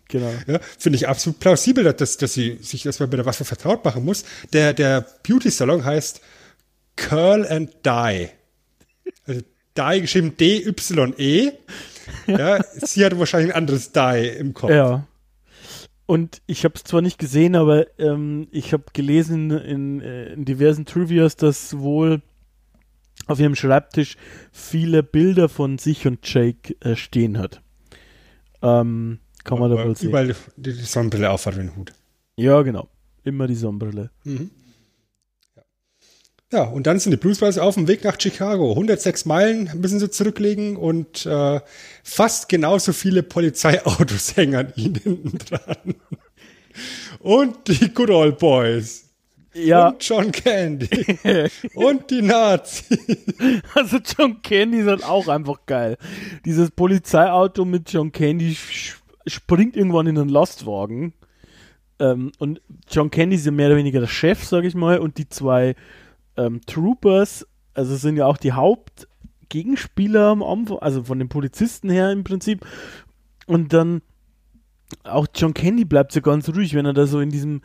genau. Ja, finde ich absolut plausibel, dass sie sich das mal mit der Waffe vertraut machen muss. Der Beauty-Salon heißt Curl and Dye. Also Dye geschrieben D-Y-E. Ja, sie hatte wahrscheinlich ein anderes Dye im Kopf. Ja. Und ich habe es zwar nicht gesehen, aber ich habe gelesen in diversen Trivias, dass wohl auf ihrem Schreibtisch viele Bilder von sich und Jake stehen hat. Kann man da wohl sehen. Überall die Sonnenbrille aufhat mit dem Hut. Ja, genau. Immer die Sonnenbrille. Mhm. Ja, und dann sind die Blues Brothers auf dem Weg nach Chicago. 106 Meilen müssen sie zurücklegen und fast genauso viele Polizeiautos hängen an ihnen hinten dran. Und die Good Old Boys. Ja. Und John Candy. Und die Nazis. Also John Candy ist halt auch einfach geil. Dieses Polizeiauto mit John Candy springt irgendwann in einen Lastwagen. Und John Candy ist ja mehr oder weniger der Chef, sag ich mal, und die zwei Troopers, also sind ja auch die Hauptgegenspieler am Anfang, also von den Polizisten her im Prinzip. Und dann auch John Candy bleibt so ganz ruhig, wenn er da so in diesem,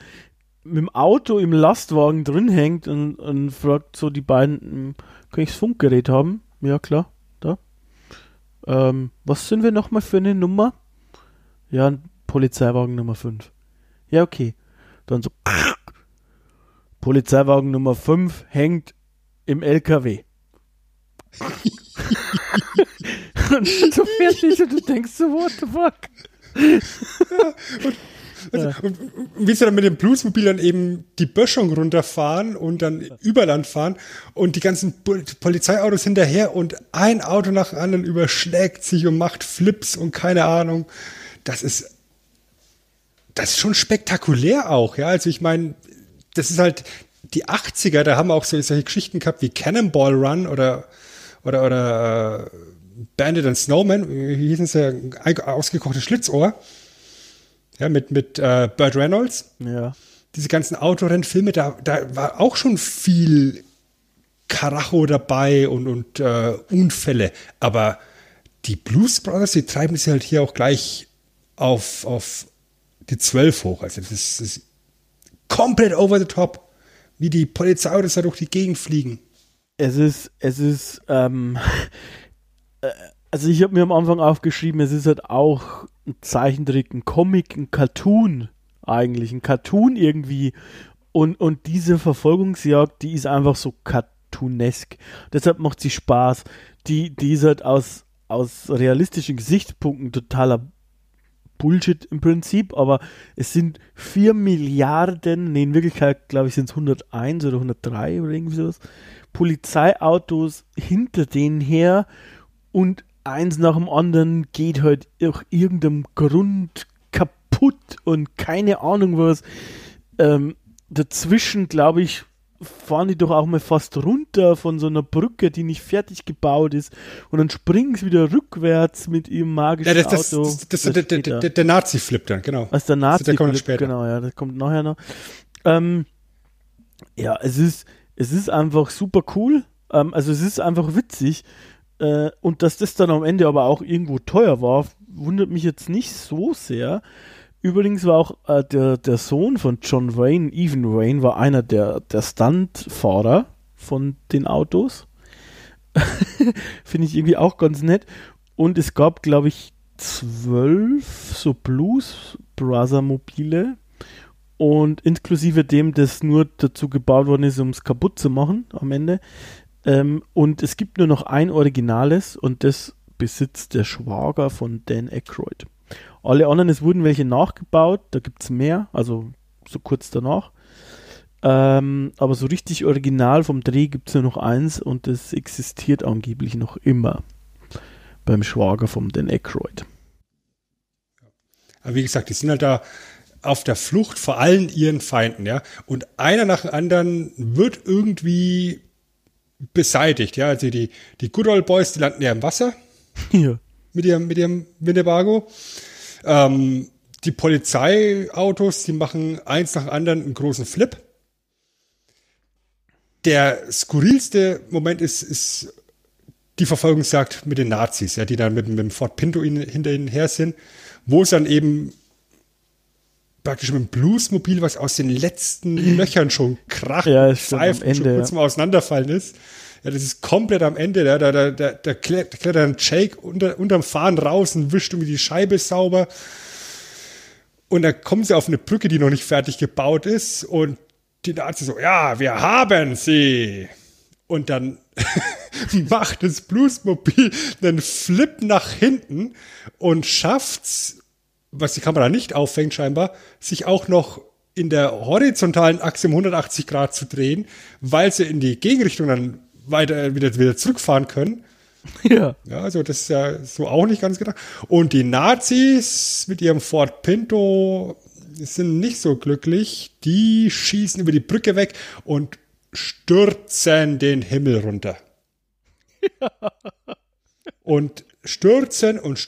mit dem Auto im Lastwagen drin hängt und fragt so die beiden, kann ich das Funkgerät haben? Ja, klar, da. Was sind wir nochmal für eine Nummer? Ja, Polizeiwagen Nummer 5. Ja, okay. Dann so Polizeiwagen Nummer 5 hängt im LKW. Und du fährst dich und du denkst so, what the fuck? Ja, und wie sie dann mit dem Bluesmobil dann eben die Böschung runterfahren und dann Überland fahren und die ganzen Polizeiautos hinterher und ein Auto nach dem anderen überschlägt sich und macht Flips und keine Ahnung. Das ist schon spektakulär auch, ja. Also ich meine, das ist halt die 80er, da haben wir auch solche Geschichten gehabt wie Cannonball Run oder Bandit and Snowman, wie hießen es ja, ausgekochtes Schlitzohr, ja, mit Burt Reynolds. Ja. Diese ganzen Autorennfilme, da war auch schon viel Karacho dabei und Unfälle, aber die Blues Brothers, die treiben sie halt hier auch gleich auf die 12 hoch, also das ist komplett over the top, wie die Polizeiautos da durch die Gegend fliegen. Also ich habe mir am Anfang aufgeschrieben, es ist halt auch ein Zeichentrick, ein Comic, ein Cartoon eigentlich, ein Cartoon irgendwie. Und diese Verfolgungsjagd, die ist einfach so cartoonesk. Deshalb macht sie Spaß. Die ist halt aus realistischen Gesichtspunkten totaler Bullshit im Prinzip, aber es sind 4 Milliarden, in Wirklichkeit glaube ich sind es 101 oder 103 oder irgendwie sowas, Polizeiautos hinter denen her und eins nach dem anderen geht halt aus irgendeinem Grund kaputt und keine Ahnung was. Dazwischen, glaube ich, fahren die doch auch mal fast runter von so einer Brücke, die nicht fertig gebaut ist, und dann springen sie wieder rückwärts mit ihrem magischen Auto. Der Nazi-Flip dann, genau. Also der Nazi-Flip, genau, ja, das kommt nachher noch. Ja, es ist einfach super cool, also es ist einfach witzig, und dass das dann am Ende aber auch irgendwo teuer war, wundert mich jetzt nicht so sehr. Übrigens war auch der Sohn von John Wayne, Evan Wayne, war einer der Stuntfahrer von den Autos. Finde ich irgendwie auch ganz nett. Und es gab, glaube ich, 12 so Blues Brothers Mobile, und inklusive dem, das nur dazu gebaut worden ist, um es kaputt zu machen am Ende. Und es gibt nur noch ein Originales, und das besitzt der Schwager von Dan Aykroyd. Alle anderen, es wurden welche nachgebaut, da gibt es mehr, also so kurz danach. Aber so richtig original vom Dreh gibt es nur noch eins, und das existiert angeblich noch immer beim Schwager von Dan Aykroyd. Aber wie gesagt, die sind halt da auf der Flucht vor allen ihren Feinden, ja. Und einer nach dem anderen wird irgendwie beseitigt, ja. Also die Good Old Boys, die landen ja im Wasser. Ja. Mit ihrem Winnebago. Die Polizeiautos, die machen eins nach dem anderen einen großen Flip. Der skurrilste Moment ist die Verfolgungsjagd mit den Nazis, ja, die dann mit dem Ford Pinto hinter ihnen her sind, wo es dann eben praktisch mit dem Bluesmobil, was aus den letzten Löchern schon kracht, ja, pfeift, Ende, schon kurz mal auseinanderfallen ist. Ja, das ist komplett am Ende. Ja. Da klettert dann Jake unterm Fahren raus und wischt irgendwie die Scheibe sauber. Und dann kommen sie auf eine Brücke, die noch nicht fertig gebaut ist. Und die Nazis so, ja, wir haben sie. Und dann macht das Bluesmobil einen Flip nach hinten und schafft's, was die Kamera nicht auffängt scheinbar, sich auch noch in der horizontalen Achse um 180 Grad zu drehen, weil sie in die Gegenrichtung dann weiter wieder zurückfahren können. Ja, also das ist ja so auch nicht ganz gedacht. Und die Nazis mit ihrem Ford Pinto sind nicht so glücklich. Die schießen über die Brücke weg und stürzen den Himmel runter. Ja. Und stürzen und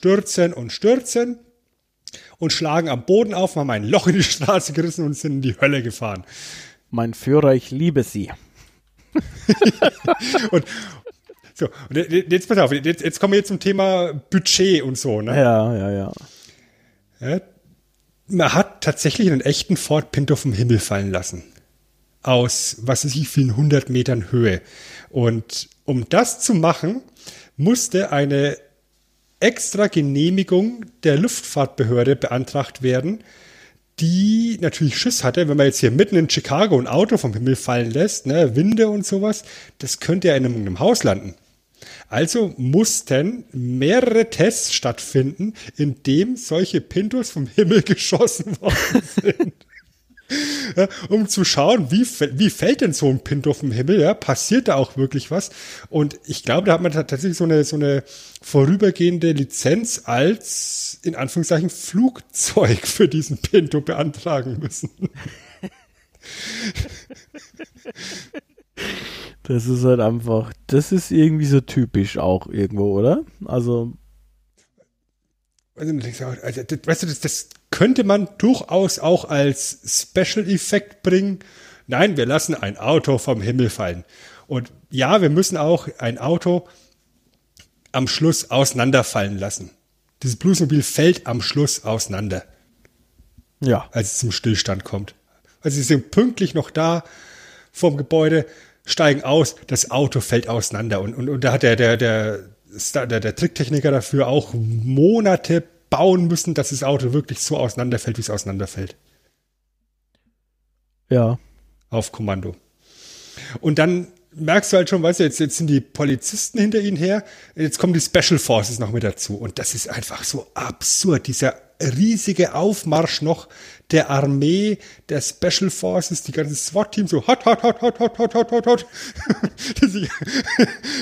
schlagen am Boden auf, haben ein Loch in die Straße gerissen und sind in die Hölle gefahren. Mein Führer, ich liebe Sie. und jetzt pass auf, jetzt kommen wir jetzt zum Thema Budget und so, ne? Ja. Man hat tatsächlich einen echten Ford Pinto vom Himmel fallen lassen. Aus, was weiß ich, vielen 100 Metern Höhe. Und um das zu machen, musste eine extra Genehmigung der Luftfahrtbehörde beantragt werden, die natürlich Schiss hatte, wenn man jetzt hier mitten in Chicago ein Auto vom Himmel fallen lässt, ne, Winde und sowas, das könnte ja in einem Haus landen. Also mussten mehrere Tests stattfinden, in dem solche Pintos vom Himmel geschossen worden sind. Ja, um zu schauen, wie fällt denn so ein Pinto vom Himmel, ja? Passiert da auch wirklich was? Und ich glaube, da hat man tatsächlich so eine vorübergehende Lizenz als, in Anführungszeichen, Flugzeug für diesen Pinto beantragen müssen. Das ist halt einfach, das ist irgendwie so typisch auch irgendwo, oder? Also weißt du, das könnte man durchaus auch als Special-Effekt bringen. Nein, wir lassen ein Auto vom Himmel fallen. Und ja, wir müssen auch ein Auto am Schluss auseinanderfallen lassen. Dieses Bluesmobil fällt am Schluss auseinander. Ja. Als es zum Stillstand kommt. Also sie sind pünktlich noch da vorm Gebäude, steigen aus, das Auto fällt auseinander. Und da hat der Tricktechniker dafür auch Monate bauen müssen, dass das Auto wirklich so auseinanderfällt, wie es auseinanderfällt. Ja. Auf Kommando. Und dann merkst du halt schon, weißt du, jetzt sind die Polizisten hinter ihnen her, jetzt kommen die Special Forces noch mit dazu. Und das ist einfach so absurd, dieser riesige Aufmarsch noch der Armee, der Special Forces, die ganzen SWAT-Teams so hot,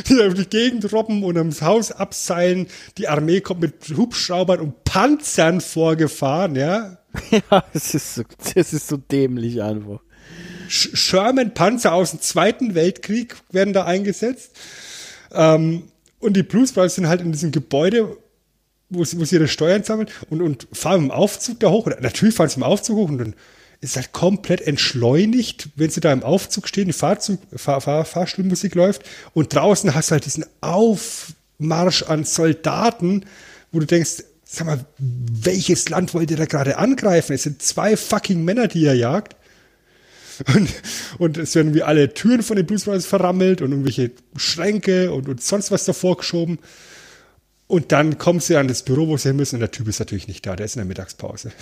die auf die Gegend robben und ums Haus abseilen. Die Armee kommt mit Hubschraubern und Panzern vorgefahren, ja. Ja, es ist so dämlich einfach. Sherman-Panzer aus dem Zweiten Weltkrieg werden da eingesetzt. Und die Blues Brothers sind halt in diesem Gebäude, wo sie ihre Steuern sammeln und fahren im Aufzug da hoch. Und natürlich fahren sie im Aufzug hoch und dann ist halt komplett entschleunigt, wenn sie da im Aufzug stehen, die Fahrstuhlmusik läuft und draußen hast du halt diesen Aufmarsch an Soldaten, wo du denkst, sag mal, welches Land wollt ihr da gerade angreifen? Es sind 2 fucking Männer, die ihr jagt. Und es werden wie alle Türen von den Blues Brothers verrammelt und irgendwelche Schränke und sonst was davor geschoben. Und dann kommen sie an das Büro, wo sie hin müssen und der Typ ist natürlich nicht da, der ist in der Mittagspause.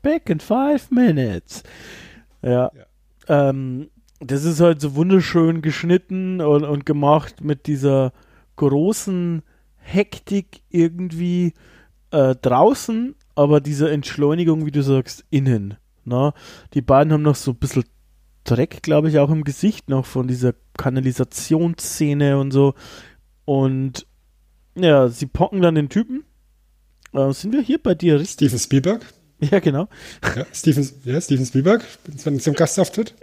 Back in 5 minutes. Ja. Ja. Das ist halt so wunderschön geschnitten und gemacht mit dieser großen Hektik irgendwie draußen, aber dieser Entschleunigung, wie du sagst, innen. Na, die beiden haben noch so ein bisschen Dreck, glaube ich, auch im Gesicht noch von dieser Kanalisationsszene und so. Und ja, sie pocken dann den Typen. Sind wir hier bei dir, richtig? Steven Spielberg? Ja, genau. Ja, Steven Spielberg, wenn es im Gastauftritt.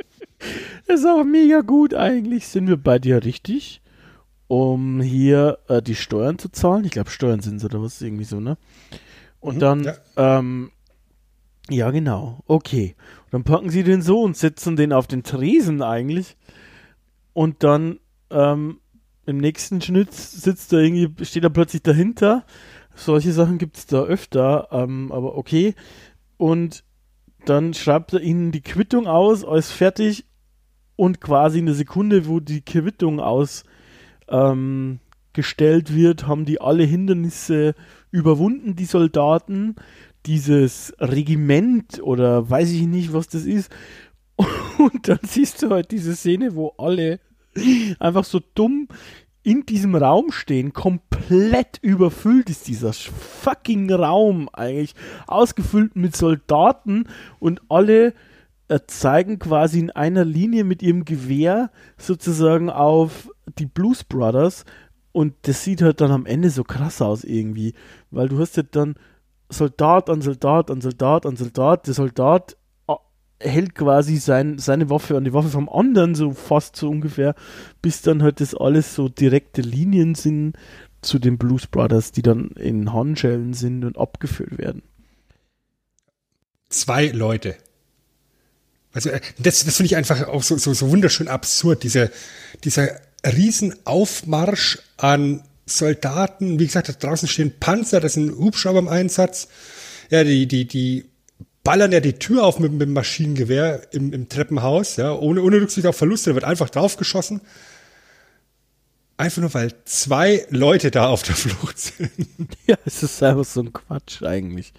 Das ist auch mega gut eigentlich. Sind wir bei dir richtig, um hier die Steuern zu zahlen? Ich glaube, Steuern sind es oder was, irgendwie so, ne? Und dann, ja. Ja, genau. Okay. Und dann packen sie den so und setzen den auf den Tresen eigentlich. Und dann im nächsten Schnitt steht er plötzlich dahinter. Solche Sachen gibt es da öfter, aber okay. Und dann schreibt er ihnen die Quittung aus, alles fertig. Und quasi in der Sekunde, wo die Quittung ausgestellt wird, haben die alle Hindernisse überwunden, die Soldaten. Dieses Regiment oder weiß ich nicht, was das ist. Und dann siehst du halt diese Szene, wo alle einfach so dumm in diesem Raum stehen. Komplett überfüllt ist dieser fucking Raum eigentlich. Ausgefüllt mit Soldaten und alle zeigen quasi in einer Linie mit ihrem Gewehr sozusagen auf die Blues Brothers. Und das sieht halt dann am Ende so krass aus irgendwie. Weil du hast ja dann Soldat an Soldat an Soldat an Soldat. Der Soldat hält quasi seine Waffe an die Waffe vom anderen, so fast so ungefähr, bis dann halt das alles so direkte Linien sind zu den Blues Brothers, die dann in Handschellen sind und abgeführt werden. 2 Leute. Also das finde ich einfach auch so wunderschön absurd, dieser Riesenaufmarsch an Soldaten, wie gesagt, da draußen stehen Panzer, das sind Hubschrauber im Einsatz. Ja, die ballern ja die Tür auf mit dem Maschinengewehr im Treppenhaus, ja, ohne Rücksicht auf Verluste, da wird einfach draufgeschossen. Einfach nur, weil 2 Leute da auf der Flucht sind. Ja, es ist einfach so ein Quatsch eigentlich.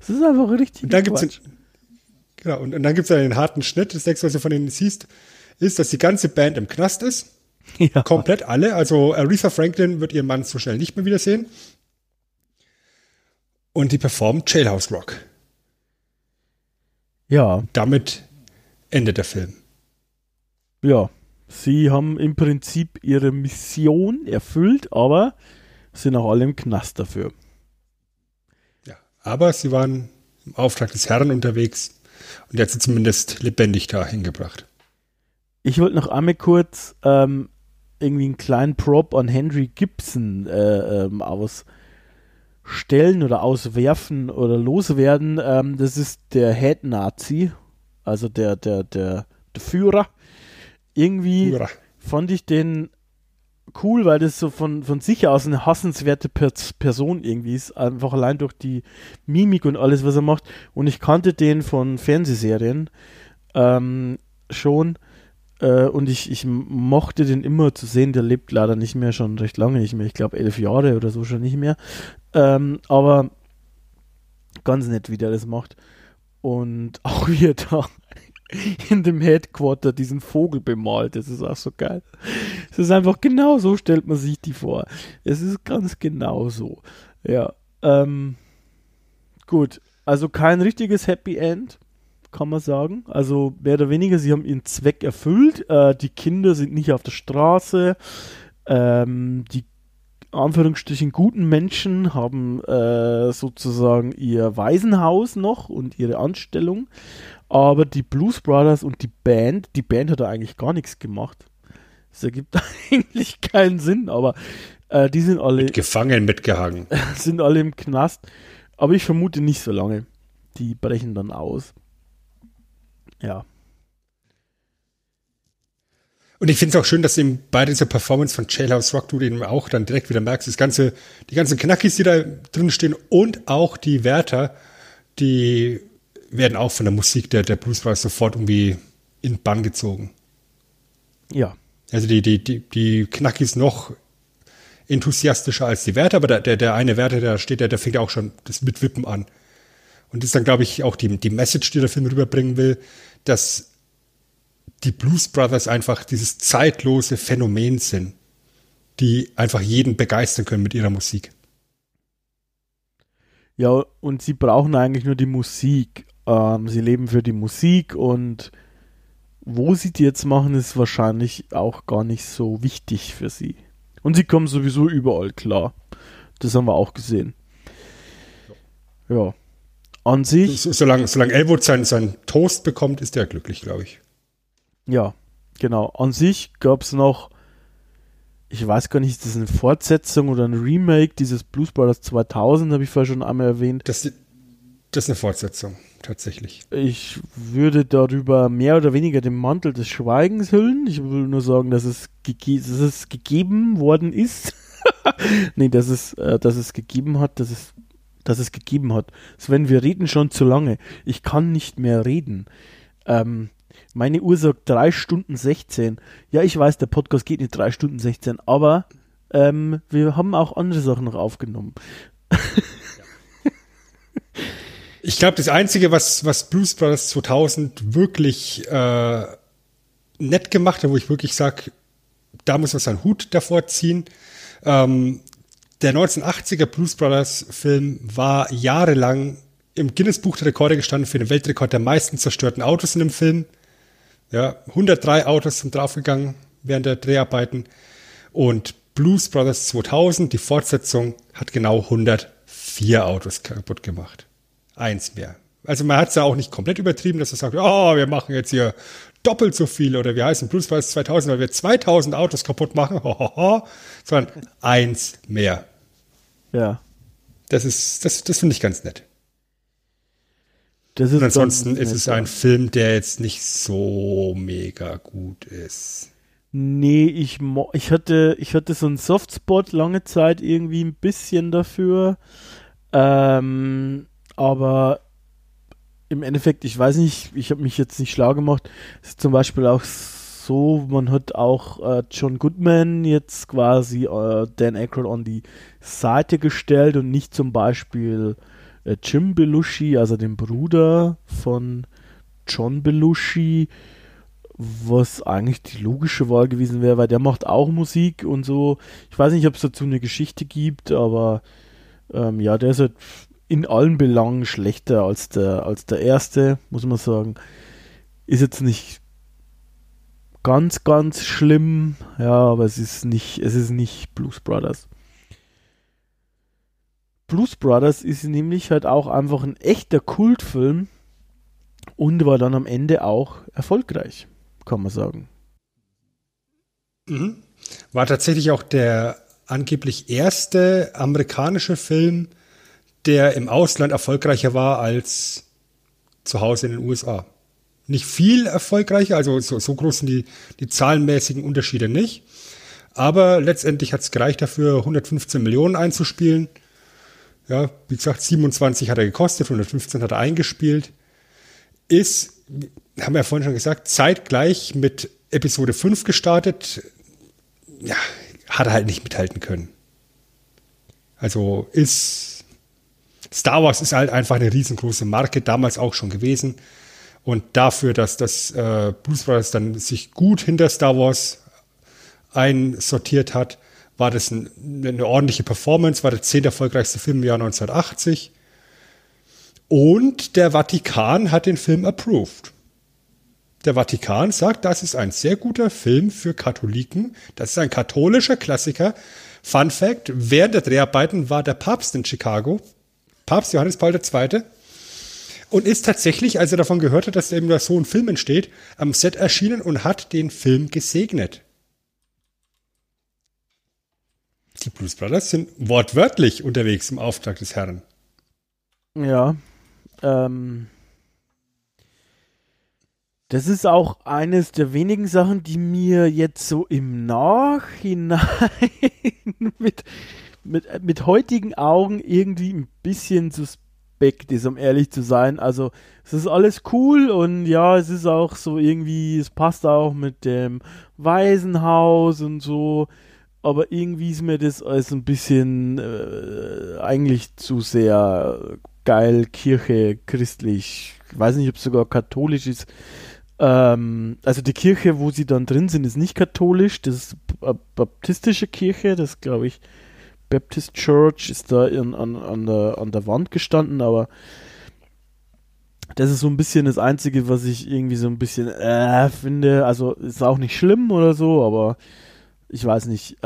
Es ist einfach richtig Quatsch. Genau, und dann gibt es einen harten Schnitt. Das nächste, was du von denen siehst, ist, dass die ganze Band im Knast ist. Ja. Komplett alle. Also Aretha Franklin wird ihren Mann so schnell nicht mehr wiedersehen. Und die performt Jailhouse Rock. Ja. Und damit endet der Film. Ja. Sie haben im Prinzip ihre Mission erfüllt, aber sind auch alle im Knast dafür. Ja. Aber sie waren im Auftrag des Herrn unterwegs und der hat sie zumindest lebendig dahin gebracht. Ich wollte noch einmal kurz irgendwie einen kleinen Prop an Henry Gibson ausstellen oder auswerfen oder loswerden. Das ist der Head Nazi, also der Führer. Irgendwie fand ich den cool, weil das so von sich aus eine hassenswerte Person irgendwie ist, einfach allein durch die Mimik und alles, was er macht. Und ich kannte den von Fernsehserien schon. Und ich mochte den immer zu sehen, der lebt leider nicht mehr, schon recht lange nicht mehr, ich glaube 11 Jahre oder so schon nicht mehr, aber ganz nett, wie der das macht und auch wie er da in dem Headquarter diesen Vogel bemalt, das ist auch so geil, es ist einfach genau so, stellt man sich die vor, es ist ganz genau so, ja, Gut, also kein richtiges Happy End, kann man sagen. Also mehr oder weniger, sie haben ihren Zweck erfüllt. Die Kinder sind nicht auf der Straße. Die Anführungsstrichen guten Menschen haben sozusagen ihr Waisenhaus noch und ihre Anstellung. Aber die Blues Brothers und die Band hat da eigentlich gar nichts gemacht. Das ergibt eigentlich keinen Sinn, aber die sind alle... mitgehangen. Sind alle im Knast. Aber ich vermute nicht so lange. Die brechen dann aus. Ja. Und ich finde es auch schön, dass eben bei dieser Performance von Jailhouse Rock du eben auch dann direkt wieder merkst, die ganzen Knackis, die da drin stehen und auch die Wärter, die werden auch von der Musik der Blues Brothers sofort irgendwie in Bann gezogen. Ja. Also die Knackis noch enthusiastischer als die Wärter, aber der eine Wärter, der steht, der fängt auch schon das Mitwippen an. Und das ist dann, glaube ich, auch die Message, die der Film rüberbringen will, dass die Blues Brothers einfach dieses zeitlose Phänomen sind, die einfach jeden begeistern können mit ihrer Musik. Ja, und sie brauchen eigentlich nur die Musik. Sie leben für die Musik und wo sie die jetzt machen, ist wahrscheinlich auch gar nicht so wichtig für sie. Und sie kommen sowieso überall klar. Das haben wir auch gesehen. Ja. An sich... Solange Elwood seinen Toast bekommt, ist der glücklich, glaube ich. Ja, genau. An sich gab es noch, ich weiß gar nicht, ist das eine Fortsetzung oder ein Remake dieses Blues Brothers 2000, habe ich vorher schon einmal erwähnt. Das ist eine Fortsetzung, tatsächlich. Ich würde darüber mehr oder weniger den Mantel des Schweigens hüllen. Ich will nur sagen, dass es gegeben worden ist. Nee, dass es gegeben hat. Sven, wir reden schon zu lange. Ich kann nicht mehr reden. Meine Uhr sagt 3 Stunden 16. Ja, ich weiß, der Podcast geht nicht 3 Stunden 16, aber wir haben auch andere Sachen noch aufgenommen. Ich glaube, das Einzige, was Blues Brothers 2000 wirklich nett gemacht hat, wo ich wirklich sage, da muss man seinen Hut davor ziehen, der 1980er Blues Brothers Film war jahrelang im Guinness-Buch der Rekorde gestanden für den Weltrekord der meisten zerstörten Autos in dem Film. Ja, 103 Autos sind draufgegangen während der Dreharbeiten. Und Blues Brothers 2000, die Fortsetzung, hat genau 104 Autos kaputt gemacht. Eins mehr. Also man hat es ja auch nicht komplett übertrieben, dass man sagt, oh, wir machen jetzt hier doppelt so viel oder wir heißen Blues Brothers 2000, weil wir 2000 Autos kaputt machen. Sondern eins mehr. Ja. Das finde ich ganz nett. Und ansonsten ist es ein Film, der jetzt nicht so mega gut ist. Nee, ich hatte so einen Softspot lange Zeit irgendwie ein bisschen dafür. Aber im Endeffekt, ich weiß nicht, ich habe mich jetzt nicht schlau gemacht. Es ist zum Beispiel auch so, man hat auch John Goodman jetzt quasi Dan Aykroyd an die Seite gestellt und nicht zum Beispiel... Jim Belushi, also den Bruder von John Belushi, was eigentlich die logische Wahl gewesen wäre, weil der macht auch Musik und so. Ich weiß nicht, ob es dazu eine Geschichte gibt, aber ja, der ist halt in allen Belangen schlechter als der erste, muss man sagen. Ist jetzt nicht ganz, ganz schlimm, ja, aber es ist nicht Blues Brothers. Blues Brothers ist nämlich halt auch einfach ein echter Kultfilm und war dann am Ende auch erfolgreich, kann man sagen. Mhm. War tatsächlich auch der angeblich erste amerikanische Film, der im Ausland erfolgreicher war als zu Hause in den USA. Nicht viel erfolgreicher, also so groß sind die zahlenmäßigen Unterschiede nicht, aber letztendlich hat es gereicht dafür, 115 Millionen einzuspielen. Ja, wie gesagt, 27 hat er gekostet, 115 hat er eingespielt. Ist, haben wir ja vorhin schon gesagt, zeitgleich mit Episode 5 gestartet. Ja, hat er halt nicht mithalten können. Also Star Wars ist halt einfach eine riesengroße Marke, damals auch schon gewesen. Und dafür, dass das Blues Brothers dann sich gut hinter Star Wars einsortiert hat, war das eine ordentliche Performance, war der 10. erfolgreichste Film im Jahr 1980. Und der Vatikan hat den Film approved. Der Vatikan sagt, das ist ein sehr guter Film für Katholiken. Das ist ein katholischer Klassiker. Fun Fact, während der Dreharbeiten war der Papst in Chicago, Papst Johannes Paul II., und ist tatsächlich, als er davon gehört hat, dass eben da so ein Film entsteht, am Set erschienen und hat den Film gesegnet. Die Blues Brothers sind wortwörtlich unterwegs im Auftrag des Herrn. Ja, das ist auch eines der wenigen Sachen, die mir jetzt so im Nachhinein mit heutigen Augen irgendwie ein bisschen suspekt ist, um ehrlich zu sein. Also es ist alles cool und ja, es ist auch so irgendwie, es passt auch mit dem Waisenhaus und so, aber irgendwie ist mir das alles ein bisschen eigentlich zu sehr geil, Kirche, christlich, ich weiß nicht, ob es sogar katholisch ist. Also die Kirche, wo sie dann drin sind, ist nicht katholisch, das ist baptistische Kirche, das glaube ich, Baptist Church ist da an der Wand gestanden, aber das ist so ein bisschen das Einzige, was ich irgendwie so ein bisschen finde, also ist auch nicht schlimm oder so, aber ich weiß nicht,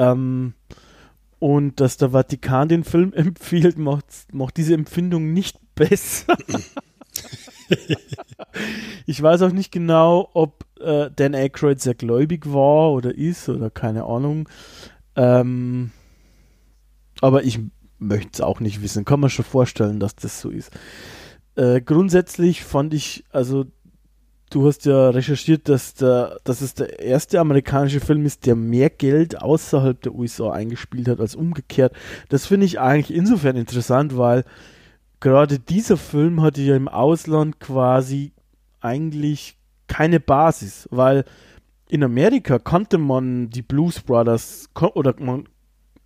und dass der Vatikan den Film empfiehlt, macht diese Empfindung nicht besser. Ich weiß auch nicht genau, ob Dan Aykroyd sehr gläubig war oder ist oder keine Ahnung. Aber ich möchte es auch nicht wissen. Kann man schon vorstellen, dass das so ist. Grundsätzlich fand ich, also du hast ja recherchiert, dass es der erste amerikanische Film ist, der mehr Geld außerhalb der USA eingespielt hat als umgekehrt. Das finde ich eigentlich insofern interessant, weil gerade dieser Film hatte ja im Ausland quasi eigentlich keine Basis, weil in Amerika kannte man die Blues Brothers oder man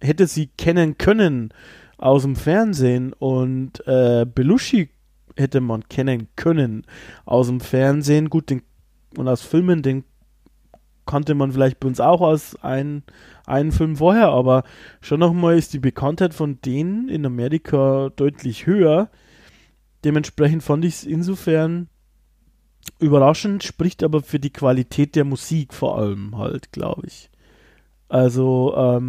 hätte sie kennen können aus dem Fernsehen und Belushi hätte man kennen können aus dem Fernsehen, gut, und aus Filmen, den kannte man vielleicht bei uns auch aus einen Film vorher, aber schon nochmal ist die Bekanntheit von denen in Amerika deutlich höher. Dementsprechend fand ich es insofern überraschend, spricht aber für die Qualität der Musik vor allem halt, glaube ich. Also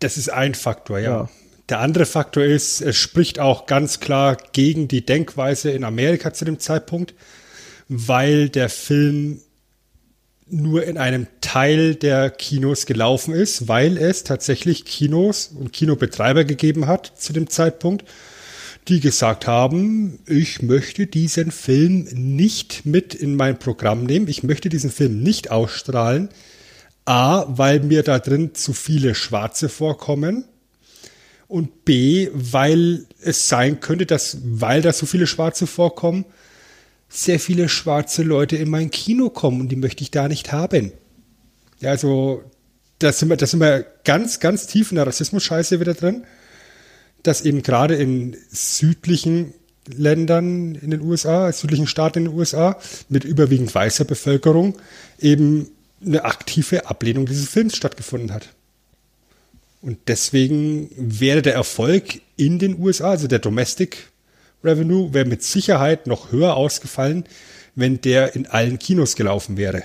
das ist ein Faktor, ja. Der andere Faktor ist, es spricht auch ganz klar gegen die Denkweise in Amerika zu dem Zeitpunkt, weil der Film nur in einem Teil der Kinos gelaufen ist, weil es tatsächlich Kinos und Kinobetreiber gegeben hat zu dem Zeitpunkt, die gesagt haben, ich möchte diesen Film nicht mit in mein Programm nehmen, ich möchte diesen Film nicht ausstrahlen, A, weil mir da drin zu viele Schwarze vorkommen und B, weil es sein könnte, dass, weil da so viele Schwarze vorkommen, sehr viele schwarze Leute in mein Kino kommen und die möchte ich da nicht haben. Ja, also da sind wir ganz, ganz tief in der Rassismus-Scheiße wieder drin, dass eben gerade in südlichen Ländern in den USA, südlichen Staaten in den USA, mit überwiegend weißer Bevölkerung eben eine aktive Ablehnung dieses Films stattgefunden hat. Und deswegen wäre der Erfolg in den USA, also der Domestic Revenue, wäre mit Sicherheit noch höher ausgefallen, wenn der in allen Kinos gelaufen wäre.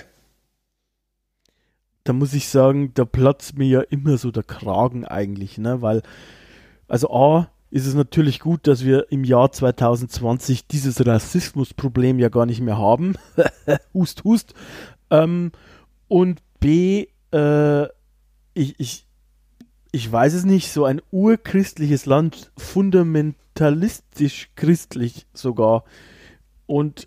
Da muss ich sagen, da platzt mir ja immer so der Kragen eigentlich, ne? Weil, also A, ist es natürlich gut, dass wir im Jahr 2020 dieses Rassismusproblem ja gar nicht mehr haben. Hust, hust. Und B, ich weiß es nicht, so ein urchristliches Land, fundamentalistisch christlich sogar. Und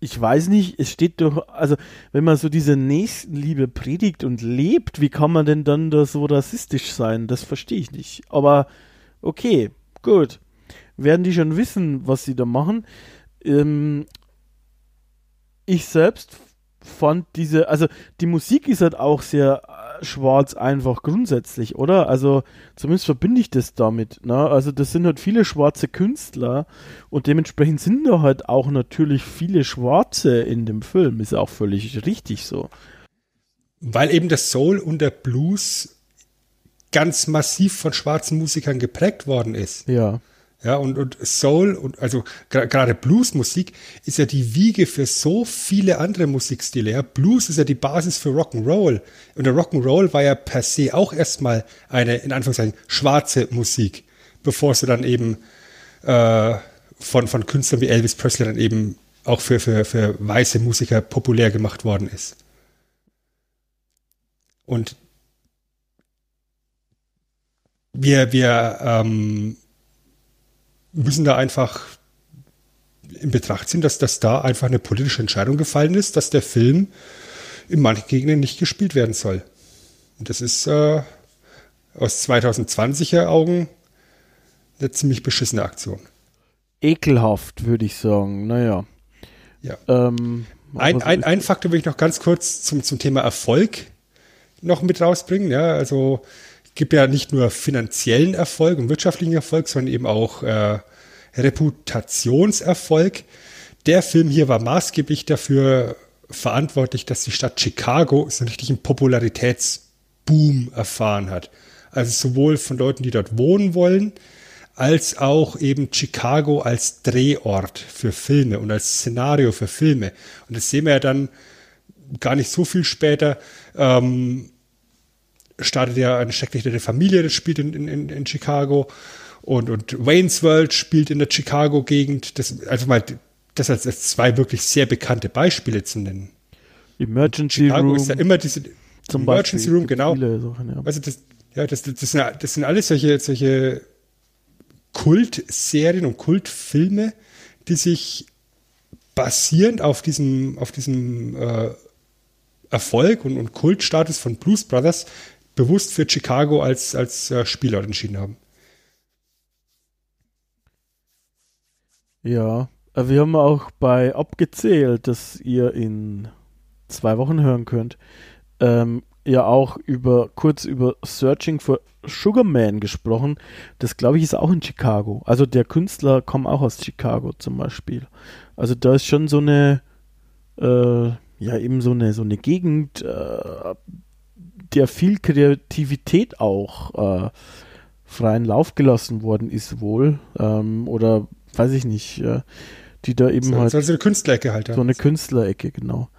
ich weiß nicht, es steht doch, also wenn man so diese Nächstenliebe predigt und lebt, wie kann man denn dann da so rassistisch sein? Das verstehe ich nicht. Aber okay, gut. Werden die schon wissen, was sie da machen? Ich selbst fand also die Musik ist halt auch sehr schwarz einfach grundsätzlich, oder? Also zumindest verbinde ich das damit, ne? Also das sind halt viele schwarze Künstler und dementsprechend sind da halt auch natürlich viele Schwarze in dem Film. Ist auch völlig richtig so. Weil eben das Soul und der Blues ganz massiv von schwarzen Musikern geprägt worden ist. Ja. Ja, und Soul und also gerade Bluesmusik ist ja die Wiege für so viele andere Musikstile. Ja. Blues ist ja die Basis für Rock'n'Roll. Und der Rock'n'Roll war ja per se auch erstmal eine, in Anführungszeichen, schwarze Musik, bevor sie dann eben von Künstlern wie Elvis Presley dann eben auch für weiße Musiker populär gemacht worden ist. Und wir müssen da einfach in Betracht ziehen, dass da einfach eine politische Entscheidung gefallen ist, dass der Film in manchen Gegenden nicht gespielt werden soll. Und das ist aus 2020er Augen eine ziemlich beschissene Aktion. Ekelhaft, würde ich sagen. Naja. Ja. Ein Faktor will ich noch ganz kurz zum Thema Erfolg noch mit rausbringen. Ja, also gibt ja nicht nur finanziellen Erfolg und wirtschaftlichen Erfolg, sondern eben auch Reputationserfolg. Der Film hier war maßgeblich dafür verantwortlich, dass die Stadt Chicago so einen richtigen Popularitätsboom erfahren hat. Also sowohl von Leuten, die dort wohnen wollen, als auch eben Chicago als Drehort für Filme und als Szenario für Filme. Und das sehen wir ja dann gar nicht so viel später, startet ja eine schreckliche Familie, das spielt in Chicago, und Wayne's World spielt in der Chicago-Gegend. Das einfach mal das als zwei wirklich sehr bekannte Beispiele zu nennen. Emergency Room. Chicago ist ja immer diese zum Emergency Beispiel. Room, genau. Sachen, ja. Also das sind alles solche Kultserien und Kultfilme, die sich basierend auf diesem Erfolg und Kultstatus von Blues Brothers bewusst für Chicago als Spielort entschieden haben. Ja, wir haben auch bei Abgezählt, das ihr in 2 Wochen hören könnt, ja auch kurz über Searching for Sugar Man gesprochen. Das, glaube ich, ist auch in Chicago. Also der Künstler kommt auch aus Chicago zum Beispiel. Also da ist schon so eine eben so eine Gegend, der viel Kreativität auch freien Lauf gelassen worden ist wohl, oder weiß ich nicht, die da eben so, halt... Also eine Künstlerecke halt. So eine Künstlerecke, genau.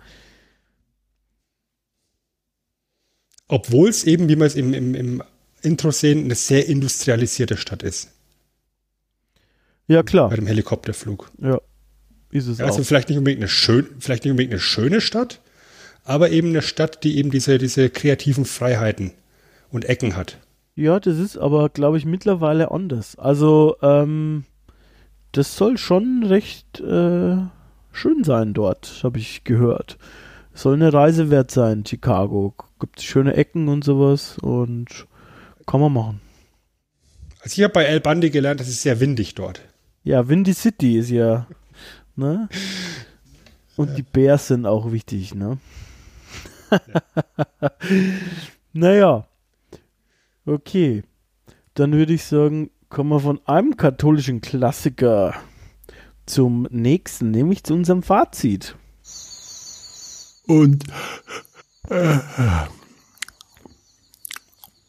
Obwohl es eben, wie wir es im Intro sehen, eine sehr industrialisierte Stadt ist. Ja, klar. Bei dem Helikopterflug. Ja. Ja, also vielleicht nicht unbedingt eine schöne Stadt, aber eben eine Stadt, die eben diese kreativen Freiheiten und Ecken hat. Ja, das ist aber, glaube ich, mittlerweile anders. Also das soll schon recht schön sein dort, habe ich gehört. Soll eine Reise wert sein, Chicago. Gibt schöne Ecken und sowas und kann man machen. Also ich habe bei El Bundy gelernt, das ist sehr windig dort. Ja, Windy City ist ja... Ne? Und die Bears sind auch wichtig, ne? Ja. Naja. Okay. Dann würde ich sagen, kommen wir von einem katholischen Klassiker zum nächsten, nämlich zu unserem Fazit. Und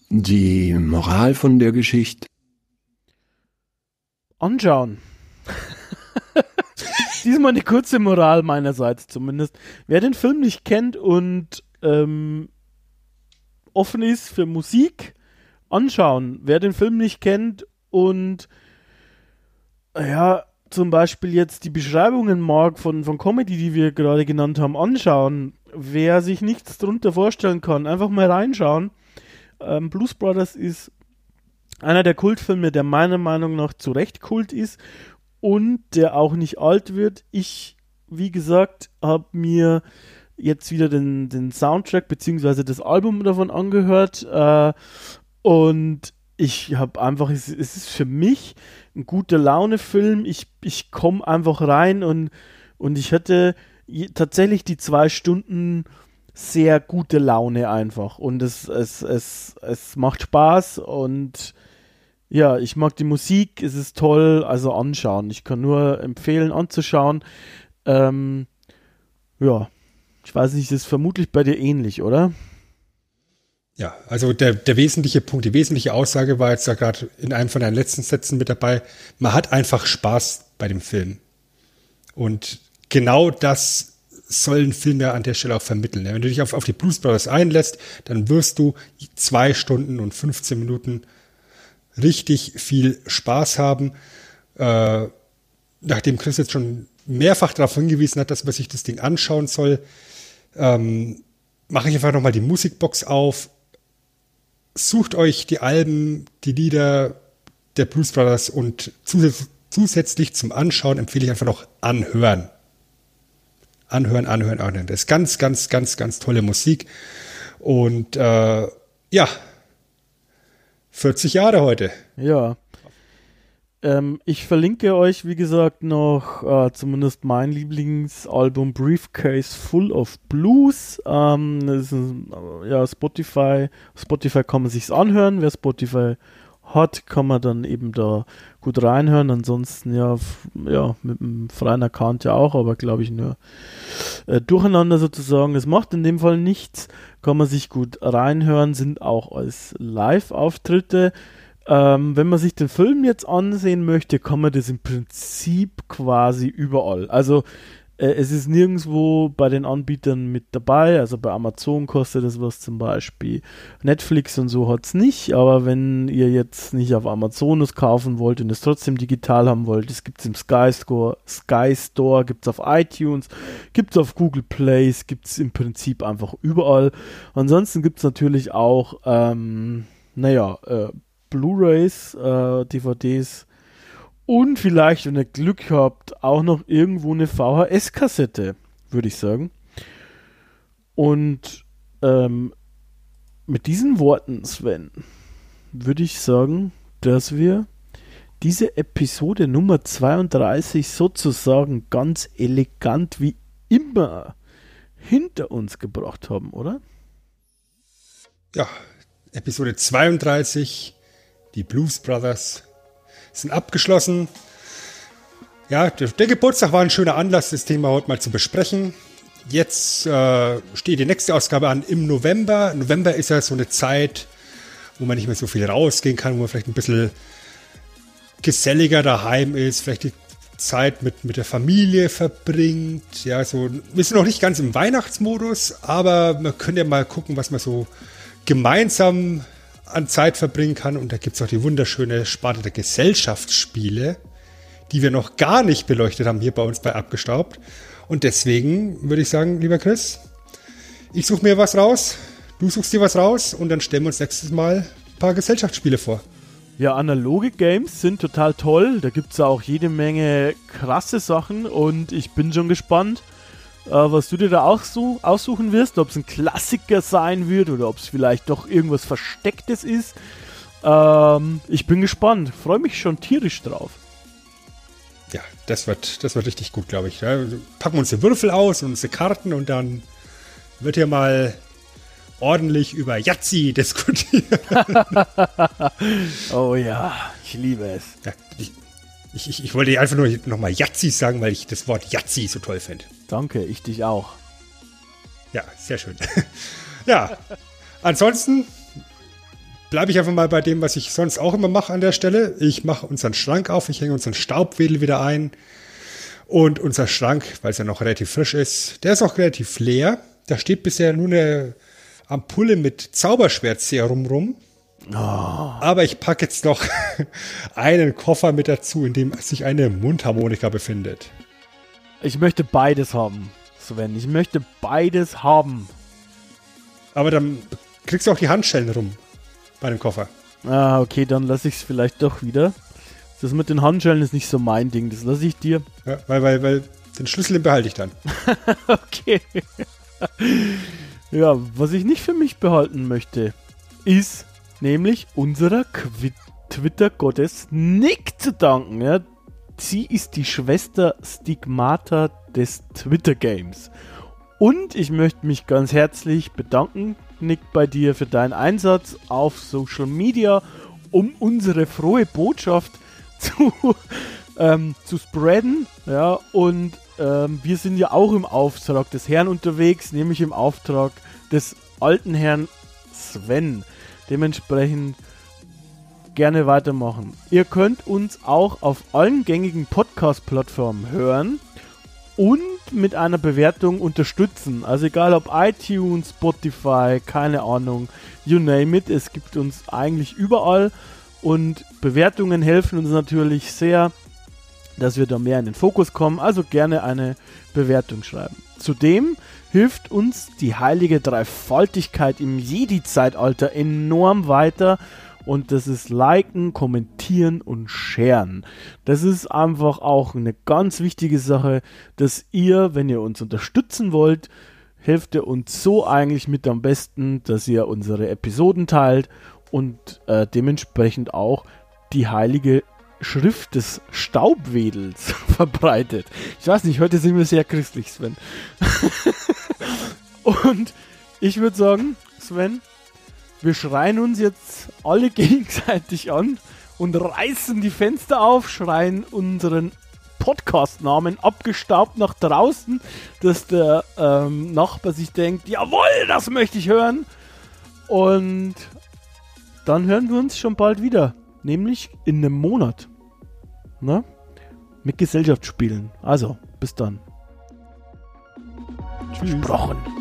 die Moral von der Geschichte? Anschauen. Diesmal eine kurze Moral meinerseits zumindest. Wer den Film nicht kennt und offen ist für Musik, anschauen. Wer den Film nicht kennt und ja, zum Beispiel jetzt die Beschreibungen mag von Comedy, die wir gerade genannt haben, anschauen. Wer sich nichts drunter vorstellen kann, einfach mal reinschauen. Blues Brothers ist einer der Kultfilme, der meiner Meinung nach zu Recht Kult ist. Und der auch nicht alt wird. Ich, wie gesagt, habe mir jetzt wieder den Soundtrack bzw. das Album davon angehört. Und ich habe einfach, es ist für mich ein guter Laune-Film. Ich komme einfach rein und ich hatte tatsächlich die 2 Stunden sehr gute Laune einfach. Und es macht Spaß und... Ja, ich mag die Musik, es ist toll, also anschauen. Ich kann nur empfehlen, anzuschauen. Ja, ich weiß nicht, das ist vermutlich bei dir ähnlich, oder? Ja, also der wesentliche Punkt, die wesentliche Aussage war jetzt ja gerade in einem von deinen letzten Sätzen mit dabei, man hat einfach Spaß bei dem Film. Und genau das soll ein Film ja an der Stelle auch vermitteln. Wenn du dich auf die Blues Brothers einlässt, dann wirst du 2 Stunden und 15 Minuten richtig viel Spaß haben. Nachdem Chris jetzt schon mehrfach darauf hingewiesen hat, dass man sich das Ding anschauen soll, mache ich einfach nochmal die Musikbox auf. Sucht euch die Alben, die Lieder der Blues Brothers und zusätzlich zum Anschauen empfehle ich einfach noch Anhören. Anhören. Das ist ganz, ganz, ganz, ganz tolle Musik. Und ja, 40 Jahre heute. Ja. Ich verlinke euch, wie gesagt, noch zumindest mein Lieblingsalbum Briefcase Full of Blues. Das ist Spotify. Spotify kann man sich's anhören. Wer Spotify hat, kann man dann eben da gut reinhören. Ansonsten mit einem freien Account ja auch, aber glaube ich nur durcheinander sozusagen. Es macht in dem Fall nichts. Kann man sich gut reinhören. Sind auch als Live-Auftritte. Wenn man sich den Film jetzt ansehen möchte, kann man das im Prinzip quasi überall. Also es ist nirgendwo bei den Anbietern mit dabei. Also bei Amazon kostet das was zum Beispiel. Netflix und so hat es nicht. Aber wenn ihr jetzt nicht auf Amazon es kaufen wollt und es trotzdem digital haben wollt, es gibt es im Sky Store, gibt es auf iTunes, gibt es auf Google Play, gibt es im Prinzip einfach überall. Ansonsten gibt es natürlich auch Blu-rays, DVDs und vielleicht, wenn ihr Glück habt, auch noch irgendwo eine VHS-Kassette, würde ich sagen. Und mit diesen Worten, Sven, würde ich sagen, dass wir diese Episode Nummer 32 sozusagen ganz elegant wie immer hinter uns gebracht haben, oder? Ja, Episode 32. Die Blues Brothers sind abgeschlossen. Ja, der Geburtstag war ein schöner Anlass, das Thema heute mal zu besprechen. Jetzt steht die nächste Ausgabe an im November. November ist ja so eine Zeit, wo man nicht mehr so viel rausgehen kann, wo man vielleicht ein bisschen geselliger daheim ist, vielleicht die Zeit mit der Familie verbringt. Ja, so, wir sind noch nicht ganz im Weihnachtsmodus, aber man könnte ja mal gucken, was man so gemeinsam an Zeit verbringen kann. Und da gibt es auch die wunderschöne Sparte der Gesellschaftsspiele, die wir noch gar nicht beleuchtet haben hier bei uns bei Abgestaubt. Und deswegen würde ich sagen, lieber Chris, ich suche mir was raus, du suchst dir was raus und dann stellen wir uns nächstes Mal ein paar Gesellschaftsspiele vor. Ja, analoge Games sind total toll. Da gibt es ja auch jede Menge krasse Sachen und ich bin schon gespannt, was du dir da auch so aussuchen wirst, ob es ein Klassiker sein wird oder ob es vielleicht doch irgendwas Verstecktes ist. Ich bin gespannt, freue mich schon tierisch drauf. Ja, das wird richtig gut, glaube ich. Ja, packen wir uns die Würfel aus und unsere Karten und dann wird hier mal ordentlich über Yatzi diskutiert. Oh ja, ich liebe es. Ja, ich wollte einfach nur nochmal Yatzi sagen, weil ich das Wort Yatzi so toll finde. Danke, ich dich auch. Ja, sehr schön. Ja, ansonsten bleibe ich einfach mal bei dem, was ich sonst auch immer mache an der Stelle. Ich mache unseren Schrank auf, ich hänge unseren Staubwedel wieder ein. Und unser Schrank, weil es ja noch relativ frisch ist, der ist auch relativ leer. Da steht bisher nur eine Ampulle mit Zauberschwertserum rum. Oh. Aber ich packe jetzt noch einen Koffer mit dazu, in dem sich eine Mundharmonika befindet. Ich möchte beides haben, Sven. Ich möchte beides haben. Aber dann kriegst du auch die Handschellen rum bei dem Koffer. Ah, okay, dann lasse ich es vielleicht doch wieder. Das mit den Handschellen ist nicht so mein Ding. Das lasse ich dir. Ja, weil den Schlüssel, den behalte ich dann. Okay. Ja, was ich nicht für mich behalten möchte, ist nämlich unserer Twitter-Gottes Nick zu danken. Ja. Sie ist die Schwester Stigmata des Twitter-Games. Und ich möchte mich ganz herzlich bedanken, Nick, bei dir für deinen Einsatz auf Social Media, um unsere frohe Botschaft zu spreaden. Ja, und wir sind ja auch im Auftrag des Herrn unterwegs, nämlich im Auftrag des alten Herrn Sven. Dementsprechend gerne weitermachen. Ihr könnt uns auch auf allen gängigen Podcast-Plattformen hören und mit einer Bewertung unterstützen. Also egal ob iTunes, Spotify, keine Ahnung, you name it. Es gibt uns eigentlich überall und Bewertungen helfen uns natürlich sehr, dass wir da mehr in den Fokus kommen. Also gerne eine Bewertung schreiben. Zudem hilft uns die heilige Dreifaltigkeit im Jedi-Zeitalter enorm weiter und das ist liken, kommentieren und sharen. Das ist einfach auch eine ganz wichtige Sache, dass ihr, wenn ihr uns unterstützen wollt, helft ihr uns so eigentlich mit am besten, dass ihr unsere Episoden teilt und dementsprechend auch die heilige Schrift des Staubwedels verbreitet. Ich weiß nicht, heute sind wir sehr christlich, Sven. Und ich würde sagen, Sven, wir schreien uns jetzt alle gegenseitig an und reißen die Fenster auf, schreien unseren Podcast-Namen abgestaubt nach draußen, dass der Nachbar sich denkt, jawohl, das möchte ich hören. Und dann hören wir uns schon bald wieder. Nämlich in einem Monat. Ne? Mit Gesellschaftsspielen. Also, bis dann. Tschüss. Versprochen.